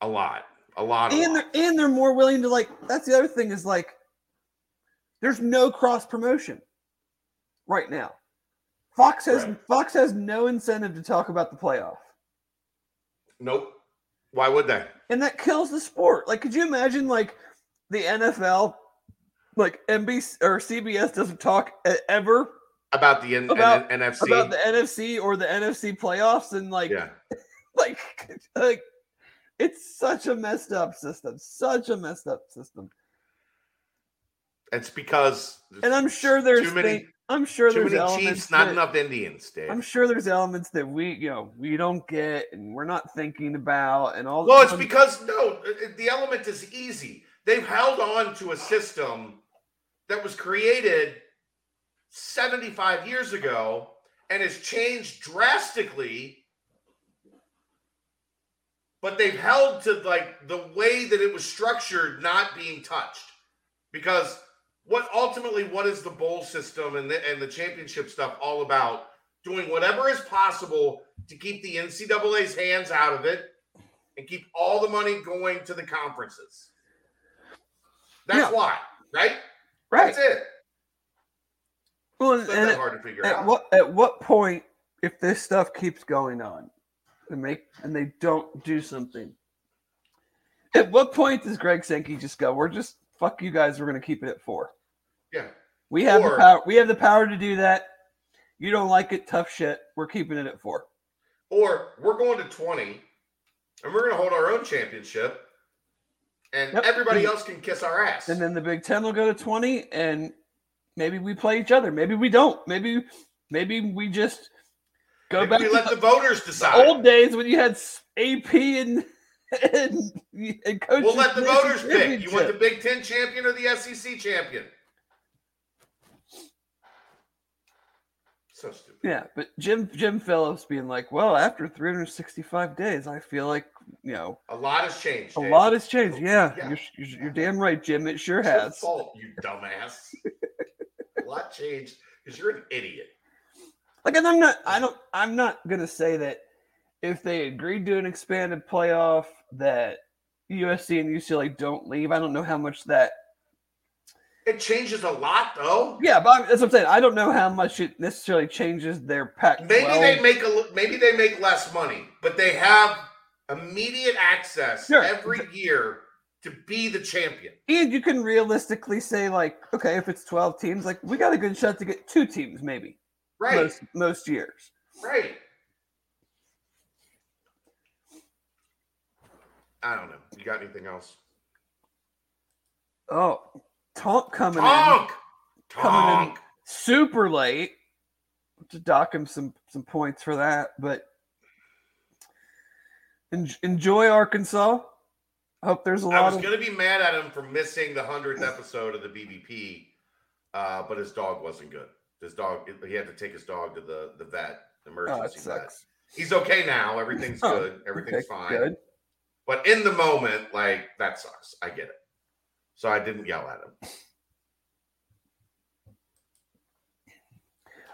a lot, a lot. And a lot. they're and they're more willing to like. That's the other thing is like, there's no cross promotion right now. Fox has right. Fox has no incentive to talk about the playoff. Nope. Why would they? And that kills the sport. Like, could you imagine, like, the N F L, like, N B C or C B S doesn't talk ever about the N- about, N- N F C, about the N F C or the N F C playoffs, and like, yeah. like, like, it's such a messed up system, such a messed up system. It's because, and I'm sure there's too many. Things, I'm sure too there's many Chiefs, that, not enough Indians, Dave. I'm sure there's elements that we, you know, we don't get, and we're not thinking about, and all. Well, it's I'm, because no, the element is easy. They've held on to a system that was created seventy-five years ago and has changed drastically, but they've held to like the way that it was structured, not being touched. Because what ultimately, what is the bowl system and the, and the championship stuff all about? Doing whatever is possible to keep the N C double A's hands out of it and keep all the money going to the conferences. That's yeah. why, right? Right. That's it. Well, it's not that hard to figure out. What, at what point, if this stuff keeps going on, and make and they don't do something, at what point does Greg Sankey just go, "We're just fuck you guys. We're going to keep it at four. Yeah, we have or, the power. We have the power to do that. You don't like it? Tough shit. We're keeping it at four. Or we're going to twenty, and we're going to hold our own championship." And yep. everybody else can kiss our ass. And then the Big Ten will go to twenty, and maybe we play each other. Maybe we don't. Maybe maybe we just go maybe back. We to let the, the voters decide. The old days when you had A P and and, and coaches. We'll let the voters pick. You want the Big Ten champion or the S E C champion? So stupid. Yeah, but Jim Jim Phillips being like, well, after three hundred sixty-five days, I feel like, you know, a lot has changed. A Dave. lot has changed. Yeah, yeah. You're, you're, you're damn right, Jim. It sure it's has. Your fault, you dumbass. A lot changed because you're an idiot. Like, and I'm not. I don't. I'm not gonna say that if they agreed to an expanded playoff that U S C and U C L A don't leave. I don't know how much that. It changes a lot, though. Yeah, but that's what I'm saying. I don't know how much it necessarily changes their pack. Maybe they make a. Maybe they make less money, but they have immediate access sure. every year to be the champion. And you can realistically say, like, okay, if it's twelve teams, like we got a good shot to get two teams, maybe. Right. Most, most years. Right. I don't know. You got anything else? Oh. Tonk coming Tonk! in. Coming Tonk! in super late. To dock him some, some points for that, but en- enjoy Arkansas. I hope there's a lot of... I was of- going to be mad at him for missing the hundredth episode of the B B P, uh, but his dog wasn't good. His dog, he had to take his dog to the, the vet, the emergency oh, vet. He's okay now. Everything's oh, good. Everything's okay, fine. Good. But in the moment, like, that sucks. I get it. So I didn't yell at him.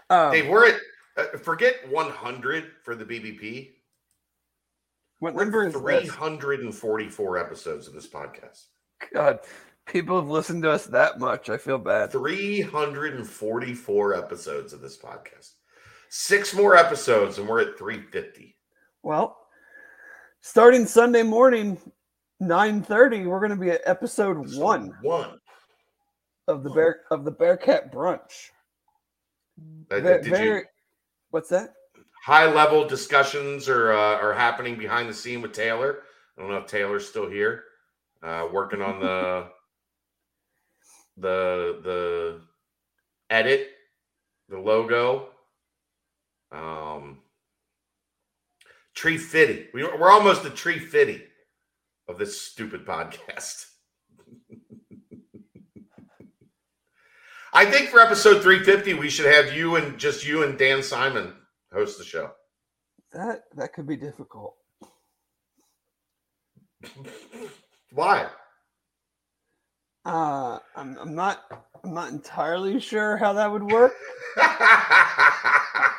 Um, Dave, we're at, uh, forget one hundred for the B B P. What we're number is three hundred forty-four this? Episodes of this podcast. God, people have listened to us that much. I feel bad. three hundred forty-four episodes of this podcast. Six more episodes, and we're at three fifty. Well, starting Sunday morning, nine thirty, we're going to be at episode, episode one, one of the Bear of the Bearcat Brunch. Uh, Bear, did Bear, you, what's that? High-level discussions are uh, are happening behind the scene with Taylor. I don't know if Taylor's still here, uh, working on the the the edit, the logo. Um, Tree Fitty. We, we're almost the Tree Fitty of this stupid podcast. I think for episode three fifty, we should have you and just you and Dan Simon host the show. That that could be difficult. Why? Uh, I'm I'm not I'm not entirely sure how that would work.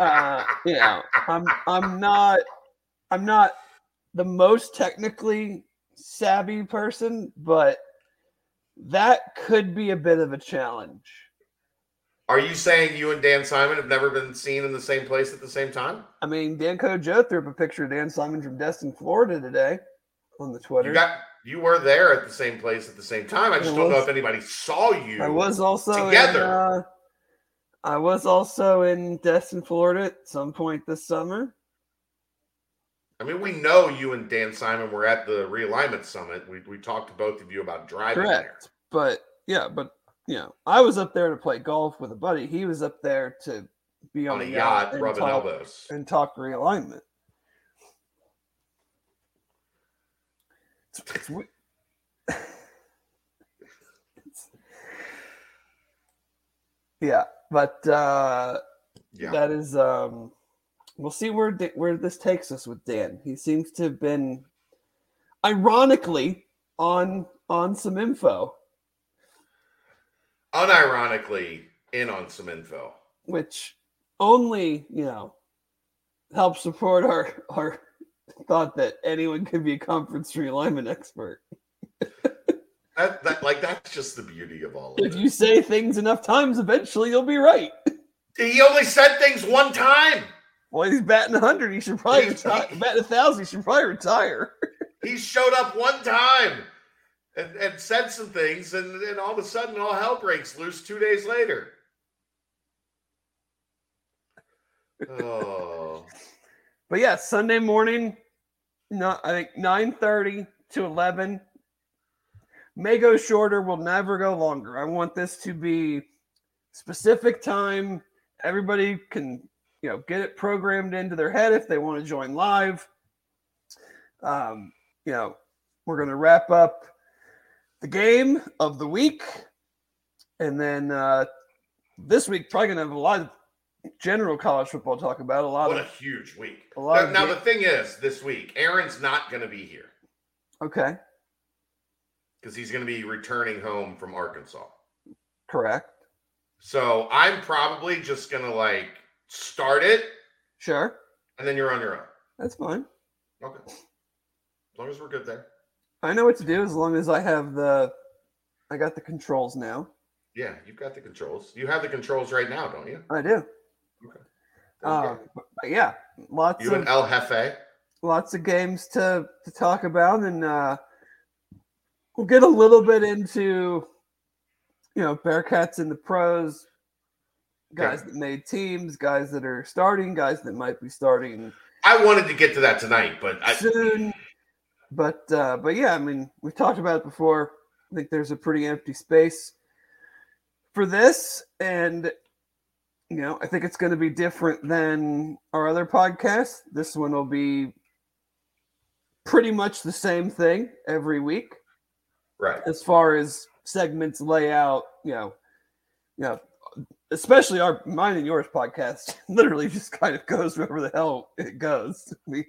uh, you know, I'm I'm not I'm not the most technically savvy person, but that could be a bit of a challenge. Are you saying you and Dan Simon have never been seen in the same place at the same time? I mean, Danco Joe threw up a picture of Dan Simon from Destin, Florida today on the Twitter. You, got, you were there at the same place at the same time. I just I was, don't know if anybody saw you I was also together. In, uh, I was also in Destin, Florida at some point this summer. I mean, we know you and Dan Simon were at the realignment summit. We we talked to both of you about driving Correct. there. But yeah, but you know, I was up there to play golf with a buddy. He was up there to be on, on a yacht, yacht rubbing talk, elbows and talk realignment. It's, it's, it's, yeah, but uh, yeah. that is. Um, We'll see where where this takes us with Dan. He seems to have been, ironically, on on some info. Unironically, in on some info. Which only, you know, helps support our, our thought that anyone could be a conference realignment expert. that, that Like, that's just the beauty of all of it. If you say things enough times, eventually you'll be right. He only said things one time. Well, he's batting one hundred. He should probably retire. Batting one thousand. He should probably retire. He showed up one time and, and said some things, and, and all of a sudden, all hell breaks loose two days later. Oh. But, yeah, Sunday morning, not, I think nine thirty to eleven. May go shorter, will never go longer. I want this to be specific time. Everybody can... You know, get it programmed into their head if they want to join live. Um, you know, we're going to wrap up the game of the week. And then uh, this week, probably going to have a lot of general college football talk about. A lot what of, a huge week. A lot now, of now the thing is, this week, Aaron's not going to be here. Okay. Because he's going to be returning home from Arkansas. Correct. So I'm probably just going to, like, start it. Sure. And then you're on your own. That's fine. Okay. As long as we're good there. I know what to do as long as I have the, I got the controls now. Yeah, you've got the controls. You have the controls right now, don't you? I do. Okay. Uh, but yeah. Lots you of, and El Jefe. Lots of games to, to talk about. And uh, we'll get a little bit into, you know, Bearcats in the pros. Guys that made teams, guys that are starting, guys that might be starting. I wanted to get to that tonight, but I... soon. But uh, but yeah, I mean, we've talked about it before. I think there's a pretty empty space for this, and you know, I think it's going to be different than our other podcast. This one will be pretty much the same thing every week, right? As far as segments layout, you know, you know. Especially our mine and yours podcast literally just kind of goes wherever the hell it goes. We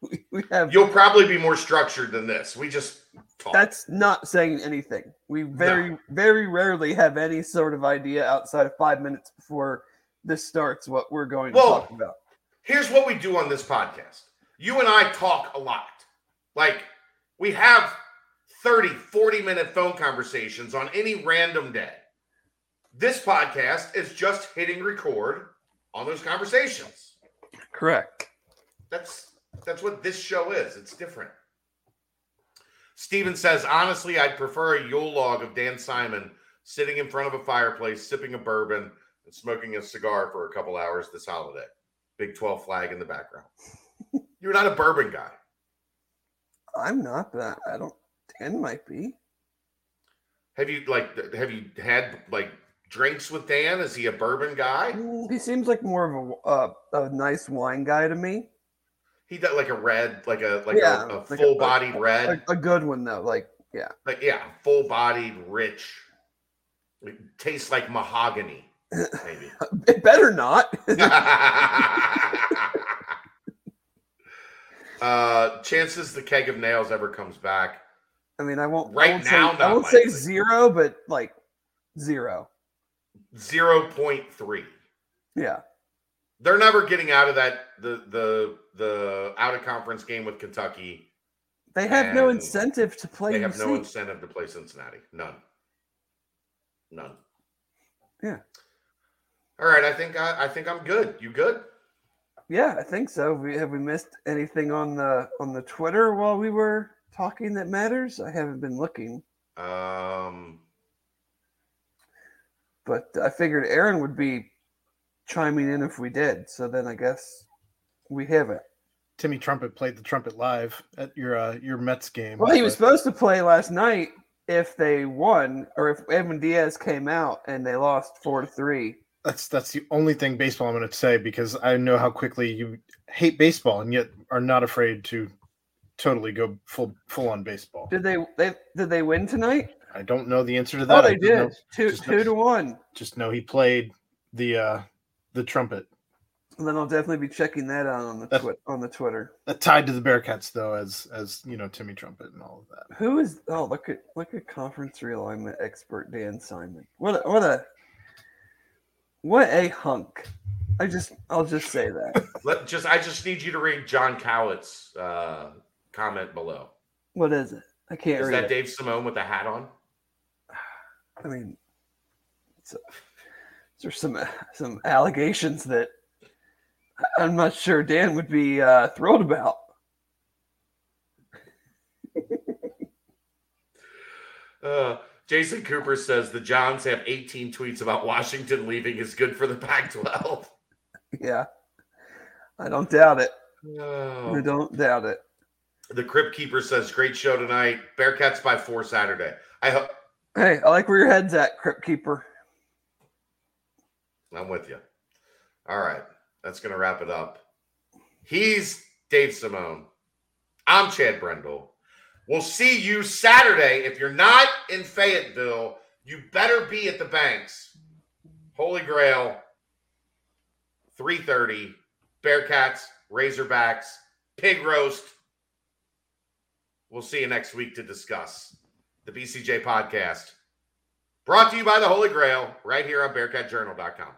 we, we have You'll probably be more structured than this. We just talk. That's not saying anything. We very, no. very rarely have any sort of idea outside of five minutes before this starts what we're going to well, talk about. Here's what we do on this podcast. You and I talk a lot. Like we have thirty, forty minute phone conversations on any random day. This podcast is just hitting record on those conversations. Correct. That's that's what this show is. It's different. Steven says, honestly, I'd prefer a Yule log of Dan Simon sitting in front of a fireplace, sipping a bourbon, and smoking a cigar for a couple hours this holiday. Big twelve flag in the background. You're not a bourbon guy. I'm not, but I don't. Dan might be. Have you like? Have you had like? Drinks with Dan? Is he a bourbon guy? He seems like more of a uh, a nice wine guy to me. He does like a red, like a like yeah, a, a like full a, bodied a, red. A, a good one though, like yeah, like yeah, full bodied, rich. It tastes like mahogany. Maybe it better not. uh, chances the keg of nails ever comes back. I mean, I won't. Right I won't now, say, I won't say zero, but like zero. zero point three. Yeah. They're never getting out of that the the the out of conference game with Kentucky. They have no incentive to play. They have no incentive to play Cincinnati. None. None. Yeah. All right, I think I, I think I'm good. You good? Yeah, I think so. We have we missed anything on the on the Twitter while we were talking that matters? I haven't been looking. Um But I figured Aaron would be chiming in if we did. So then I guess we have it. Timmy Trumpet played the trumpet live at your uh, your Mets game. Well, he was supposed to play last night if they won, or if Edwin Diaz came out and they lost four to three. That's that's the only thing baseball I'm going to say, because I know how quickly you hate baseball and yet are not afraid to totally go full full on baseball. Did they they did they win tonight? I don't know the answer to that. Oh, they did know, two two know, to one. Just know he played the uh, the trumpet. And then I'll definitely be checking that out on the twi- on the Twitter. That tied to the Bearcats though, as as you know, Timmy Trumpet and all of that. Who is? Oh, look at look at conference realignment expert Dan Simon. What a, what a what a hunk! I just I'll just say that. Let just I just need you to read John Cowett's uh, comment below. What is it? I can't. Is read that it. Dave Simone with a hat on? I mean, it's a, there's some some allegations that I'm not sure Dan would be uh, thrilled about. uh, Jason Cooper says the Johns have eighteen tweets about Washington leaving is good for the Pac twelve. Yeah, I don't doubt it. No. I don't doubt it. The Crypt Keeper says great show tonight. Bearcats by four Saturday. I hope. Hey, I like where your head's at, Crypt Keeper. I'm with you. All right. That's going to wrap it up. He's Dave Simone. I'm Chad Brendel. We'll see you Saturday. If you're not in Fayetteville, you better be at the Banks. Holy Grail, three thirty, Bearcats, Razorbacks, Pig Roast. We'll see you next week to discuss the B C J podcast. Brought to you by the Holy Grail right here on Bearcat Journal dot com.